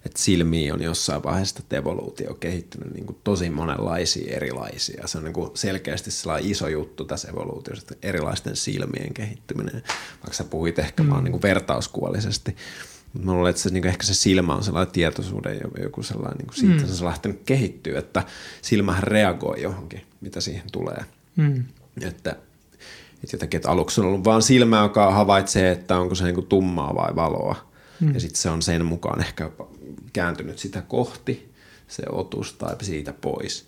että silmiin on jossain vaiheessa evoluutio kehittynyt niin kuin tosi monenlaisia erilaisia. Se on niin kuin selkeästi sellainen iso juttu tässä evoluutiossa, että erilaisten silmien kehittyminen, vaikka sä puhuit ehkä mm. vaan niin kuin vertauskuolisesti. Mä luulen, että se, niin kuin ehkä se silmä on sellainen tietoisuuden, joku sellainen, niin kuin siitä mm. se on lähtenyt kehittyä, että silmähän reagoi johonkin, mitä siihen tulee. Mm. Että, että jotenkin, että aluksi on ollut vaan silmä, joka havaitsee, että onko se niin kuin tummaa vai valoa. Mm. Ja sitten se on sen mukaan ehkä kääntynyt sitä kohti, se otus tai siitä pois.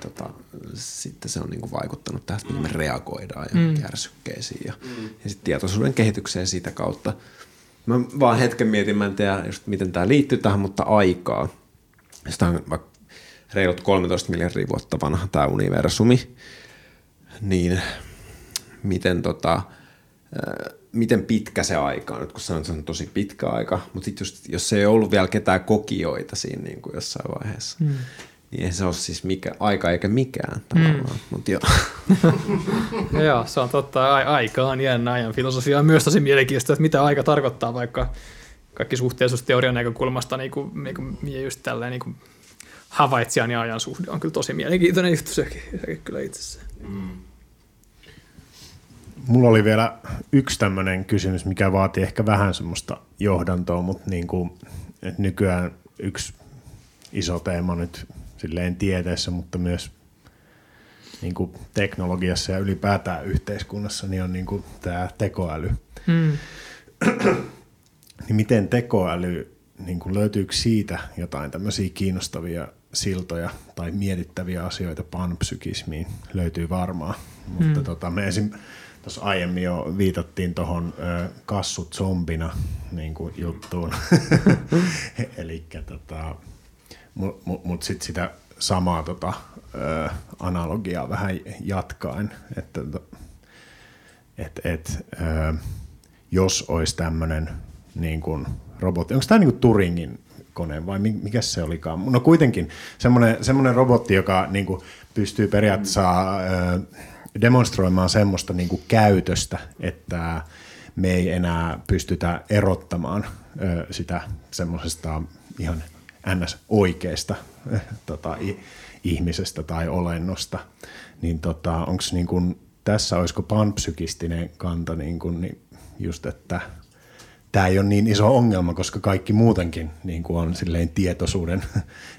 Tota, sitten se on niinku vaikuttanut tähän, että me reagoidaan ja mm. järsykkeisiin ja, mm. ja sitten tietoisuuden kehitykseen sitä kautta. Mä vaan hetken mietin, mä en tiedä just miten tämä liittyy tähän, mutta aikaa. Sitä on vaikka reilut kolmetoista miljardia vuotta vanha tämä universumi, niin miten tota... miten pitkä se aika on, nyt kun sanoit, se on tosi pitkä aika, mutta sitten jos ei ollut vielä ketään kokijoita siinä niin kuin jossain vaiheessa, mm. niin ei se ole siis mikä, aika eikä mikään tavallaan, mm. mutta joo. Joo, se on totta, aika on jännä ajan filosofia on myös tosi mielenkiintoista, että mitä aika tarkoittaa, vaikka kaikki suhteellisuusteorian näkökulmasta niin kuin, niin kuin, just tälleen niin kuin havaitsijan ja ajan suhde on kyllä tosi mielenkiintoinen juttu sekin, sekin kyllä itsessään. Mm. Mulla oli vielä yksi tämmöinen kysymys, mikä vaatii ehkä vähän semmoista johdantoa, mutta niin kuin, että nykyään yksi iso teema nyt silleen tieteessä, mutta myös niin kuin teknologiassa ja ylipäätään yhteiskunnassa, niin on niin kuin tämä tekoäly. Mm. Niin miten tekoäly, niin kuin löytyykö siitä jotain tämmöisiä kiinnostavia siltoja tai mietittäviä asioita panpsykismiin? Löytyy varmaan, mutta mm. tota, me esim... Tuossa aiemmin jo viitattiin tuohon kassut zombina niin kuin juttuun. Elikkä tota, mut, mut, mut sit sitä samaa tota, ö, analogiaa vähän jatkaen, että et, et, ö, jos olisi tämmöinen niin kuin robotti, onko tämä niin kuin Turingin kone vai mikä se olikaan? No kuitenkin semmoinen, semmoinen robotti, joka niin kuin pystyy periaatteessa ö, demonstroimaan semmoista niin kuin käytöstä, että me ei enää pystytä erottamaan ö, sitä semmoisesta ihan ns-oikeasta tota, ihmisestä tai olennosta, niin tota, onko niin kuin tässä olisiko panpsykistinen kanta niin kuin, niin just, että tämä ei ole niin iso ongelma, koska kaikki muutenkin niin kuin on silleen tietoisuuden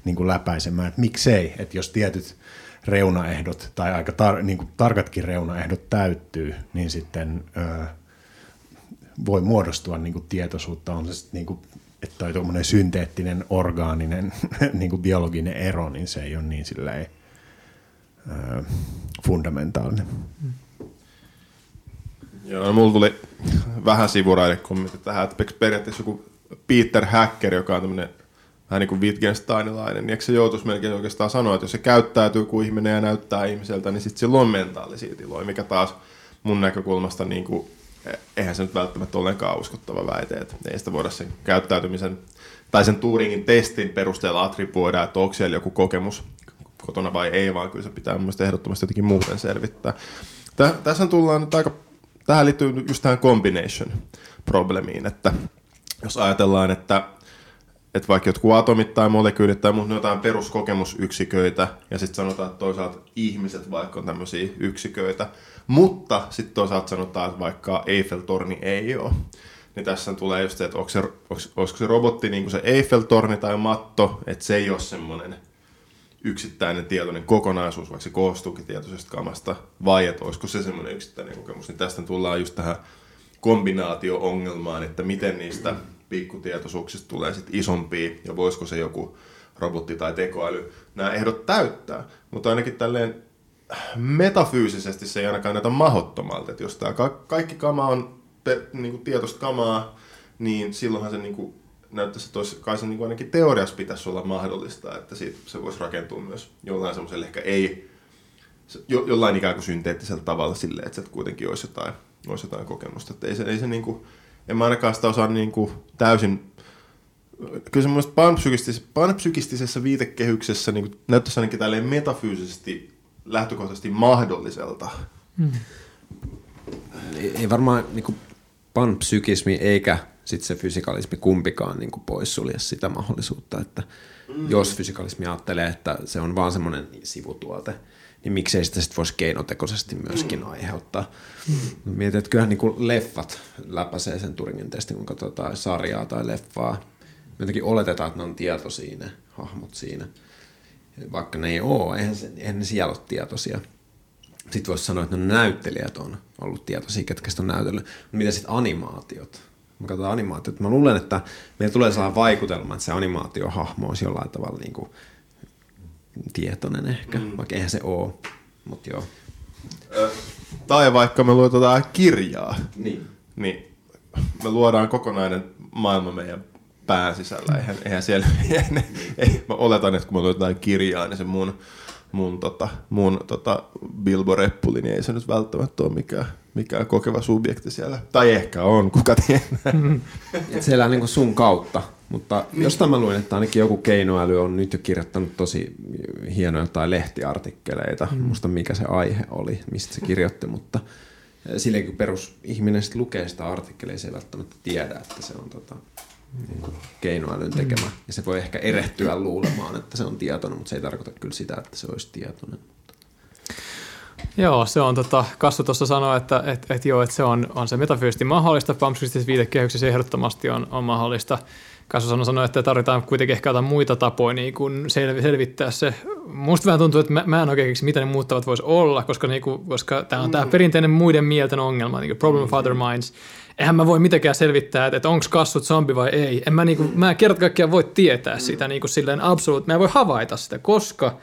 niin kuin läpäisemään, että miksei, että jos tietyt reunaehdot tai aika tar- niin kuin tarkatkin reunaehdot täyttyy, niin sitten öö, voi muodostua niin kuin tietoisuutta, on se sitten niin kuin että on tuommoinen synteettinen, orgaaninen, niin kuin biologinen ero, niin se ei ole niin silleen äh, fundamentaalinen. Joo, no, mulla tuli vähän sivuraide kommentti tähän, että periaatteessa joku Peter Hacker, joka on tämmöinen vähän niin kuin Wittgensteinilainen, niin eikö se joutuisi melkein oikeastaan sanoa, että jos se käyttäytyy kuin ihminen ja näyttää ihmiseltä, niin sitten sillä on mentaalisia tiloja, mikä taas mun näkökulmasta niin kuin eihän se nyt välttämättä ollenkaan uskottava väite, että ei sitä voida sen käyttäytymisen tai sen Turingin testin perusteella attribuoida, että onko siellä joku kokemus kotona vai ei, vaan kyllä se pitää mun mielestä ehdottomasti jotenkin muuten selvittää. Täh, tässä tullaan nyt aika, tähän liittyy just tähän combination problemiin, että jos ajatellaan, että, että vaikka jotkut atomit tai molekyylit tai muut, ne jotain peruskokemusyksiköitä ja sitten sanotaan, että toisaalta ihmiset vaikka on tämmöisiä yksiköitä, mutta sitten toisaalta sanotaan, että vaikka Eiffel-torni ei ole, niin tässä tulee just se, että onko se, onko se robotti niin kuin se Eiffel-torni tai matto, että se ei ole semmoinen yksittäinen tietoinen kokonaisuus, vaikka se koostuukin tietoisesta kamasta, vai että olisiko se semmoinen yksittäinen kokemus, niin tästä tullaan just tähän kombinaatio-ongelmaan, että miten niistä pikku-tietoisuuksista tulee sitten isompia, ja voisiko se joku robotti tai tekoäly nämä ehdot täyttää, mutta ainakin tälleen metafyysisesti se ei ainakaan näytä mahdottomalta, että jos tämä ka- kaikki kama on pe- niinku tietoista kamaa, niin silloinhan se niinku näyttäisi, että olisi, kai se niinku ainakin teoriassa pitäisi olla mahdollista, että siitä se voisi rakentua myös jollain semmoiselle ehkä ei, jo- jollain ikään kuin synteettisellä tavalla silleen, että se kuitenkin olisi jotain, olisi jotain kokemusta. Että ei se, ei se niinku, en mä ainakaan sitä osaa niinku täysin. Kyllä semmoisessa panpsykistisessä, panpsykistisessä viitekehyksessä niinku näyttäisi ainakin tälleen metafyysisesti lähtökohtaisesti mahdolliselta. Hmm. Ei, ei varmaan niin panpsykismi eikä sit se fysikalismi kumpikaan niin poissulje sitä mahdollisuutta, että hmm. jos fysikalismi ajattelee, että se on vaan semmoinen sivutuote, niin miksei sitä sit voisi keinotekoisesti myöskin hmm. aiheuttaa. Hmm. Mietin, että kyllähän niin leffat läpäisee sen Turingin testin, kun katsotaan sarjaa tai leffaa. Jotenkin oletetaan, että ne on tieto siinä, hahmot siinä. Vaikka ne ei ole, eihän, se, eihän ne siellä ole tietoisia. Sitten voisi sanoa, että ne näyttelijät on ollut tietoisia, ketkä sitä on näytellyt. Mitä sitten animaatiot? Mä katsotaan animaatiot. Mä luulen, että meillä tulee sellainen vaikutelma, että se animaatiohahmo olisi jollain tavalla niin kuin tietoinen ehkä. Mm. Vaikka eihän se ole, mutta joo. Äh, tai vaikka me luetaan kirjaa, niin. niin me luodaan kokonainen maailma meidän pään sisällä. Eihän, eihän siellä, eihän, ei, mä oletan, että kun mä luetaan kirjaa, niin se mun, mun, tota, mun tota Bilbo-reppuli, niin ei se nyt välttämättä ole mikään, mikään kokeva subjekti siellä. Tai ehkä on, kuka tietää. Se elää niin kuin sun kautta, mutta jostain mä luin, että ainakin joku keinoäly on nyt jo kirjoittanut tosi hienoja tai lehtiartikkeleita. Mm. Musta mikä se aihe oli, mistä se kirjoitti, mutta silleen kun perusihminen sitten lukee sitä artikkeleja, se ei välttämättä tiedä, että se on tota keinoälyn tekemä. Ja se voi ehkä erehtyä luulemaan, että se on tietoinen, mutta se ei tarkoita kyllä sitä, että se olisi tietoinen. Joo, se on, tota, Kassu tuossa sanoi, että et, et joo, et se on, on se metafyysisesti mahdollista, panpsykistisessä viitekehyksessä ehdottomasti on, on mahdollista. Kassu sanoi, että tarvitaan kuitenkin ehkä jotain muita tapoja niin kuin sel, selvittää se. Musta vähän tuntuu, että mä, mä en oikein keksi, mitä ne muuttavat voisi olla, koska, niin kuin, koska tämä on tämä perinteinen muiden mielten ongelma, niin kuin problem of other minds. Eihän mä voi mitenkään selvittää, että onko kassut zombi vai ei. En mä, niinku, mä kerta kaikkiaan voi tietää sitä, niinku, silleen absoluut. Mä en voi havaita sitä, koska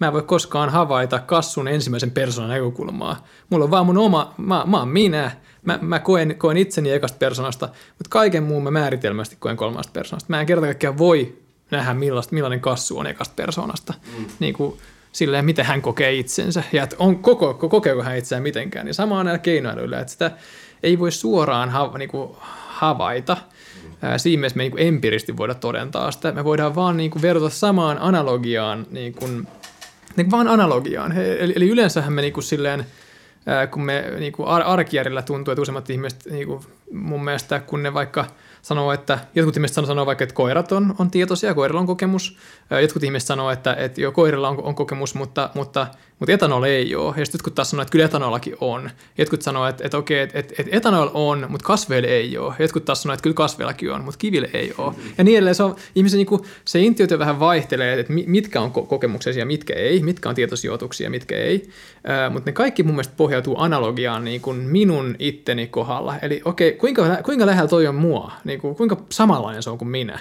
Mä en voi koskaan havaita kassun ensimmäisen persoonan näkökulmaa. Mulla on vaan mun oma, mä, mä oon minä. Mä, mä koen, koen itseni ekasta persoonasta, mutta kaiken muun mä määritelmästi koen kolmasta persoonasta. Mä en kerta kaikkiaan voi nähdä, millainen kassu on ekasta persoonasta. Mm. Niin kuin silleen, miten hän kokee itsensä ja että on, koko, kokeeko hän itseään mitenkään. Ja samaa näillä keinoilyillä, että sitä ei voi suoraan hava, niin kuin havaita. Siinä mielessä me ei niin empiiristi voida todentaa sitä. Me voidaan vaan niin kuin verrata samaan analogiaan, niin kuin, niin vaan analogiaan. Eli, eli yleensähän me niin kuin silleen, kun me niin kuin arkijärjellä tuntuu, että useimmat ihmiset niin kuin mun mielestä, kun ne vaikka sanoo, että jotkut ihmiset sanoo vaikka, että koirat on, on tietoisia, koirilla on kokemus. Jotkut ihmiset sanoo, että, että joo, koirilla on, on kokemus, mutta, mutta, mutta etanol ei ole. Ja sitten jotkut taas sanoo, että kyllä etanolakin on. Jotkut sanoo, että, että okei, että, että etanol on, mutta kasveilla ei ole. Jotkut taas sanoo, että kyllä kasveillakin on, mutta kivillä ei ole. Ja niin edelleen se on, ihmisen niin kuin, se intuitio vähän vaihtelee, että mitkä on kokemuksia ja mitkä ei, mitkä on tietosijoituksia ja mitkä ei. Äh, mutta ne kaikki mun mielestä pohjautuu analogiaan niin kuin minun itteni kohdalla. Eli okei, kuinka, kuinka lähellä toi on mua? Niin kuin, kuinka samanlainen se on kuin minä?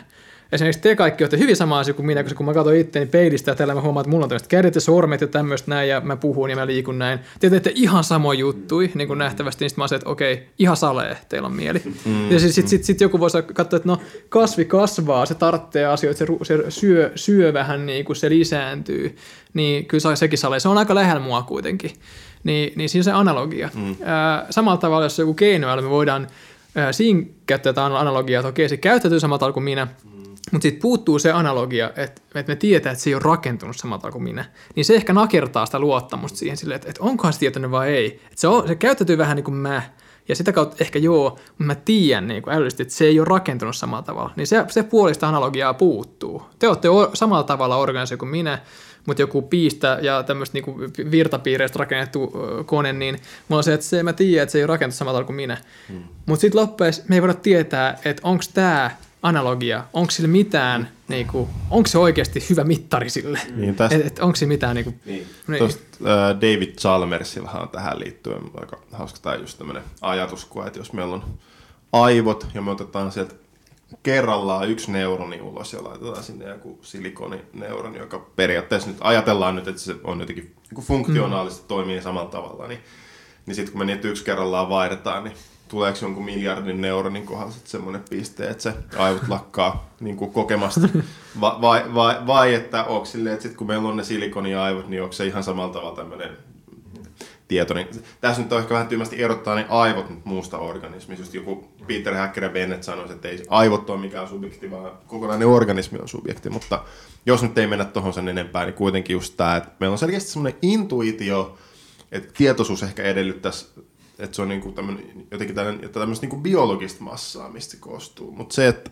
Esimerkiksi te kaikki olette hyvin sama asia kuin minä, koska kun mä katson itseäni peilistä ja täällä mä huomaan, että mulla on tämmöiset kädet ja sormet ja tämmöistä näin ja mä puhun ja mä liikun näin. Te teette ihan samoja juttuja, niin kuin nähtävästi, niin sitten mä oon se, että okei, ihan salee, teillä on mieli. Mm-hmm. Ja sitten sit, sit, sit joku voisi katsoa, että no kasvi kasvaa, se tarvitsee asioita, se, se syö, syö vähän niin kuin se lisääntyy, niin kyllä sekin salee. Se on aika lähellä mua kuitenkin. Niin, niin siinä on se analogia. Mm-hmm. Samalla tavalla, jos joku keinoäly, me voidaan siinä käyttää analogiaa, että okei, se käyttäytyy samalla tavalla kuin minä, mutta sitten puuttuu se analogia, että, että me tietää, että se ei ole rakentunut samalla tavalla kuin minä. Niin se ehkä nakertaa sitä luottamusta siihen silleen, että, että onkohan se tietoinen vai ei. Että se, on, se käyttäytyy vähän niin kuin mä. Ja sitä kautta ehkä joo, mutta mä tiedän niin kuin älyllisesti, että se ei ole rakentunut samalla tavalla. Niin se, se puolista analogiaa puuttuu. Te olette o- samalla tavalla organisaatio kuin minä, mutta joku piistä ja tämmöistä niinku virtapiireistä rakennettu kone, niin mulla on se, että se, mä tiedän, että se ei ole rakentunut samalla tavalla kuin minä. Hmm. Mutta sitten loppuessa me ei voida tietää, että onko tämä analogia, onko sillä mitään, niinku, onko se oikeasti hyvä mittari sille? Niin, tästä... et, et onko se mitään... Niinku... Niin. Niin. Tuosta, äh, David Chalmersillahan on tähän liittyen aika hauska tämä just tämmöinen ajatuskuva, että jos meillä on aivot ja me otetaan sieltä kerrallaan yksi neuroni ulos ja laitetaan sinne joku silikonineuroni, joka periaatteessa nyt ajatellaan nyt, että se on jotenkin funktionaalisesti mm. toimii samalla tavalla, niin, niin sitten kun me niitä yksi kerrallaan vaihdetaan, niin tuleeko jonkun miljardin neuronin kohdalla sitten semmoinen piste, että se aivot lakkaa niin kuin kokemasta, vai, vai, vai, vai että onko silleen, että sitten kun meillä on ne silikoniaivot, niin onko se ihan samalla tavalla tämmöinen tietoinen. Tässä nyt on ehkä vähän tyhmästi erottaa ne aivot muusta organismista. Just joku Peter Hacker ja Bennett sanoisi, että ei aivot ole mikään subjekti, vaan kokonainen organismi on subjekti. Mutta jos nyt ei mennä tuohon sen enempää, niin kuitenkin just tämä, että meillä on selkeästi semmoinen intuitio, että tietoisuus ehkä edellyttäisi, että se on niinku tämmönen, jotenkin tämmöistä niinku biologista massaa, mistä se koostuu. Mutta se, että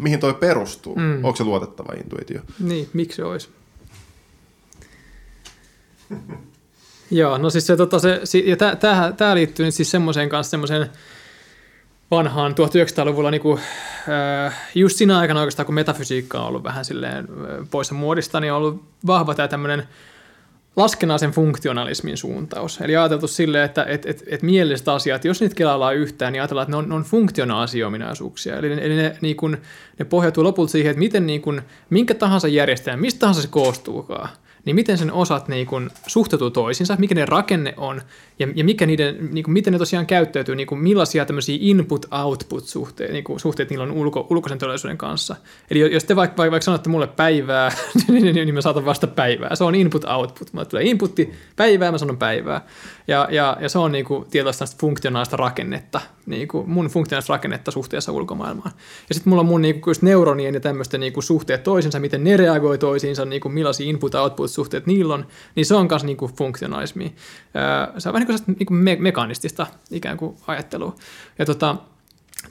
mihin toi perustuu, mm. onko se luotettava intuitio? Niin, miksi se olisi? Joo, no siis se, tota, se, ja tämä liittyy nyt siis semmoiseen kanssa semmoiseen vanhaan tuhatyhdeksänsataaluvulla niinku, just siinä aikana oikeastaan, kun metafysiikka on ollut vähän silleen poissa muodista, niin on ollut vahva tämä tämmöinen laskennaisen funktionalismin suuntaus. Eli ajateltu silleen, että et, et, et mieliset asiat, jos niitä kelaillaan yhtään, niin ajatellaan, että ne on, ne on funktionaalisia ominaisuuksia. Eli, eli ne, niin kun, ne pohjautuu lopulta siihen, että miten, niin kun, minkä tahansa järjestelmä, mistä tahansa se koostuukaan, niin miten sen osat niin kun, suhteutuu toisiinsa, mikä ne rakenne on ja, ja mikä niiden, niin kun, miten ne tosiaan käyttäytyy, niin kun, millaisia tämmöisiä input-output-suhteita niin suhteet niillä on ulko, ulkoisen todellisuuden kanssa. Eli jos te vaikka, vaikka sanotte mulle päivää, niin, niin mä saatan vasta päivää. Se on input-output. Mä tulee inputti päivää, mä sanon päivää. Ja, ja, ja se on niin kuin tietoista funktionaalista rakennetta, niin kuin mun funktionaalista rakennetta suhteessa ulkomaailmaan. Ja sitten mulla on mun niin kuin neuronien ja tämmöisten niin kuin suhteet toisinsa, miten ne reagoi toisiinsa, niin kuin millaisia input-output-suhteet niillä on, niin se on myös niin kuin funktionalismia. Se on vähän niin kuin, niin kuin me- mekanistista ikään kuin ajattelua. Ja tota...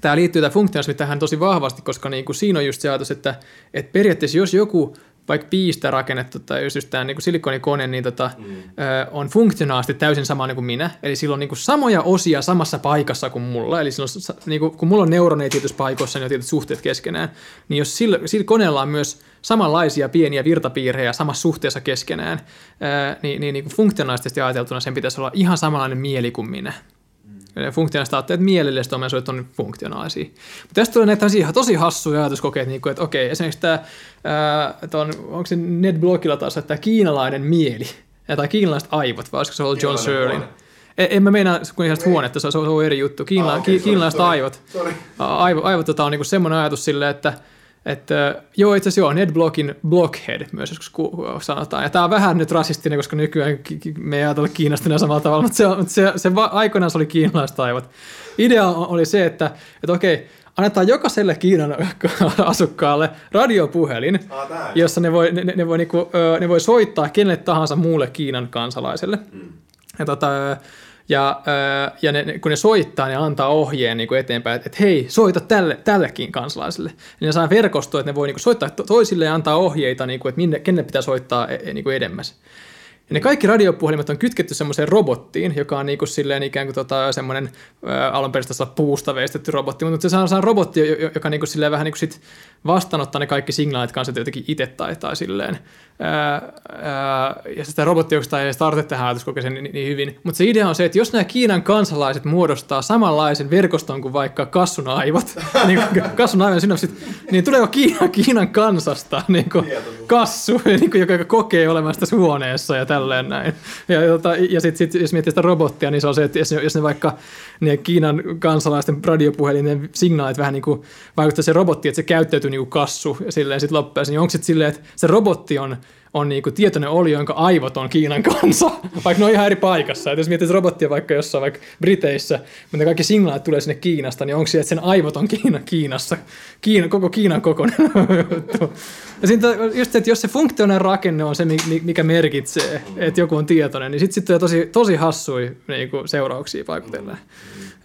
Tämä liittyy tämä funktionalismi tähän tosi vahvasti, koska niin kuin siinä on just se ajatus, että, että periaatteessa jos joku vaikka piistä rakennettu tai jos just tämä niin kuin silikonikone niin tota, mm. ö, on funktionaalisesti täysin sama niin kuin minä, eli sillä on niin kuin samoja osia samassa paikassa kuin mulla, eli on, niin kuin, kun mulla on neuroneja tietyissä paikoissa, niin on tietyt suhteet keskenään, niin jos sillä, sillä koneella on myös samanlaisia pieniä virtapiirejä samassa suhteessa keskenään, ö, niin, niin, niin kuin funktionaalisesti ajateltuna sen pitäisi olla ihan samanlainen mieli kuin minä. Funktionaalista ajattelee, että mielelliset ominaisuudet on funktionaalisia. Mutta tästä tulee näitä ihan tosi hassuja ajatuskokeita, niin että okei, esimerkiksi tämä, on, onko se Ned Blockilla taas, että tämä kiinalainen mieli, tai kiinalaiset aivot, vai olisiko se ollut John Searlein? En mä meinaa, kun ihan sitä huonetta, se on ollut eri juttu. Kiinala, ah, okay, kiinalaiset sorry, aivot. Sorry. Aivot, aivot tota on niin semmoinen ajatus silleen, että Että, joo, itse asiassa joo, Ned Blockin Blockhead myös joskus sanotaan. Ja tämä on vähän nyt rasistinen, koska nykyään me ei ajatella Kiinasta samalla tavalla, mutta se, se, se va- aikoinaan se oli kiinalaiset aivot. Idea oli se, että, että okei, annetaan jokaiselle Kiinan asukkaalle radiopuhelin, ah, jossa ne voi, ne, ne, voi niinku, ne voi soittaa kenelle tahansa muulle Kiinan kansalaiselle. Mm. Ja tota... Ja, ja ne, kun ne soittaa, ne antaa ohjeen niin kuin eteenpäin, että, että hei, soita tälle, tällekin kansalaiselle. Eli ne saa verkostoa, että ne voi niin kuin soittaa toisille ja antaa ohjeita, niin kuin, että minne, kenelle pitää soittaa niin kuin edemmäs. Ja ne kaikki radiopuhelimet on kytketty semmoiseen robottiin, joka on niin kuin silleen ikään kuin tota, semmoinen alunperistä puusta veistetty robotti, mutta se on robotti, joka niin kuin silleen vähän niin kuin sit vastaanottaa ne kaikki signaalit kanssa jotenkin itse tai, tai silleen. Ää, ää, ja sitä robottioksta ei startet tähän ajatuskokeeseen niin, niin hyvin. Mutta se idea on se, että jos nämä Kiinan kansalaiset muodostaa samanlaisen verkoston kuin vaikka kassun aivot, niin kassun aivojen synapsit, niin tuleeko Kiina, Kiinan kansasta niin kuin kassu, niin kuin, joka kokee olemaan sitä huoneessa ja tälleen näin. Ja, ja sitten sit, jos miettii sitä robottia, niin se on se, että jos ne vaikka ne Kiinan kansalaisten radiopuhelinen signaalit vähän niin kuin vaikuttaa se robotti, että se käyttäytyy niin kuin kassu ja silleen sitten loppujen, niin onko sitten silleen, että se robotti on on niinku tietoinen olio, jonka aivot on Kiinan kanssa, vaikka ne on ihan eri paikassa. Et jos miettii robottia vaikka jossain vaikka Briteissä, mutta ne kaikki signaalit tulee sinne Kiinasta, niin onko se, että sen aivot on Kiina, Kiinassa? Kiina, koko Kiinan kokoinen juttu. Ja siitä, just, että jos se funktionaalinen rakenne on se, mikä merkitsee, että joku on tietoinen, niin sitten sit tulee tosi, tosi hassui niinku seurauksia vaikutellaan.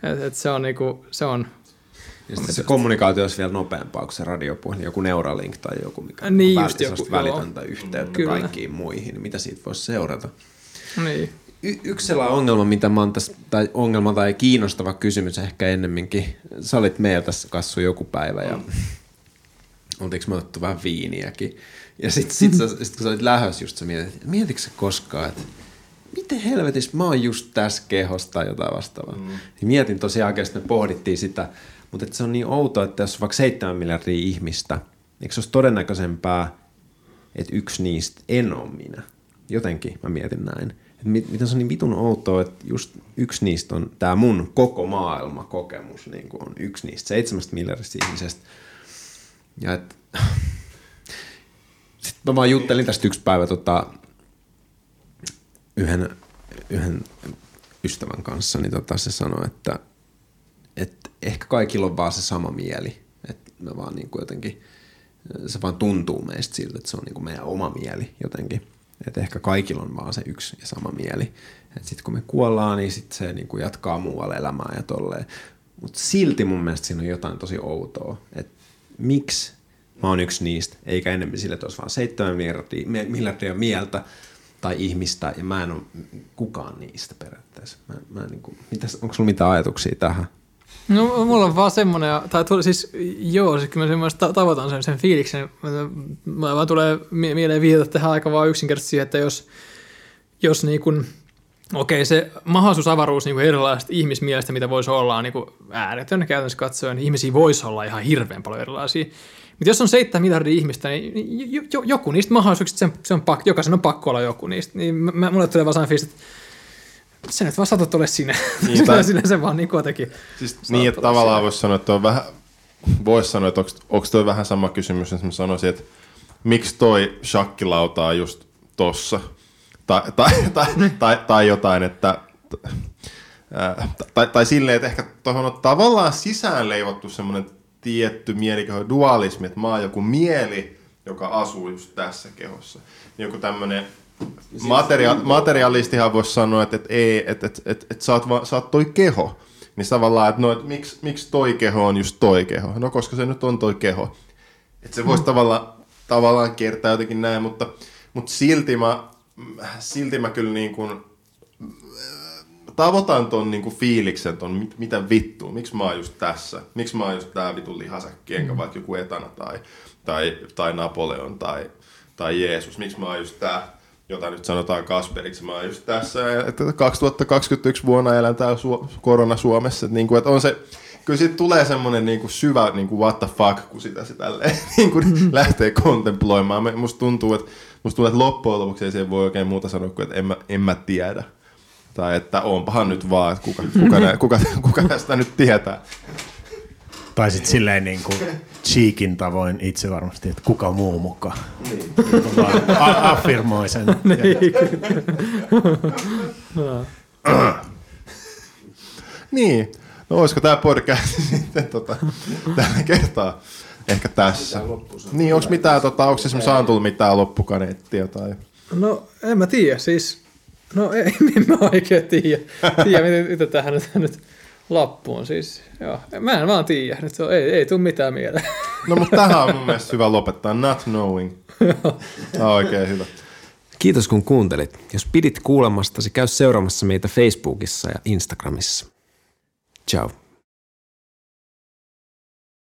Et, et se on niinku, se on... Ja sitten se kommunikaatio olisi vielä nopeampaa kuin se radiopuhelin, joku Neuralink tai joku, mikä niin, päästi sellaista välitöntä yhteyttä kyllä kaikkiin muihin. Mitä siitä voisi seurata? Niin. Y- yksi sellainen ongelma, mitä mä oon tässä, tai ongelma tai kiinnostava kysymys ehkä ennemminkin. Sä olit meillä tässä kassu joku päivä ja mm. oltiinko me otettu vähän viiniäkin. Ja sitten sit sit, kun sä olit lähössä just sä mietit, mietitkö sä koskaan, että miten helvetissä mä oon just tässä kehosta jotain vastaavaa. Mm. Mietin tosiaan, että me pohdittiin sitä. Mutta se on niin outoa, että jos on vaikka seitsemän miljardia ihmistä, eikö se olisi todennäköisempää, että yksi niistä en ole minä? Jotenkin mä mietin näin. Mit, mitä se on niin vitun outoa, että just yksi niistä on tämä mun koko maailma kokemus, niin kuin on yksi niistä seitsemästä miljardista ihmisestä. Ja et... Sitten mä vaan juttelin tästä yksi päivä tota, yhden, yhden ystävän kanssa, niin tota, se sanoi, että että ehkä kaikilla on vaan se sama mieli, että me vaan niin kuin jotenkin, se vaan tuntuu meistä siltä, että se on niin kuin meidän oma mieli jotenkin, että ehkä kaikilla on vaan se yksi ja sama mieli, että sitten kun me kuollaan, niin sitten se niin kuin jatkaa muualla elämää ja tolleen, mutta silti mun mielestä siinä on jotain tosi outoa, että miksi mä oon yksi niistä, eikä enemmän sille, että olisi vaan seitsemän miljardia, miljardia mieltä, tai ihmistä, ja mä en ole kukaan niistä periaatteessa. Mä, mä niin kuin, mitäs, onko sulla mitään ajatuksia tähän? No mulla on vaan semmoinen, tai tuli, siis joo, siis kyllä mä semmoista tavoitan sen, sen fiiliksen. Mä vaan tulee mieleen viitata tähän aika vaan yksinkertaisesti siihen, että jos, jos niin kuin, okei se mahdollisuusavaruus niin kuin erilaisista ihmismielestä, mitä voisi olla, on niin kuin ääretön käytännössä katsoen. Ihmisiä voisi olla ihan hirveän paljon erilaisia. Mutta jos on seitsemän miljardia ihmistä, niin jo, jo, joku niistä mahdollisuuksista, sen, sen on pak, jokaisen on pakko olla joku niistä. Niin mä, mulle tulee vaan sellainen fiilis, että sä nyt vaan saatat ole sinä. Niin, tai... sinä se vaan niin kuitenkin. Siis, niin, että tavallaan voisi sanoa, että on vähän, vois sanoa, että onko toi vähän sama kysymys, että mä sanoisin, että miksi toi shakkilauta on just tossa? Tai, tai, tai, tai, tai jotain, että... Äh, tai, tai silleen, että ehkä tuohon on tavallaan sisään leivottu semmoinen tietty mielikehon dualismi, että mä oon joku mieli, joka asuu just tässä kehossa. Joku tämmöinen... Materia- materialistihan voisi sanoa, että, että ei, että, että, että, että sä, oot va- sä oot toi keho. Niin tavallaan, että, no, että miksi, miksi toi keho on just toi keho? No koska se nyt on toi keho. Että se voisi mm. tavallaan, tavallaan kiertää jotenkin näin, mutta, mutta silti, mä, silti mä kyllä niin kuin, tavoitan ton niin kuin fiiliksen, ton mit, mitä vittua, miksi mä oon just tässä? Miksi mä oon just tää vitun lihasäkki, enkä vaikka joku Etana tai, tai, tai Napoleon tai, tai Jeesus? Miksi mä oon just tää? jota nyt sanotaan Kasperiksi. Mä oon just tässä, että kaksituhattakaksikymmentäyksi vuonna elän täällä Su- korona Suomessa. Että niinku, että on se, kyllä siitä tulee semmoinen niinku syvä niinku what the fuck, kun sitä se tälleen niinku lähtee kontemploimaan. Musta tuntuu, että, musta tuntuu, että loppujen lopuksi ei siihen voi oikein muuta sanoa kuin, että en mä, en mä tiedä. Tai että onpahan nyt vaan, että kuka, kuka, nä, kuka, kuka tästä nyt tietää. Tai sitten silleen niin kuin Cheekin tavoin itse varmasti, että kuka muu muka. Niin. A- affirmoi sen. Niin. Niin. No olisiko tämä podcast sitten tota, tällä kertaa ehkä tässä. Niin, onko mitään, tota, onko se saanut tullut mitään loppukaneettia tai? No en mä tiedä, siis no ei, en mä oikein tiedä, tiedä miten itse tähän nyt lappuun siis. Joo. Mä en vaan tiedä, nyt on, ei, ei tule mitään mieleen. No mutta tähän on mun mielestä hyvä lopettaa, not knowing. Tämä on oikein hyvä. Kiitos kun kuuntelit. Jos pidit kuulemastasi, käy seuraamassa meitä Facebookissa ja Instagramissa. Ciao.